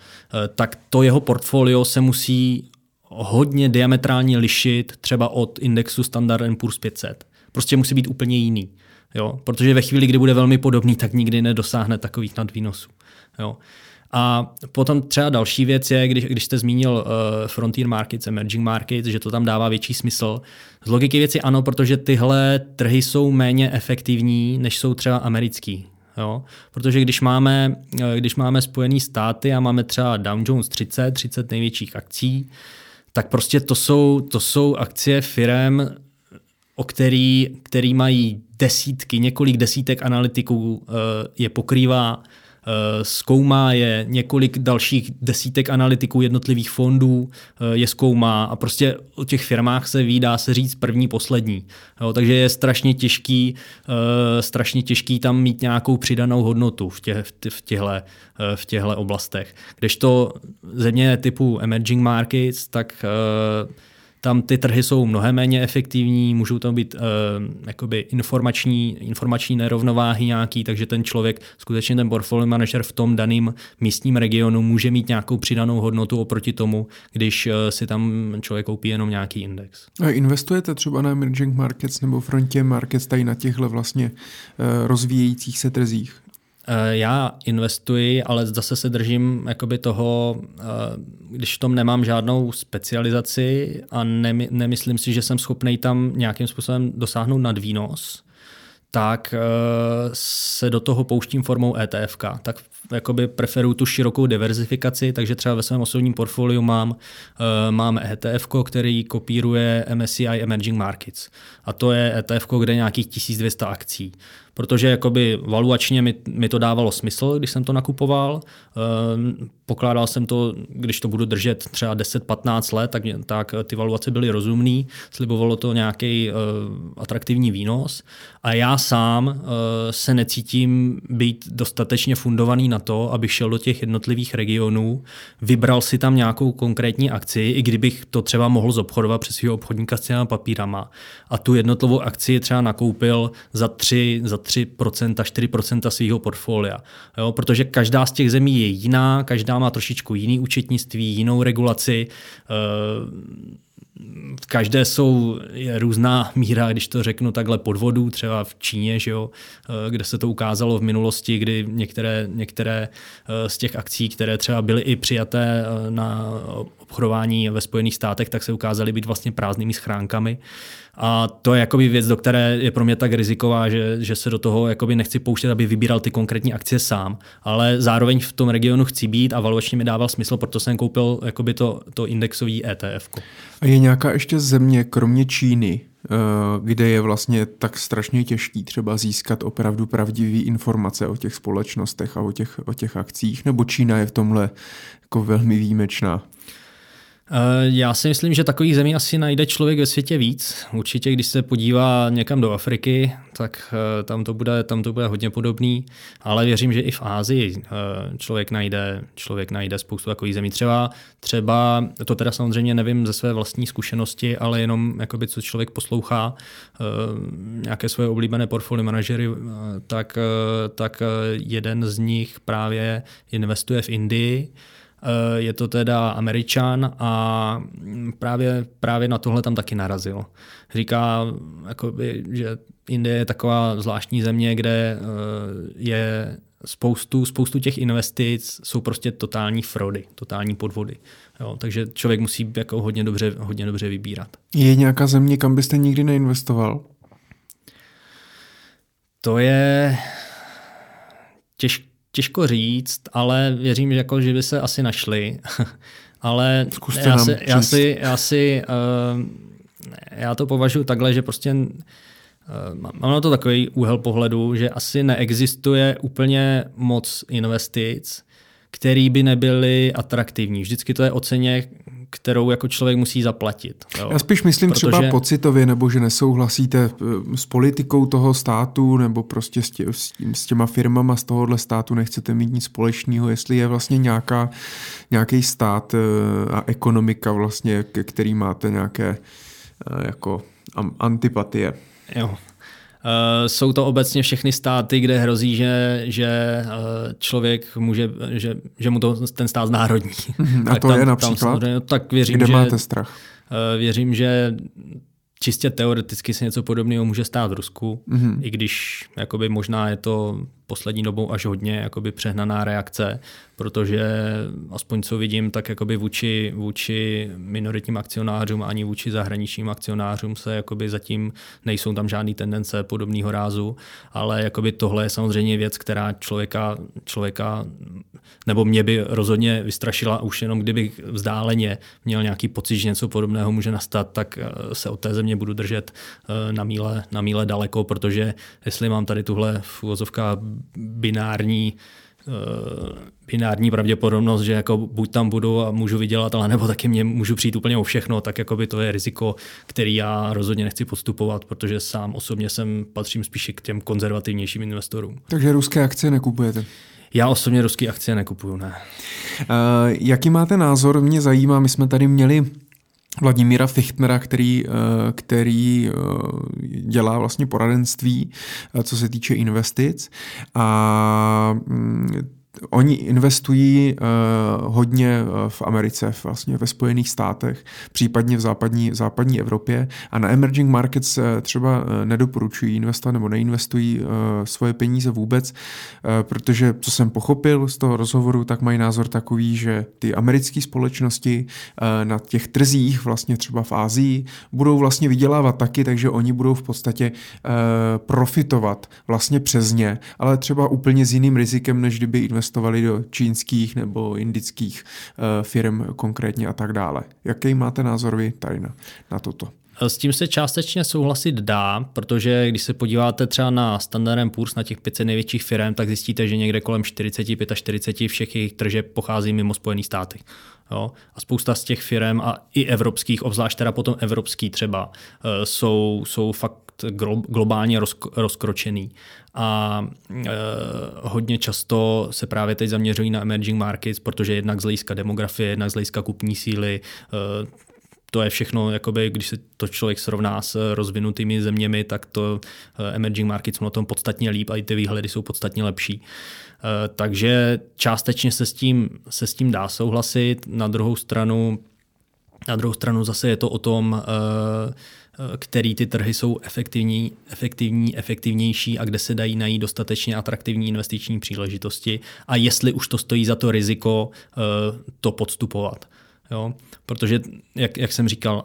tak to jeho portfolio se musí hodně diametrálně lišit třeba od indexu Standard & Poor's 500. Prostě musí být úplně jiný. Jo? Protože ve chvíli, kdy bude velmi podobný, tak nikdy nedosáhne takových nadvýnosů. Jo? A potom třeba další věc je, když jste zmínil Frontier Markets, Emerging Markets, že to tam dává větší smysl. Z logiky věci ano, protože tyhle trhy jsou méně efektivní, než jsou třeba americký. Jo? Protože když máme Spojené státy a máme třeba Dow Jones 30 největších akcí, tak prostě to jsou akcie firem, o který mají desítky, několik desítek analytiků je pokrývá, zkoumá je, několik dalších desítek analytiků jednotlivých fondů je zkoumá a prostě o těch firmách se ví, dá se říct, první, poslední. Jo, takže je strašně těžký tam mít nějakou přidanou hodnotu v těchto oblastech. Kdežto země typu emerging markets, tak tam ty trhy jsou mnohem méně efektivní, můžou tam být jakoby informační nerovnováhy nějaký, takže ten člověk, skutečně ten portfolio manažer v tom daném místním regionu může mít nějakou přidanou hodnotu oproti tomu, když si tam člověk koupí jenom nějaký index. A investujete třeba na emerging markets nebo frontier markets tady na těchto vlastně rozvíjejících se trzích? Já investuji, ale zase se držím jakoby toho, když v tom nemám žádnou specializaci a nemyslím si, že jsem schopný tam nějakým způsobem dosáhnout nadvýnos, tak se do toho pouštím formou ETF. Tak jakoby preferuju tu širokou diverzifikaci, takže třeba ve svém osobním portfoliu mám ETF, který kopíruje MSCI Emerging Markets. A to je ETF, kde je nějakých 1200 akcí. Protože jakoby valuačně mi to dávalo smysl, když jsem to nakupoval. Pokládal jsem to, když to budu držet třeba 10-15 let, tak ty valuace byly rozumný, slibovalo to nějaký atraktivní výnos. A já sám se necítím být dostatečně fundovaný na to, abych šel do těch jednotlivých regionů, vybral si tam nějakou konkrétní akci, i kdybych to třeba mohl zobchodovat přes svého obchodníka s těma papírama. A tu jednotlivou akci třeba nakoupil za 3%, 4% svého portfolia. Jo, protože každá z těch zemí je jiná, každá má trošičku jiný účetnictví, jinou regulaci. V každé je různá míra, když to řeknu takhle, podvodů, třeba v Číně, že jo, kde se to ukázalo v minulosti, kdy některé z těch akcí, které třeba byly i přijaté na obchodování ve Spojených státech, tak se ukázaly být vlastně prázdnými schránkami. A to je jakoby věc, do které je pro mě tak riziková, že se do toho jakoby nechci pouštět, aby vybíral ty konkrétní akcie sám. Ale zároveň v tom regionu chci být a valuačně mi dával smysl, proto jsem koupil jakoby to indexový ETF. A je nějaká ještě země, kromě Číny, kde je vlastně tak strašně těžký třeba získat opravdu pravdivý informace o těch společnostech a o těch akcích? Nebo Čína je v tomhle jako velmi výjimečná? Já si myslím, že takových zemí asi najde člověk ve světě víc. Určitě, když se podívá někam do Afriky, tak tam to bude hodně podobný, ale věřím, že i v Asii člověk najde spoustu takových zemí. Třeba to teda samozřejmě nevím ze své vlastní zkušenosti, ale jenom jakoby, co člověk poslouchá nějaké svoje oblíbené portfolio manažery, tak jeden z nich právě investuje v Indii. Je to teda Američan a právě na tohle tam taky narazil. Říká, jakoby, že Indie je taková zvláštní země, kde je spoustu těch investic, jsou prostě totální fraudy, totální podvody. Jo, takže člověk musí jako hodně dobře vybírat. Je nějaká země, kam byste nikdy neinvestoval? To je těžko říct, ale věřím, že, že by se asi našli. Ale já to považuji takhle, že prostě mám na to takový úhel pohledu, že asi neexistuje úplně moc investic, který by nebyly atraktivní. Vždycky to je o ceně, kterou jako člověk musí zaplatit. Jo. Já spíš myslím třeba pocitově, nebo že nesouhlasíte s politikou toho státu, nebo prostě s těma firmama z tohohle státu nechcete mít nic společného, jestli je vlastně nějaký stát a ekonomika vlastně, ke který máte nějaké jako antipatie. Jo. Jsou to obecně všechny státy, kde hrozí, že člověk může, že mu to ten stát znárodní. A to tam, je například? Tam, tak věřím, kde máte strach? Věřím, že čistě teoreticky se něco podobného může stát v Rusku, i když jakoby možná je to poslední dobou až hodně jakoby přehnaná reakce, protože aspoň co vidím, tak jakoby vůči minoritním akcionářům ani vůči zahraničním akcionářům se jakoby zatím nejsou tam žádné tendence podobného rázu, ale jakoby tohle je samozřejmě věc, která člověka nebo mě by rozhodně vystrašila, už jenom kdybych vzdáleně měl nějaký pocit, že něco podobného může nastat, tak se od té země budu držet na míle daleko, protože jestli mám tady tuhle uvozovka binární pravděpodobnost, že jako buď tam budu a můžu vydělat, ale nebo taky mě můžu přijít úplně o všechno, tak jako by to je riziko, který já rozhodně nechci podstupovat, protože sám osobně patřím spíše k těm konzervativnějším investorům. Takže ruské akcie nekupujete? Já osobně ruské akcie nekupuju, ne. Jaký máte názor? Mě zajímá, my jsme tady měli Vladimíra Fichtnera, který dělá vlastně poradenství, co se týče investic, a oni investují hodně v Americe, vlastně ve Spojených státech, případně v západní Evropě, a na emerging markets třeba nedoporučují investovat nebo neinvestují svoje peníze vůbec, protože, co jsem pochopil z toho rozhovoru, tak mají názor takový, že ty americké společnosti na těch trzích vlastně třeba v Asii budou vlastně vydělávat taky, takže oni budou v podstatě profitovat vlastně přes ně, ale třeba úplně s jiným rizikem, než kdyby investovali do čínských nebo indických firm konkrétně a tak dále. Jaký máte názor vy tady na toto? S tím se částečně souhlasit dá, protože když se podíváte třeba na Standard & Poor's, na těch 500 největších firm, tak zjistíte, že někde kolem 40-45 všech jejich tržeb pochází mimo Spojených států. Jo? A spousta z těch firm, a i evropských, obzvlášť teda potom evropský třeba, jsou fakt globálně rozkročený. A hodně často se právě teď zaměřují na emerging markets, protože jednak z hlediska demografie, jednak z hlediska kupní síly, to je všechno, jakoby, když se to člověk srovná s rozvinutými zeměmi, tak to emerging markets jsou na tom podstatně líp a i ty výhledy jsou podstatně lepší. Takže částečně se s tím dá souhlasit. Na druhou stranu zase je to o tom, který ty trhy jsou efektivnější a kde se dají najít dostatečně atraktivní investiční příležitosti a jestli už to stojí za to riziko to podstupovat. Jo? Protože, jak jsem říkal,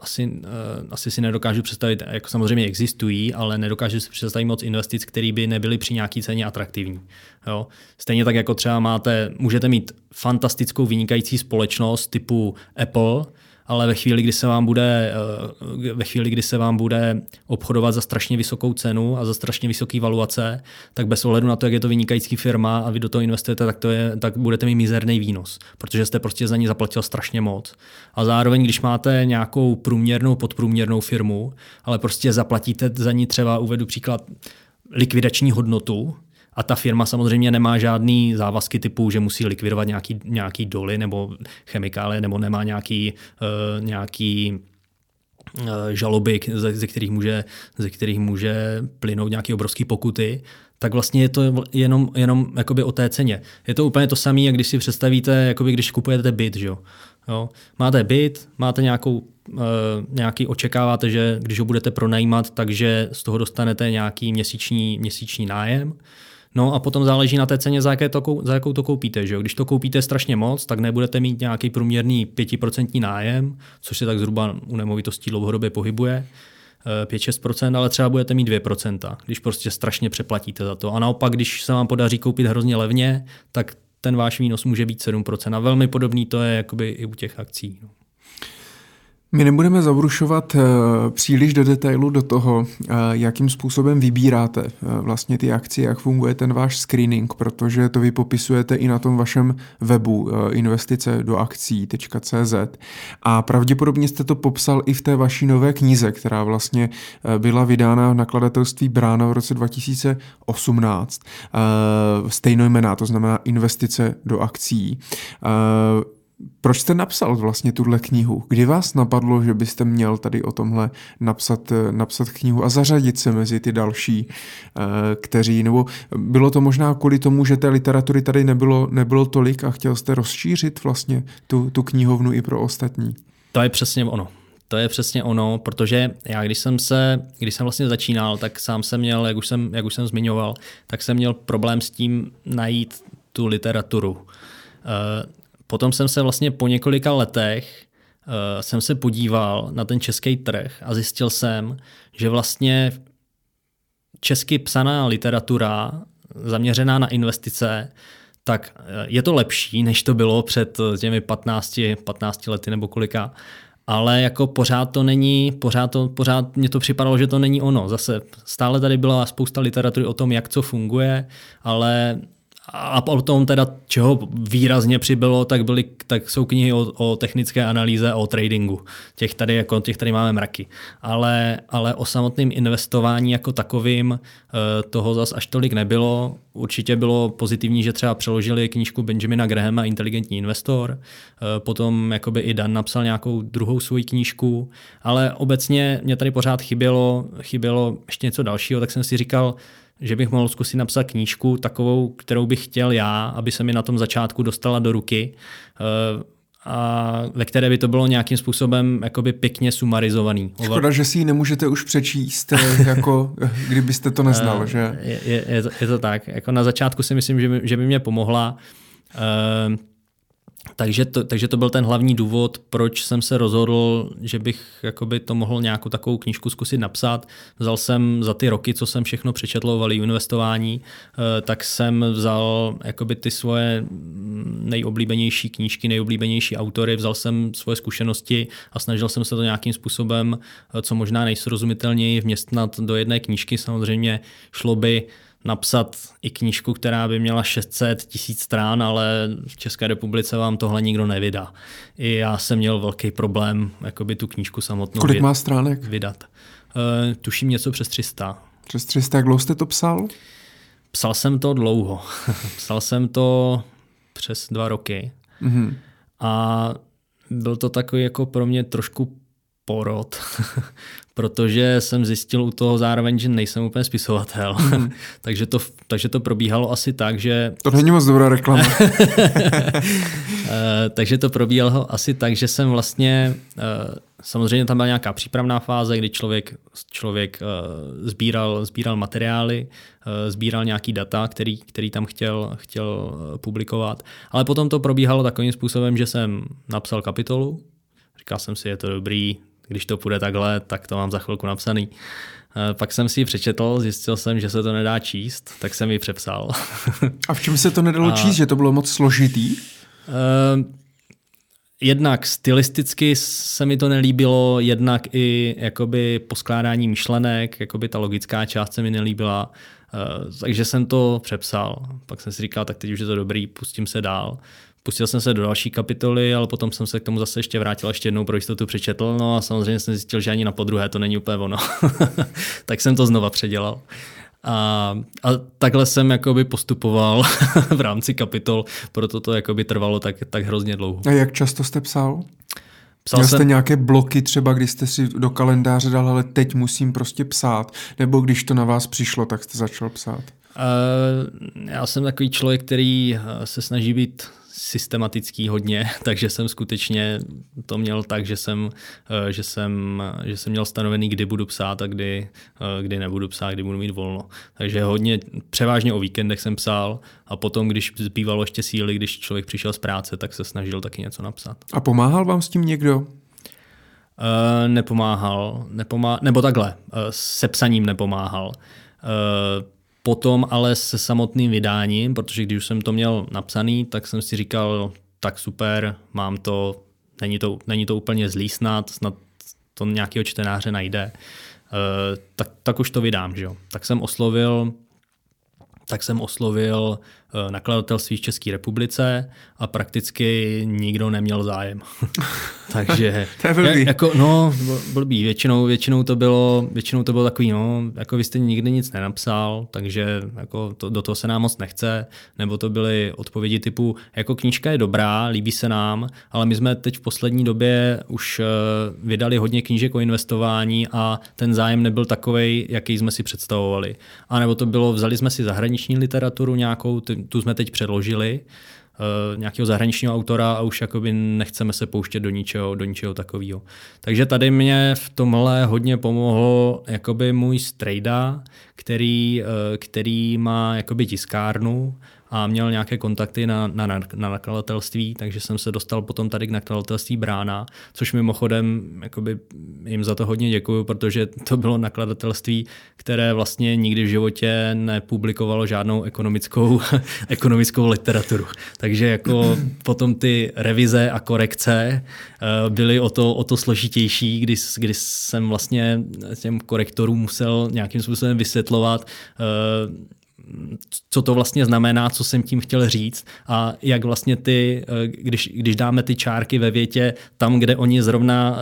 asi si nedokážu představit, jako samozřejmě existují, ale nedokážu si představit moc investic, které by nebyly při nějaký ceně atraktivní. Jo? Stejně tak jako třeba můžete mít fantastickou vynikající společnost typu Apple, ale ve chvíli, kdy se vám bude obchodovat za strašně vysokou cenu a za strašně vysoké valuace, tak bez ohledu na to, jak je to vynikající firma a vy do toho investujete, tak budete mít mizerný výnos, protože jste prostě za ní zaplatil strašně moc. A zároveň, když máte nějakou průměrnou, podprůměrnou firmu, ale prostě zaplatíte za ní třeba, uvedu příklad, likvidační hodnotu, a ta firma samozřejmě nemá žádný závazky typu, že musí likvidovat nějaký doly nebo chemikálie, nebo nemá nějaký žaloby, ze kterých může plynout nějaké obrovské pokuty, tak vlastně je to jenom jakoby o té ceně. Je to úplně to samé, jak když si představíte, jakoby když kupujete byt. Že jo? Máte byt, máte nějaký očekáváte, že když ho budete pronajímat, takže z toho dostanete nějaký měsíční nájem. No a potom záleží na té ceně, za jakou to koupíte. Že jo? Když to koupíte strašně moc, tak nebudete mít nějaký průměrný 5% nájem, což se tak zhruba u nemovitostí dlouhodobě pohybuje, 5-6%, ale třeba budete mít 2%, když prostě strašně přeplatíte za to. A naopak, když se vám podaří koupit hrozně levně, tak ten váš výnos může být 7%. A velmi podobný to je jakoby i u těch akcí. No. My nebudeme zabrušovat příliš do detailu do toho, jakým způsobem vybíráte vlastně ty akcie, jak funguje ten váš screening, protože to vy popisujete i na tom vašem webu investicedoakci.cz a pravděpodobně jste to popsal i v té vaší nové knize, která vlastně byla vydána v nakladatelství Brána v roce 2018. Stejnojmenná, to znamená Investice do akcií. Proč jste napsal vlastně tuhle knihu? Kdy vás napadlo, že byste měl tady o tomhle napsat knihu a zařadit se mezi ty další, kteří, nebo bylo to možná kvůli tomu, že té literatury tady nebylo tolik a chtěl jste rozšířit vlastně tu knihovnu i pro ostatní? To je přesně ono. To je přesně ono, protože já, když jsem vlastně začínal, tak sám jsem měl, jak už jsem zmiňoval, tak jsem měl problém s tím najít tu literaturu. Potom jsem se vlastně po několika letech jsem se podíval na ten český trh a zjistil jsem, že vlastně česky psaná literatura zaměřená na investice, tak je to lepší, než to bylo před těmi 15 lety nebo kolika. Ale jako pořád mně to připadalo, že to není ono. Zase stále tady byla spousta literatury o tom, jak co funguje, ale a potom teda, čeho výrazně přibylo, tak jsou knihy o technické analýze, o tradingu. Těch tady máme mraky. Ale o samotném investování jako takovým toho zas až tolik nebylo. Určitě bylo pozitivní, že třeba přeložili knížku Benjamina Grahama Inteligentní investor. Potom jakoby i Dan napsal nějakou druhou svou knížku. Ale obecně mě tady pořád chybělo ještě něco dalšího, tak jsem si říkal, že bych mohl zkusit napsat knížku takovou, kterou bych chtěl já, aby se mi na tom začátku dostala do ruky a ve které by to bylo nějakým způsobem jakoby pěkně sumarizovaný. Škoda, že si ji nemůžete už přečíst, jako kdybyste to neznal, že? Je to tak. Jako na začátku si myslím, že by mě pomohla. Takže to byl ten hlavní důvod, proč jsem se rozhodl, že bych jakoby to mohl nějakou takovou knížku zkusit napsat. Vzal jsem za ty roky, co jsem všechno přečetl o value investování, tak jsem vzal jakoby ty svoje nejoblíbenější knížky, nejoblíbenější autory, vzal jsem svoje zkušenosti a snažil jsem se to nějakým způsobem, co možná nejsrozumitelněji, vměstnat do jedné knížky. Samozřejmě šlo by napsat i knížku, která by měla 600 000 strán, ale v České republice vám tohle nikdo nevydá. I já jsem měl velký problém jakoby tu knížku samotnou vydat. Kolik má stránek? Vydat. Tuším něco přes 300. Přes 300. Jak dlouho jste to psal? Psal jsem to dlouho. Psal jsem to přes 2 roky. Mm-hmm. A byl to takový jako pro mě trošku porod, protože jsem zjistil u toho zároveň, že nejsem úplně spisovatel. takže to probíhalo asi tak, že... To není moc dobrá reklama. Takže to probíhalo asi tak, že jsem vlastně... Samozřejmě tam byla nějaká přípravná fáze, kdy člověk sbíral materiály, sbíral nějaký data, který tam chtěl publikovat. Ale potom to probíhalo takovým způsobem, že jsem napsal kapitolu. Říkal jsem si, je to dobrý, když to půjde takhle, tak to mám za chvilku napsaný. Pak jsem si ji přečetl, zjistil jsem, že se to nedá číst, tak jsem ji přepsal. A v čem se to nedalo číst, že to bylo moc složitý? Jednak stylisticky se mi to nelíbilo, jednak i jakoby poskládání myšlenek, jakoby ta logická část se mi nelíbila. Takže jsem to přepsal. Pak jsem si říkal, tak teď už je to dobrý, pustím se dál. Pustil jsem se do další kapitoly, ale potom jsem se k tomu zase ještě vrátil, ještě jednou pro jistotu přečetl, no a samozřejmě jsem zjistil, že ani na podruhé to není úplně ono. Tak jsem to znova předělal. A takhle jsem jakoby postupoval v rámci kapitol, proto to jakoby trvalo tak hrozně dlouho. A jak často jste psal? Měl jste nějaké bloky třeba, když jste si do kalendáře dal, ale teď musím prostě psát, nebo když to na vás přišlo, tak jste začal psát? Já jsem takový člověk, který se snaží být systematický hodně, takže jsem skutečně to měl tak, že jsem měl stanovený, kdy budu psát a kdy nebudu psát, kdy budu mít volno. Takže převážně o víkendech jsem psal a potom, když zbývalo ještě síly, když člověk přišel z práce, tak se snažil taky něco napsat. A pomáhal vám s tím někdo? Nepomáhal, nebo takhle, se psaním nepomáhal. Potom ale se samotným vydáním, protože když jsem to měl napsaný, tak jsem si říkal, tak super, mám to, není to úplně zlý snad to nějakého čtenáře najde, tak už to vydám, že jo. Tak jsem oslovil nakladatelství v České republice a prakticky nikdo neměl zájem. Takže to je blbý. Jako, no, blbý. Většinou to bylo takový, no, jako vy jste nikdy nic nenapsal, takže jako do toho se nám moc nechce, nebo to byly odpovědi typu, jako knížka je dobrá, líbí se nám, ale my jsme teď v poslední době už vydali hodně knížek o investování a ten zájem nebyl takovej, jaký jsme si představovali. A nebo to bylo, vzali jsme si zahraniční literaturu nějakou, tu jsme teď předložili, nějakého zahraničního autora a už jakoby nechceme se pouštět do ničeho takového. Takže tady mě v tomhle hodně pomohl jakoby můj strejda, který má jakoby tiskárnu a měl nějaké kontakty na nakladatelství, takže jsem se dostal potom tady k nakladatelství Brána, což mimochodem jakoby jim za to hodně děkuju, protože to bylo nakladatelství, které vlastně nikdy v životě nepublikovalo žádnou ekonomickou literaturu. Takže jako potom ty revize a korekce byly o to složitější, když jsem vlastně těm korektorům musel nějakým způsobem vysvětlovat, co to vlastně znamená, co jsem tím chtěl říct a jak vlastně když dáme ty čárky ve větě tam, kde oni zrovna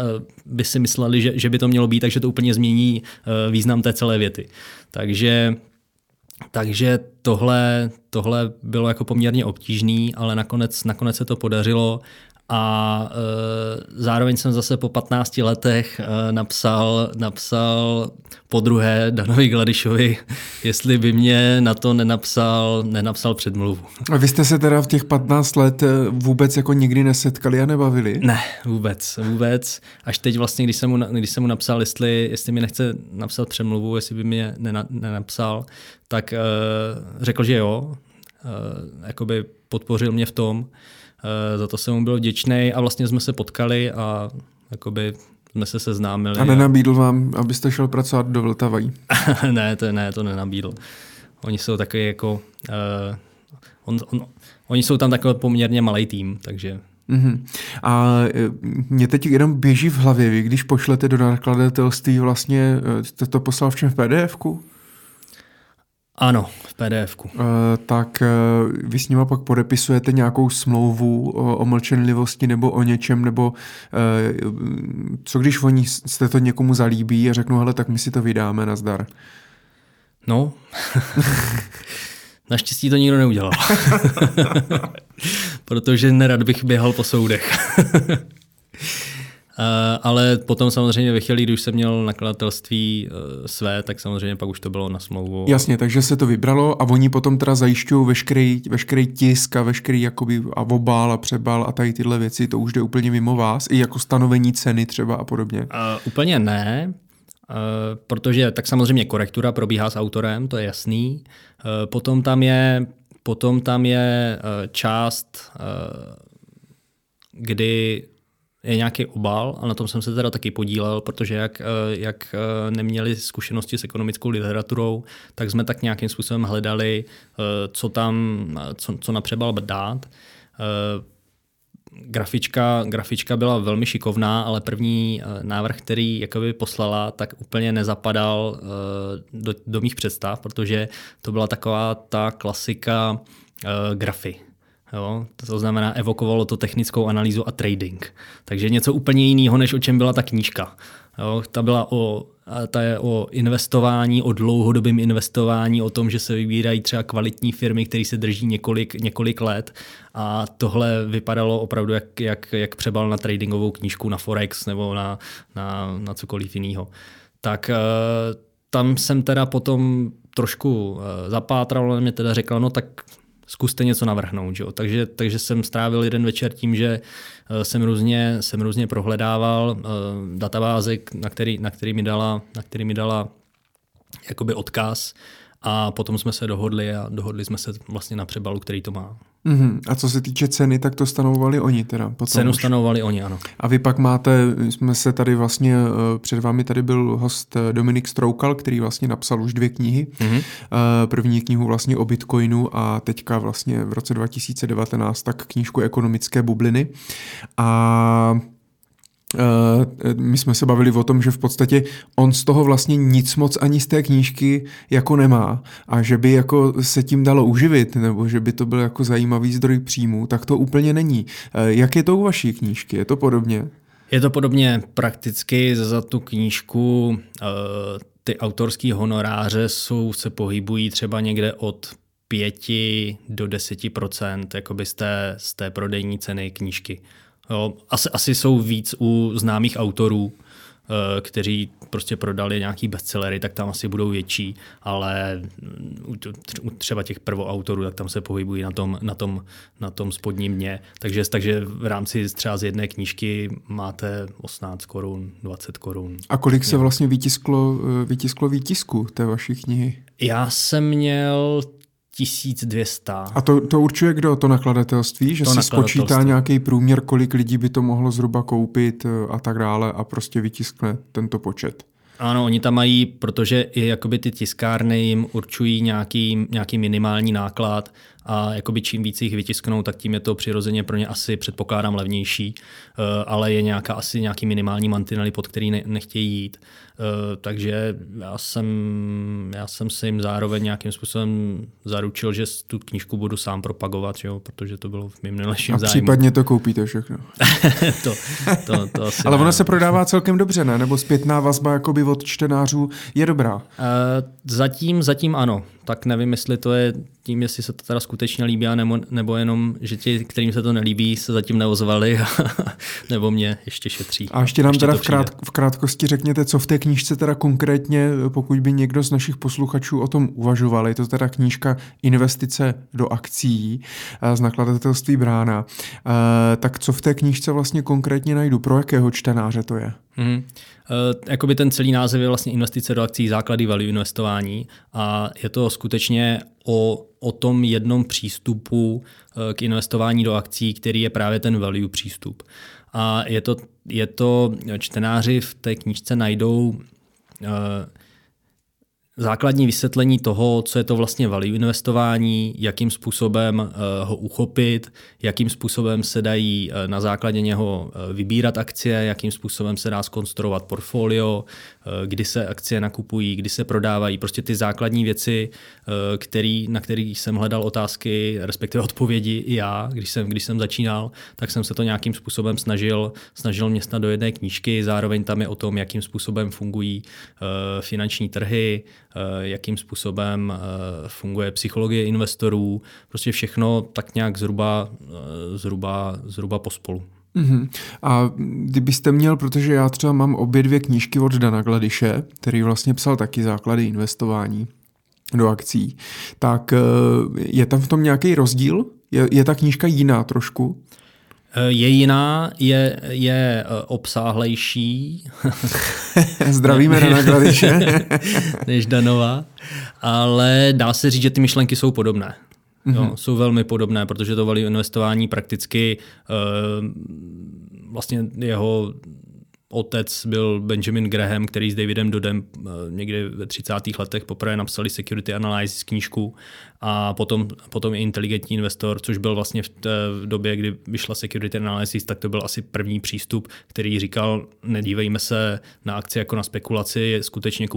by si mysleli, že by to mělo být, takže to úplně změní význam té celé věty. Takže tohle bylo jako poměrně obtížný, ale nakonec se to podařilo. A zároveň jsem zase po 15 letech napsal podruhé Danovi Gladišovi, jestli by mě na to nenapsal předmluvu. A vy jste se teda v těch 15 let vůbec jako nikdy nesetkali a nebavili? Ne, vůbec. Až teď vlastně, když jsem mu napsal, jestli mi nechce napsat předmluvu, jestli by mě nenapsal, tak řekl, že jo. Jakoby podpořil mě v tom. Za to jsem mu byl vděčný a vlastně jsme se potkali a jakoby jsme se seznámili. A nenabídl vám, abyste šel pracovat do Vltavy? Ne, to nenabídl. Oni jsou taky jako... Oni jsou tam takový poměrně malý tým, takže... Mm-hmm. A mě teď jenom běží v hlavě, vy když pošlete do nakladatelství vlastně, jste to poslal v čem, v PDF-ku? Ano, v PDF-ku. Tak vy s nima pak podepisujete nějakou smlouvu o mlčenlivosti nebo o něčem, nebo co když oni se to někomu zalíbí a řeknou, hele, tak my si to vydáme, nazdar. No, naštěstí to nikdo neudělal. Protože nerad bych běhal po soudech. Ale potom samozřejmě ve chvíli, když jsem měl nakladatelství své, tak samozřejmě pak už to bylo na smlouvu. Jasně, takže se to vybralo a oni potom teda zajišťují veškerý tisk a veškerý jakoby a obál a přebal a tady tyhle věci, to už jde úplně mimo vás, i jako stanovení ceny třeba a podobně. Úplně ne, protože tak samozřejmě korektura probíhá s autorem, to je jasný. Potom tam je část, kdy je nějaký obal a na tom jsem se teda taky podílel, protože jak neměli zkušenosti s ekonomickou literaturou, tak jsme tak nějakým způsobem hledali, co na přebal dát. Grafička byla velmi šikovná, ale první návrh, který jakoby poslala, tak úplně nezapadal do mých představ, protože to byla taková ta klasika grafy. Jo, to znamená, evokovalo to technickou analýzu a trading. Takže něco úplně jiného, než o čem byla ta knížka. Jo, ta je o investování, o dlouhodobém investování, o tom, že se vybírají třeba kvalitní firmy, které se drží několik let. A tohle vypadalo opravdu jak přebal na tradingovou knížku, na Forex nebo na cokoliv jiného. Tak tam jsem teda potom trošku zapátral, ale mě teda řekla, no tak zkuste něco navrhnout. Jo? Takže jsem strávil jeden večer tím, že jsem různě prohledával databázy, na který mi dala jakoby odkaz a potom jsme se dohodli a dohodli jsme se vlastně na přebalu, který to má. Mm-hmm. A co se týče ceny, tak to stanovovali oni teda? Potom cenu stanovovali oni, ano. A vy pak máte, jsme se tady vlastně, před vámi tady byl host Dominik Stroukal, který vlastně napsal už 2 knihy. Mm-hmm. První knihu vlastně o Bitcoinu a teďka vlastně v roce 2019 tak knížku Ekonomické bubliny. A my jsme se bavili o tom, že v podstatě on z toho vlastně nic moc ani z té knížky jako nemá a že by jako se tím dalo uživit nebo že by to byl jako zajímavý zdroj příjmu, tak to úplně není. Jak je to u vaší knížky? Je to podobně? Je to podobně prakticky za tu knížku. Ty autorský honoráře se pohybují třeba někde od 5 do 10% jakoby z té prodejní ceny knížky. Jo, asi jsou víc u známých autorů, kteří prostě prodali nějaký bestsellery, tak tam asi budou větší, ale u třeba těch prvoautorů, tak tam se pohybují na tom spodním dně. Takže v rámci třeba z jedné knížky máte 18 korun, 20 korun. A kolik se vlastně vytisklo výtisku té vaší knihy? Já jsem měl 1200. A to určuje kdo? To nakladatelství? Že si spočítá nějaký průměr, kolik lidí by to mohlo zhruba koupit a tak dále a prostě vytiskne tento počet? Ano, oni tam mají, protože i jakoby ty tiskárny jim určují nějaký minimální náklad a jakoby čím víc jich vytisknou, tak tím je to přirozeně pro ně asi předpokládám levnější, ale je asi nějaký minimální mantinely, pod který nechtějí jít. Takže já jsem se jim zároveň nějakým způsobem zaručil, že tu knížku budu sám propagovat, jo, protože to bylo v mým nejlepším zájmu. A případně to koupíte všechno. to asi ale ona se prodává celkem dobře, ne? Nebo zpětná vazba jakoby od čtenářů je dobrá? Zatím ano. Tak nevím, jestli to je tím, jestli se to teda skutečně líbí, nebo jenom, že ti, kterým se to nelíbí, se zatím neozvali, nebo mě ještě šetří. A ještě nám teda v krátkosti řekněte, co v té knížce teda konkrétně, pokud by někdo z našich posluchačů o tom uvažoval, je to teda knížka Investice do akcií z nakladatelství Brána, tak co v té knížce vlastně konkrétně najdu, pro jakého čtenáře to je? Jakoby ten celý název je vlastně Investice do akcií, základy value investování a je to skutečně o tom jednom přístupu k investování do akcií, který je právě ten value přístup. A je to čtenáři v té knížce najdou základní vysvětlení toho, co je to vlastně value investování, jakým způsobem ho uchopit, jakým způsobem se dají na základě něho vybírat akcie, jakým způsobem se dá zkonstruovat portfolio, kdy se akcie nakupují, kdy se prodávají. Prostě ty základní věci, na kterých jsem hledal otázky, respektive odpovědi i já, když jsem začínal, tak jsem se to nějakým způsobem snažil městnat do jedné knížky. Zároveň tam je o tom, jakým způsobem fungují finanční trhy, jakým způsobem funguje psychologie investorů, prostě všechno tak nějak zhruba pospolu. Mm-hmm. A kdybyste měl, protože já třeba mám obě dvě knížky od Dana Gladiše, který vlastně psal taky základy investování do akcí, tak je tam v tom nějaký rozdíl? Je ta knížka jiná trošku? Je jiná, je obsáhlejší. Zdravíme Dana Gladiše. Než Danova. Ale dá se říct, že ty myšlenky jsou podobné. Jo, jsou velmi podobné, protože to value investování prakticky vlastně jeho otec byl Benjamin Graham, který s Davidem Dodem někdy ve 30. letech poprvé napsali Security Analysis knížku a potom Inteligentní investor, což byl vlastně v té době, kdy vyšla Security Analysis, tak to byl asi první přístup, který říkal, nedívejme se na akci jako na spekulaci, skutečně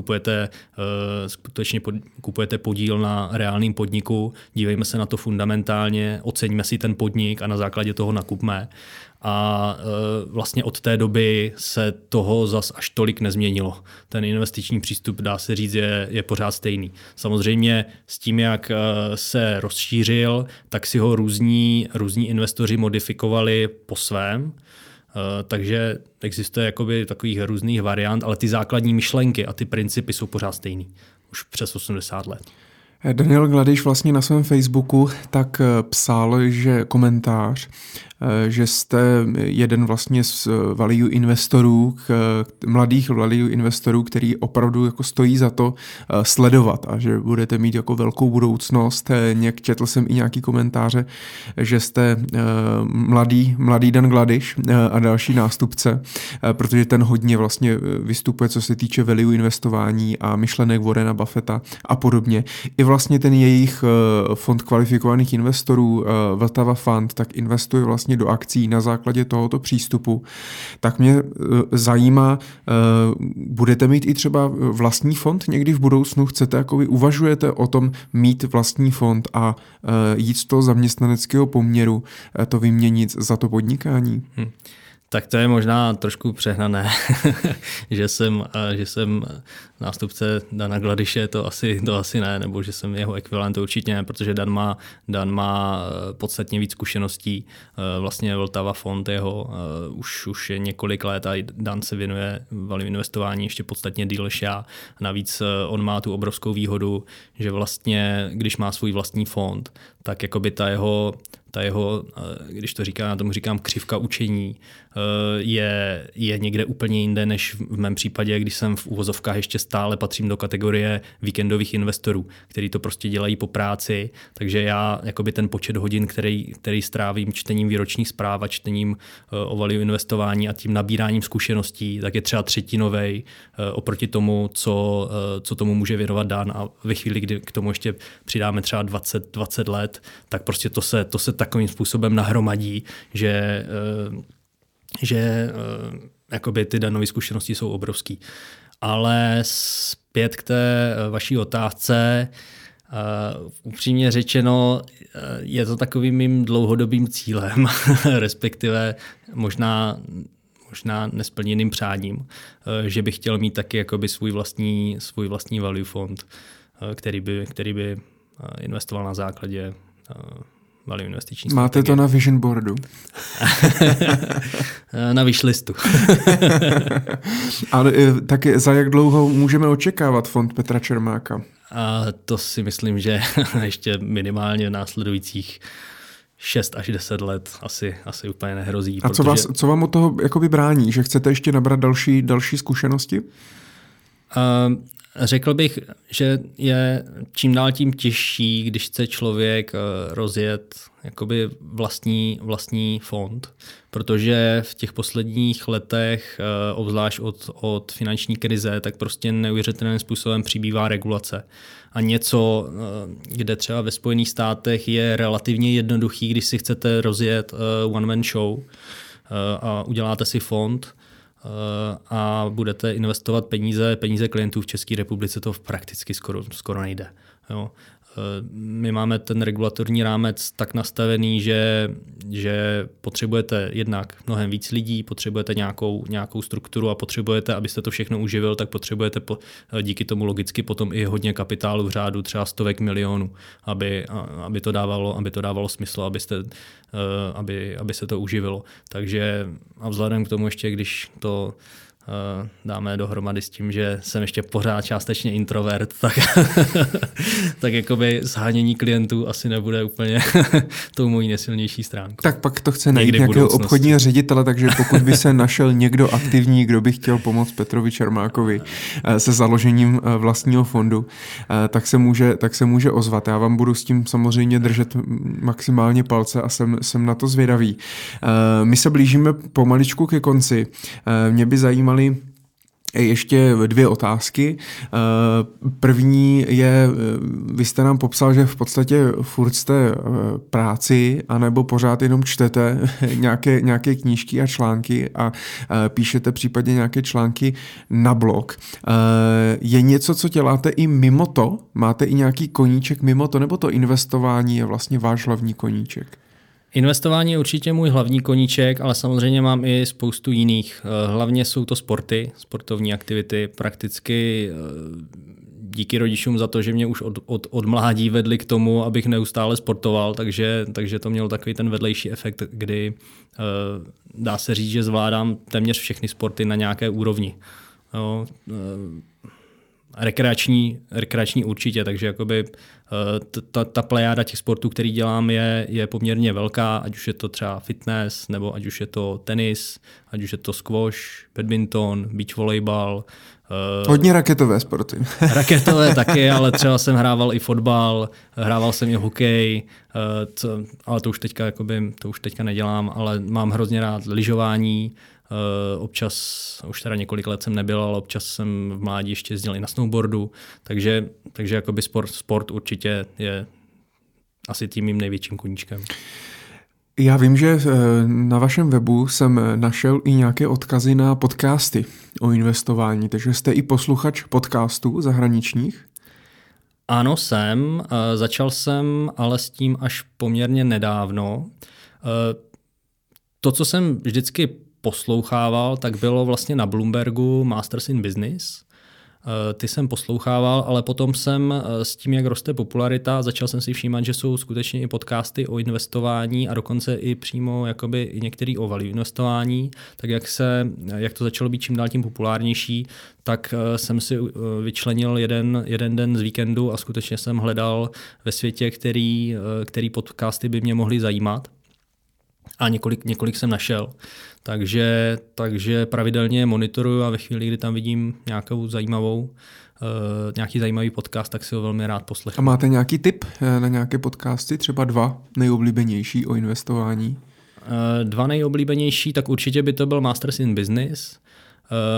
kupujete podíl na reálném podniku, dívejme se na to fundamentálně, oceňme si ten podnik a na základě toho nakupme. A vlastně od té doby se toho zas až tolik nezměnilo. Ten investiční přístup, dá se říct, je pořád stejný. Samozřejmě s tím, jak se rozšířil, tak si ho různí investoři modifikovali po svém. Takže existuje jakoby takových různých variant, ale ty základní myšlenky a ty principy jsou pořád stejný. Už přes 80 let. Daniel Gladiš vlastně na svém Facebooku tak psal, že komentář, že jste jeden vlastně z value investorů, mladých value investorů, který opravdu jako stojí za to sledovat a že budete mít jako velkou budoucnost. Četl jsem i nějaký komentáře, že jste mladý Dan Gladiš a další nástupce, protože ten hodně vlastně vystupuje, co se týče value investování a myšlenek Warrena Buffetta a podobně. I vlastně ten jejich fond kvalifikovaných investorů, Vltava Fund, tak investuje vlastně do akcí na základě tohoto přístupu, tak mě zajímá, budete mít i třeba vlastní fond někdy v budoucnu, chcete, jakoby uvažujete o tom mít vlastní fond a jít z toho zaměstnaneckého poměru to vyměnit za to podnikání? Tak to je možná trošku přehnané, že jsem nástupce Dana Gladiše, to asi ne, nebo že jsem jeho ekvivalent, to určitě ne, protože Dan má podstatně víc zkušeností. Vlastně Vltava Fond jeho už je několik let a Dan se věnuje valným investování ještě podstatně déle než já. Navíc on má tu obrovskou výhodu, že vlastně, když má svůj vlastní fond, tak jakoby ta jeho, když to říká, já tomu říkám křivka učení, je někde úplně jinde než v mém případě, když jsem v uvozovkách ještě stále patřím do kategorie víkendových investorů, kteří to prostě dělají po práci, takže já jakoby ten počet hodin, který strávím čtením výročních zpráv a čtením o value investování a tím nabíráním zkušeností, tak je třeba třetinovej oproti tomu, co tomu může věnovat Dan, a ve chvíli, kdy k tomu ještě přidáme třeba 20 let, tak prostě to se takovým způsobem nahromadí, že jakoby ty Danovy zkušenosti jsou obrovský. Ale zpět k té vaší otázce, upřímně řečeno, je to takovým mým dlouhodobým cílem, respektive možná nesplněným přáním, že bych chtěl mít taky jakoby svůj vlastní value fond, který by investoval na základě value investiční strategie. Máte to na vision boardu? Na wishlistu. Ale tak za jak dlouho můžeme očekávat fond Petra Čermáka? A to si myslím, že ještě minimálně v následujících 6 až 10 let asi úplně nehrozí. A co vám od toho jakoby brání? Že chcete ještě nabrat další zkušenosti? Řekl bych, že je čím dál tím těžší, když chce člověk rozjet jakoby vlastní fond, protože v těch posledních letech, obzvlášť od finanční krize, tak prostě neuvěřitelným způsobem přibývá regulace. A něco, kde třeba ve Spojených státech je relativně jednoduchý, když si chcete rozjet one-man show a uděláte si fond, a budete investovat peníze klientů, v České republice to prakticky skoro nejde. Jo. My máme ten regulatorní rámec tak nastavený, že potřebujete jednak mnohem víc lidí, potřebujete nějakou strukturu a potřebujete, abyste to všechno uživil, tak potřebujete díky tomu logicky potom i hodně kapitálu v řádu třeba stovek milionů, aby to dávalo smysl, aby se to uživilo. Takže a vzhledem k tomu ještě, když to dáme dohromady s tím, že jsem ještě pořád částečně introvert, tak jakoby shánění klientů asi nebude úplně tou mojí nesilnější stránkou. Tak pak to chce najít nějakého obchodního ředitele, takže pokud by se našel někdo aktivní, kdo by chtěl pomoct Petrovi Čermákovi se založením vlastního fondu, tak se může ozvat. Já vám budu s tím samozřejmě držet maximálně palce a jsem na to zvědavý. My se blížíme pomaličku ke konci. Mě by zajímalo, ještě dvě otázky. První je, vy jste nám popsal, že v podstatě furt jste práci, anebo pořád jenom čtete nějaké knížky a články a píšete případně nějaké články na blog. Je něco, co děláte i mimo to? Máte i nějaký koníček mimo to, nebo to investování je vlastně váš hlavní koníček? Investování je určitě můj hlavní koníček, ale samozřejmě mám i spoustu jiných. Hlavně jsou to sporty, sportovní aktivity. Prakticky díky rodičům za to, že mě už od mládí vedli k tomu, abych neustále sportoval, takže to mělo takový ten vedlejší efekt, kdy dá se říct, že zvládám téměř všechny sporty na nějaké úrovni. Jo, rekreační určitě, takže jakoby ta plejáda těch sportů, který dělám, je poměrně velká, ať už je to třeba fitness, nebo ať už je to tenis, ať už je to squash, badminton, beach volejbal. Hodně raketové sporty. Raketové taky, ale třeba jsem hrával i fotbal, hrával jsem i hokej, ale to už teďka nedělám, ale mám hrozně rád lyžování, Občas, už teda několik let jsem nebyl, ale občas jsem v mládí ještě jezdil i na snowboardu, takže jakoby sport určitě je asi tím mým největším koníčkem. Já vím, že na vašem webu jsem našel i nějaké odkazy na podcasty o investování, takže jste i posluchač podcastů zahraničních? Ano, jsem. Začal jsem ale s tím až poměrně nedávno. To, co jsem vždycky poslouchával, tak bylo vlastně na Bloombergu Masters in Business. Ty jsem poslouchával, ale potom jsem s tím, jak roste popularita, začal jsem si všímat, že jsou skutečně i podcasty o investování a dokonce i přímo jakoby i některý o value investování. Tak jak to začalo být čím dál tím populárnější, tak jsem si vyčlenil jeden den z víkendu a skutečně jsem hledal ve světě, který podcasty by mě mohly zajímat. A několik jsem našel. Takže pravidelně monitoruju a ve chvíli, kdy tam vidím nějaký zajímavý podcast, tak si ho velmi rád poslechnu. A máte nějaký tip na nějaké podcasty? Třeba 2 nejoblíbenější o investování? 2 nejoblíbenější, tak určitě by to byl Masters in Business.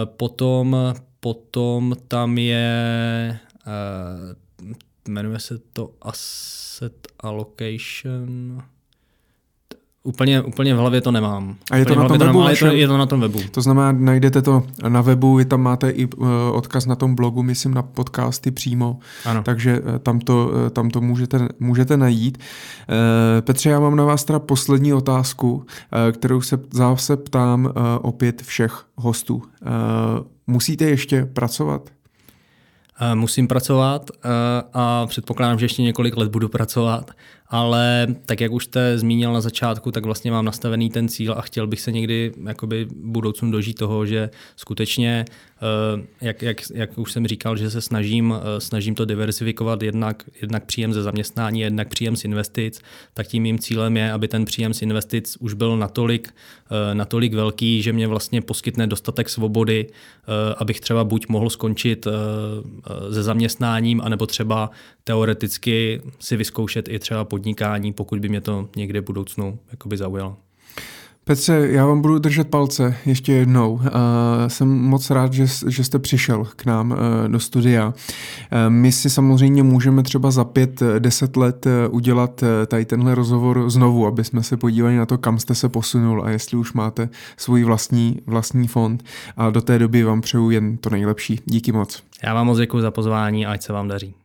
Potom tam je... Jmenuje se to Asset Allocation... Úplně v hlavě to nemám. A je to na tom webu? Je to na tom webu. To znamená, najdete to na webu, vy tam máte i odkaz na tom blogu, myslím na podcasty přímo, ano. Takže tam to můžete najít. Petře, já mám na vás teda poslední otázku, kterou se zase ptám opět všech hostů. Musíte ještě pracovat? Musím pracovat a předpokládám, že ještě několik let budu pracovat, ale tak jak už jste zmínil na začátku, tak vlastně mám nastavený ten cíl a chtěl bych se někdy jakoby v budoucnu dožít toho, že skutečně, jak už jsem říkal, že se snažím to diversifikovat jednak příjem ze zaměstnání, jednak příjem z investic, tak tím mým cílem je, aby ten příjem z investic už byl natolik velký, že mě vlastně poskytne dostatek svobody, abych třeba buď mohl skončit se zaměstnáním, anebo třeba teoreticky si vyzkoušet i třeba podnikání, pokud by mě to někde v budoucnu jakoby zaujalo. Petře, já vám budu držet palce ještě jednou. Jsem moc rád, že jste přišel k nám do studia. My si samozřejmě můžeme třeba za 5-10 let udělat tady tenhle rozhovor znovu, aby jsme se podívali na to, kam jste se posunul a jestli už máte svůj vlastní fond. A do té doby vám přeju jen to nejlepší. Díky moc. Já vám moc děkuji za pozvání a ať se vám daří.